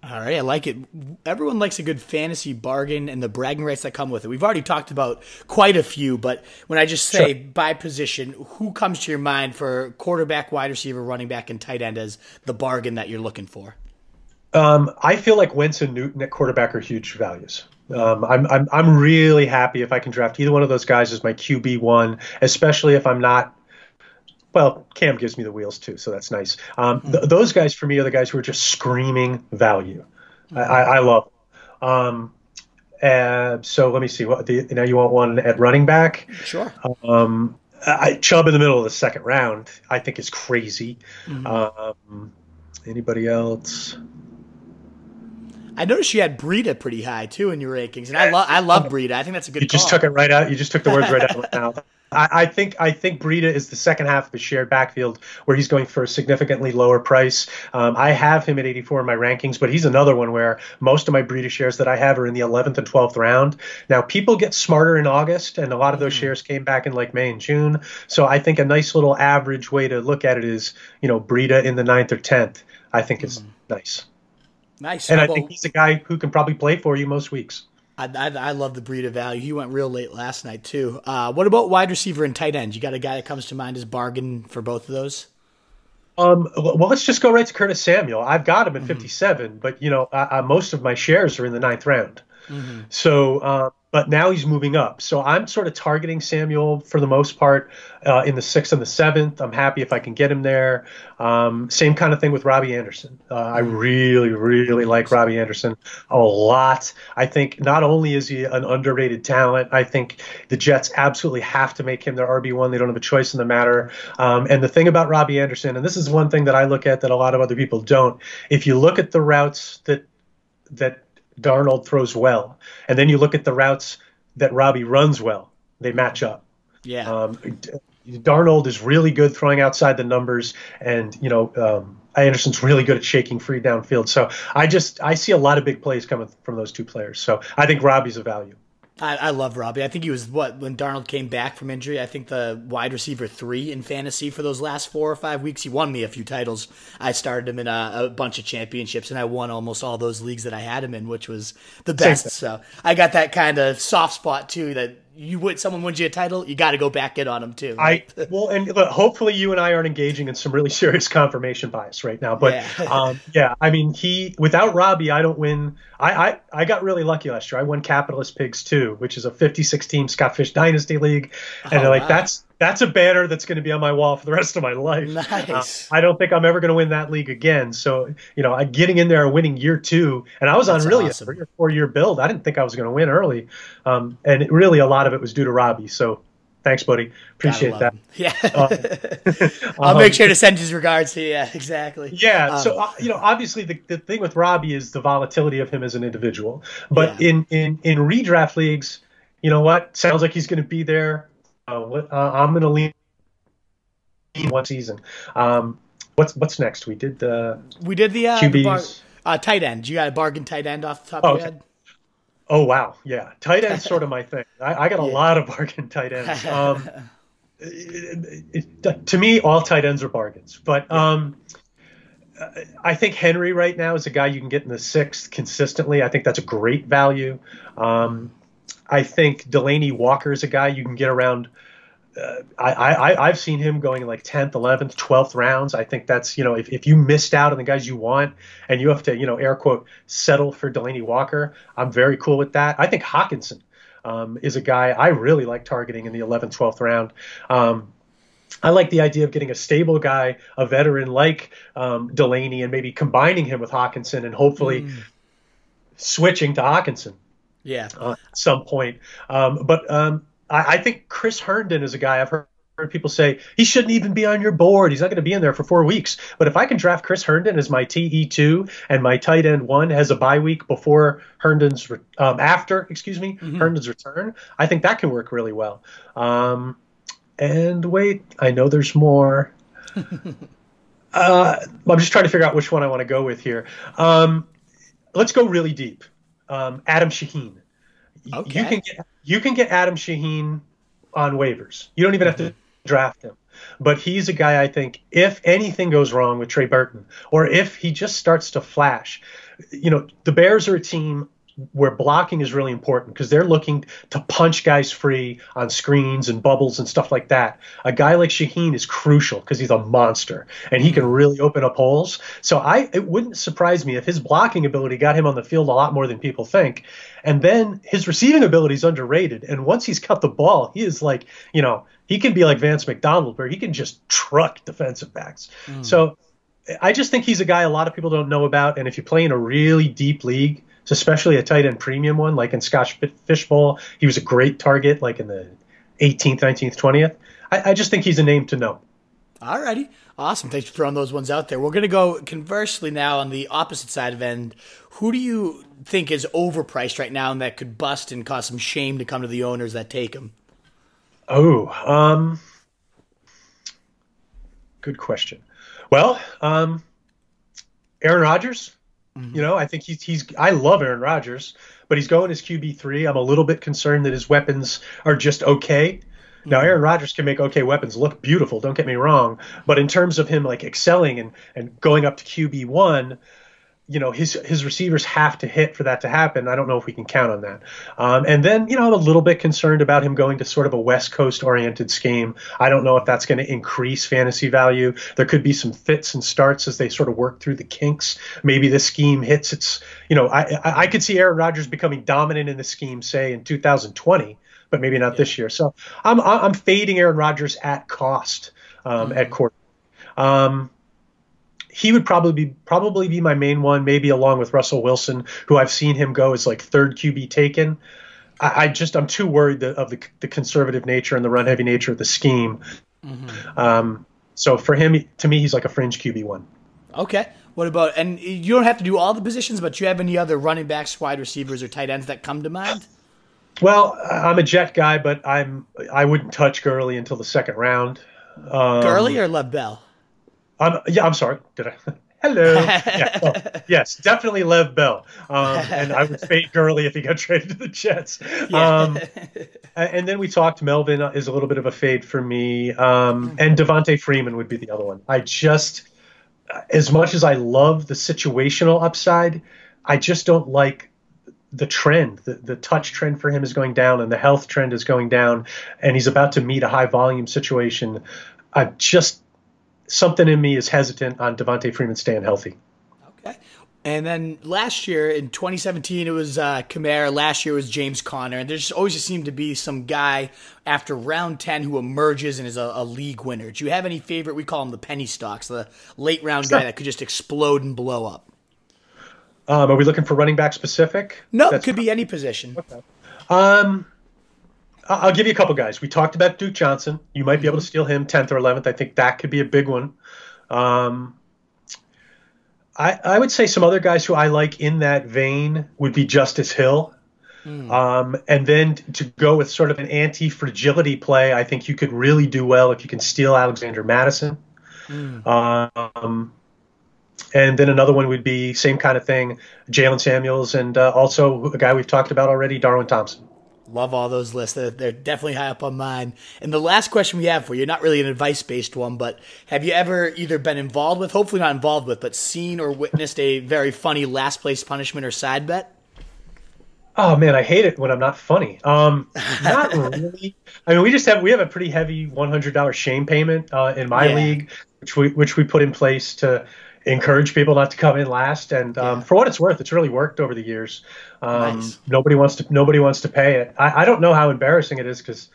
All right, I like it. Everyone likes a good fantasy bargain and the bragging rights that come with it. We've already talked about quite a few, but when I just say sure. by position, who comes to your mind for quarterback, wide receiver, running back, and tight end as the bargain that you're looking for? Um, I feel like Wentz and Newton at quarterback are huge values. Um, I'm I'm I'm really happy if I can draft either one of those guys as my Q B one, especially if I'm not. Well, Cam gives me the wheels too, so that's nice. Um, th- those guys for me are the guys who are just screaming value. I, I, I love them. Um, uh, so let me see. What the, now you want one at running back? Sure. Um, I, Chubb in the middle of the second round, I think is crazy. Mm-hmm. Um, anybody else? I noticed you had Breida pretty high too in your rankings, and I love I love Breida. I think that's a good. You call. Just took it right out. You just took the words right out of my mouth. I, I think I think Breida is the second half of the shared backfield where he's going for a significantly lower price. Um, I have him at eighty-four in my rankings, but he's another one where most of my Breida shares that I have are in the eleventh and twelfth round. Now people get smarter in August, and a lot of those mm-hmm. shares came back in like May and June. So I think a nice little average way to look at it is, you know, Breida in the ninth or tenth. I think is mm-hmm. nice. Nice. And I think he's a guy who can probably play for you most weeks. I, I, I love the Breida value. He went real late last night, too. Uh, what about wide receiver and tight end? You got a guy that comes to mind as bargain for both of those? Um, well, let's just go right to Curtis Samuel. I've got him at mm-hmm. fifty-seven, but, you know, I, I, most of my shares are in the ninth round. Mm-hmm. So, uh, but now he's moving up. So I'm sort of targeting Samuel for the most part uh, in the sixth and the seventh. I'm happy if I can get him there. Um, same kind of thing with Robbie Anderson. Uh, I really, really like Robbie Anderson a lot. I think not only is he an underrated talent, I think the Jets absolutely have to make him their R B one. They don't have a choice in the matter. Um, and the thing about Robbie Anderson, and this is one thing that I look at that a lot of other people don't, if you look at the routes that that Darnold throws well, and then you look at the routes that Robbie runs well, they match up. Yeah. Um, Darnold is really good throwing outside the numbers, and, you know, um, Anderson's really good at shaking free downfield. So I just, I see a lot of big plays coming from those two players. So I think Robbie's a value. I, I love Robbie. I think he was, what, when Darnold came back from injury, I think the wide receiver three in fantasy for those last four or five weeks. He won me a few titles. I started him in a, a bunch of championships, and I won almost all those leagues that I had him in, which was the best. So I got that kind of soft spot, too, that you would, someone wins you a title, you got to go back in on them, too. I Well, and look, hopefully you and I aren't engaging in some really serious confirmation bias right now. But, yeah, um, yeah I mean, he without Robbie, I don't win. I, I, I got really lucky last year. I won Capitalist Pigs, too, which is a fifty-six team Scott Fish Dynasty League. And oh, like wow. that's that's a banner that's going to be on my wall for the rest of my life. Nice. Uh, I don't think I'm ever going to win that league again. So, you know, getting in there and winning year two, and I was that's on really awesome. a three or four-year build. I didn't think I was going to win early. Um, and it, really a lot of it was due to Robbie. So thanks, buddy. Appreciate that. Him. Yeah. um, I'll make sure to send his regards to you. Yeah, exactly. Yeah. Um, so, uh, you know, obviously the, the thing with Robbie is the volatility of him as an individual. But yeah. in, in, in redraft leagues, you know what? Sounds like he's going to be there. Uh, I'm going to leave one season. Um, what's what's next? We did the we did the, uh, the bar, uh, tight end. You got a bargain tight end off the top oh, of your head? Oh wow, yeah, tight end's sort of my thing. I, I got a yeah. lot of bargain tight ends. Um, it, it, it, to me, all tight ends are bargains, but. Um, I think Henry right now is a guy you can get in the sixth consistently. I think that's a great value. Um, I think Delaney Walker is a guy you can get around. Uh, I, I, I've seen him going like tenth, eleventh, twelfth rounds. I think that's, you know, if, if you missed out on the guys you want and you have to, you know, air quote, settle for Delaney Walker, I'm very cool with that. I think Hawkinson um, is a guy I really like targeting in the eleventh, twelfth round. Um, I like the idea of getting a stable guy, a veteran like um, Delaney, and maybe combining him with Hawkinson and hopefully mm. switching to Hawkinson. Yeah, uh, at some point. Um, but um, I, I think Chris Herndon is a guy I've heard, heard people say he shouldn't even be on your board. He's not going to be in there for four weeks. But if I can draft Chris Herndon as my T E two and my tight end one has a bye week before Herndon's re- um, after, excuse me, mm-hmm. Herndon's return, I think that can work really well. Um, and wait, I know there's more. uh, I'm just trying to figure out which one I want to go with here. Um, let's go really deep. Um, Adam Shaheen. Okay. You can get you can get Adam Shaheen on waivers. You don't even have to draft him. But he's a guy I think if anything goes wrong with Trey Burton or if he just starts to flash, you know, the Bears are a team where blocking is really important because they're looking to punch guys free on screens and bubbles and stuff like that. A guy like Shaheen is crucial because he's a monster and he can really open up holes. So I it wouldn't surprise me if his blocking ability got him on the field a lot more than people think. And then his receiving ability is underrated. And once he's cut the ball, he is like, you know, he can be like Vance McDonald where he can just truck defensive backs. Mm. So I just think he's a guy a lot of people don't know about. And if you play in a really deep league, especially a tight end premium one, like in Scotch Fishbowl, he was a great target, like in the eighteenth, nineteenth, twentieth. I, I just think he's a name to know. All righty. Awesome. Thanks for throwing those ones out there. We're going to go conversely now on the opposite side of end. Who do you think is overpriced right now and that could bust and cause some shame to come to the owners that take him? Oh, um, good question. Well, um, Aaron Rodgers. You know, I think he's, he's I love Aaron Rodgers, but he's going as Q B three. I'm a little bit concerned that his weapons are just okay. Now, Aaron Rodgers can make okay weapons look beautiful. Don't get me wrong. But in terms of him like excelling and, and going up to Q B one, you know, his his receivers have to hit for that to happen. I don't know if we can count on that. Um, and then, you know, I'm a little bit concerned about him going to sort of a West Coast-oriented scheme. I don't know if that's going to increase fantasy value. There could be some fits and starts as they sort of work through the kinks. Maybe this scheme hits its, you know, I, I could see Aaron Rodgers becoming dominant in the scheme, say, in two thousand twenty, but maybe not yeah. this year. So I'm I'm fading Aaron Rodgers at cost um, mm-hmm. at quarterback. Um, He would probably be probably be my main one, maybe along with Russell Wilson, who I've seen him go as like third Q B taken. I, I just I'm too worried the, of the, the conservative nature and the run heavy nature of the scheme. Mm-hmm. Um, so for him, to me, he's like a fringe Q B one. Okay. What about, and you don't have to do all the positions, but you have any other running backs, wide receivers, or tight ends that come to mind? Well, I'm a Jet guy, but I'm I wouldn't touch Gurley until the second round. Um, Gurley or Le'Veon? Um, yeah, I'm sorry. Did I? Hello. Yeah, oh, yes, definitely Lev Bell. Um, and I would fade Gurley if he got traded to the Jets. Yeah. Um, and then we talked Melvin is a little bit of a fade for me. Um, and Devontae Freeman would be the other one. I just, as much as I love the situational upside, I just don't like the trend. The, the touch trend for him is going down and the health trend is going down. And he's about to meet a high volume situation. I just... Something in me is hesitant on Devontae Freeman staying healthy. Okay. And then last year, in twenty seventeen, it was uh, Kamara. Last year was James Conner. And there just always seemed to be some guy after round ten who emerges and is a, a league winner. Do you have any favorite? We call him the penny stocks, the late round guy that could just explode and blow up. Um, are we looking for running back specific? No, That's it could probably. be any position. Okay. Um. I'll give you a couple guys. We talked about Duke Johnson. You might be able to steal him tenth or eleventh. I think that could be a big one. Um, I, I would say some other guys who I like in that vein would be Justice Hill. Mm. Um, and then to go with sort of an anti-fragility play, I think you could really do well if you can steal Alexander Madison. Mm. Um, and then another one would be same kind of thing, Jalen Samuels, and uh, also a guy we've talked about already, Darwin Thompson. Love all those lists. They're, they're definitely high up on mine. And the last question we have for you, not really an advice-based one, but have you ever either been involved with, hopefully not involved with, but seen or witnessed a very funny last place punishment or side bet? Oh, man, I hate it when I'm not funny. Um, not really. I mean, we just have we have a pretty heavy one hundred dollars shame payment uh, in my yeah. league, which we which we put in place to encourage people not to come in last, and um, yeah. for what it's worth, it's really worked over the years. Um, nice. Nobody wants to. Nobody wants to pay it. I, I don't know how embarrassing it is because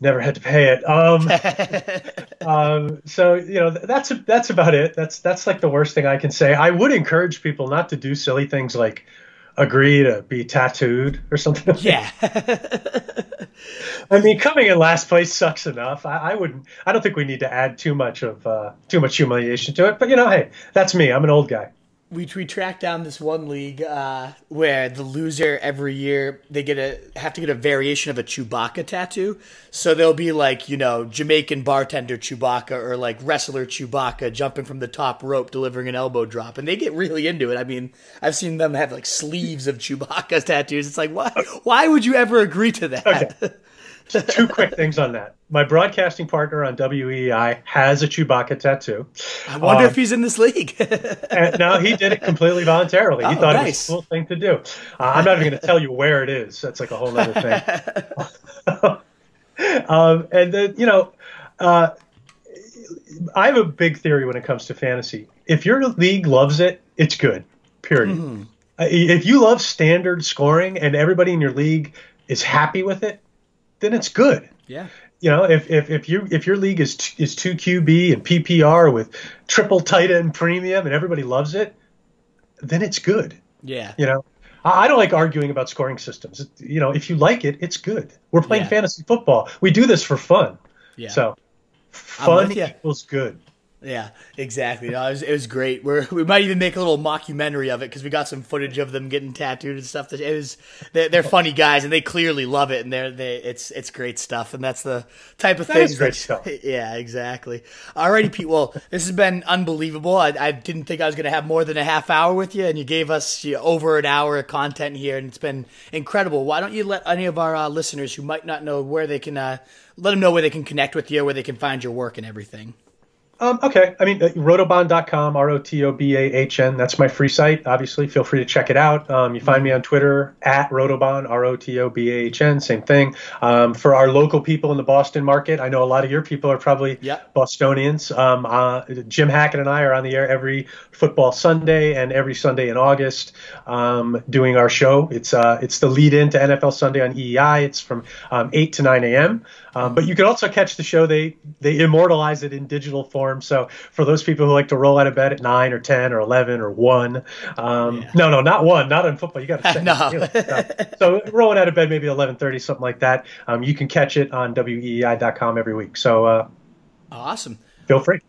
never had to pay it. Um, um, so you know that's that's about it. That's that's like the worst thing I can say. I would encourage people not to do silly things like agree to be tattooed or something. Yeah. I mean, coming in last place sucks enough. I, I wouldn't. I don't think we need to add too much of uh, too much humiliation to it. But you know, hey, that's me. I'm an old guy. We we tracked down this one league uh, where the loser every year they get a have to get a variation of a Chewbacca tattoo. So there'll be like, you know, Jamaican bartender Chewbacca or like wrestler Chewbacca jumping from the top rope delivering an elbow drop, and they get really into it. I mean, I've seen them have like sleeves of Chewbacca tattoos. It's like, why why would you ever agree to that? Okay. Two quick things on that. My broadcasting partner on W E I has a Chewbacca tattoo. I wonder um, if he's in this league. And no, he did it completely voluntarily. Oh, he thought nice. It was a cool thing to do. Uh, I'm not even going to tell you where it is. That's like a whole other thing. um, and then, you know, uh, I have a big theory when it comes to fantasy. If your league loves it, it's good, period. Mm-hmm. If you love standard scoring and everybody in your league is happy with it, then it's good. Yeah. You know, if if if you if your league is t- is two Q B and P P R with triple tight end premium and everybody loves it, then it's good. Yeah. You know, I, I don't like arguing about scoring systems. You know, if you like it, it's good. We're playing yeah. fantasy football. We do this for fun. Yeah. So fun equals good. Yeah, exactly. No, it was, it was great. We're, we might even make a little mockumentary of it because we got some footage of them getting tattooed and stuff. It was they're, they're funny guys and they clearly love it, and they're they it's it's great stuff. And that's the type of thing. That is great stuff. Yeah, exactly. Alrighty, Pete. Well, this has been unbelievable. I, I didn't think I was going to have more than a half hour with you, and you gave us you know, over an hour of content here, and it's been incredible. Why don't you let any of our uh, listeners who might not know where they can uh, let them know where they can connect with you, where they can find your work and everything. Um, okay. I mean, Rotobahn dot com, R O T O B A H N. That's my free site. Obviously, feel free to check it out. Um, you find me on Twitter at Rotobahn, R O T O B A H N. Same thing. Um, for our local people in the Boston market, I know a lot of your people are probably yeah. Bostonians. Um, uh, Jim Hackett and I are on the air every football Sunday and every Sunday in August um, doing our show. It's uh, it's the lead in to N F L Sunday on E E I. It's from um, eight to nine a.m. Um, but you can also catch the show. They they immortalize it in digital form. So for those people who like to roll out of bed at nine or ten or eleven or one, um, yeah. no, no, not one, not on football. You got to no. So rolling out of bed maybe eleven thirty, something like that. Um, you can catch it on W E I dot com every week. So uh, awesome. Feel free.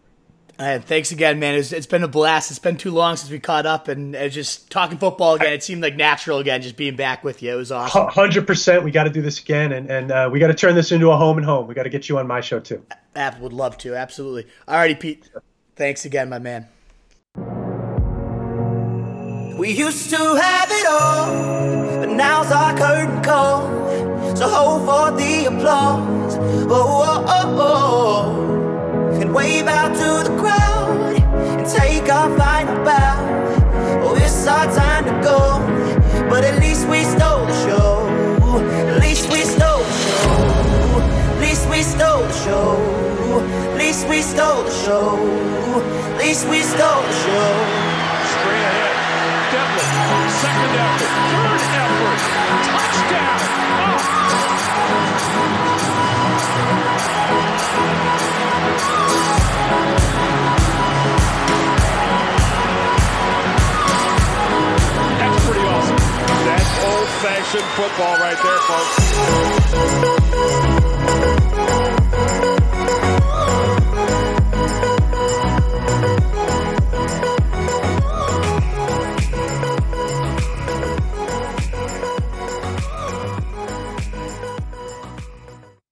And thanks again, man. It's, it's been a blast. It's been too long since we caught up, and it was just talking football again. It seemed like natural again, just being back with you. It was awesome. one hundred percent. We got to do this again, and, and uh, we got to turn this into a home and home. We got to get you on my show, too. I would love to. Absolutely. All righty, Pete. Thanks again, my man. We used to have it all, but now's our curtain call. So hold for the applause. Oh, oh, oh, oh. And wave out to the crowd and take our final bow. Oh, it's our time to go, but at least we stole the show. At least we stole the show. At least we stole the show. At least we stole the show. At least we stole the show. Straight ahead. Devlin, second effort, third effort, touchdown. Oh. That's pretty awesome. That's old-fashioned football right there, folks.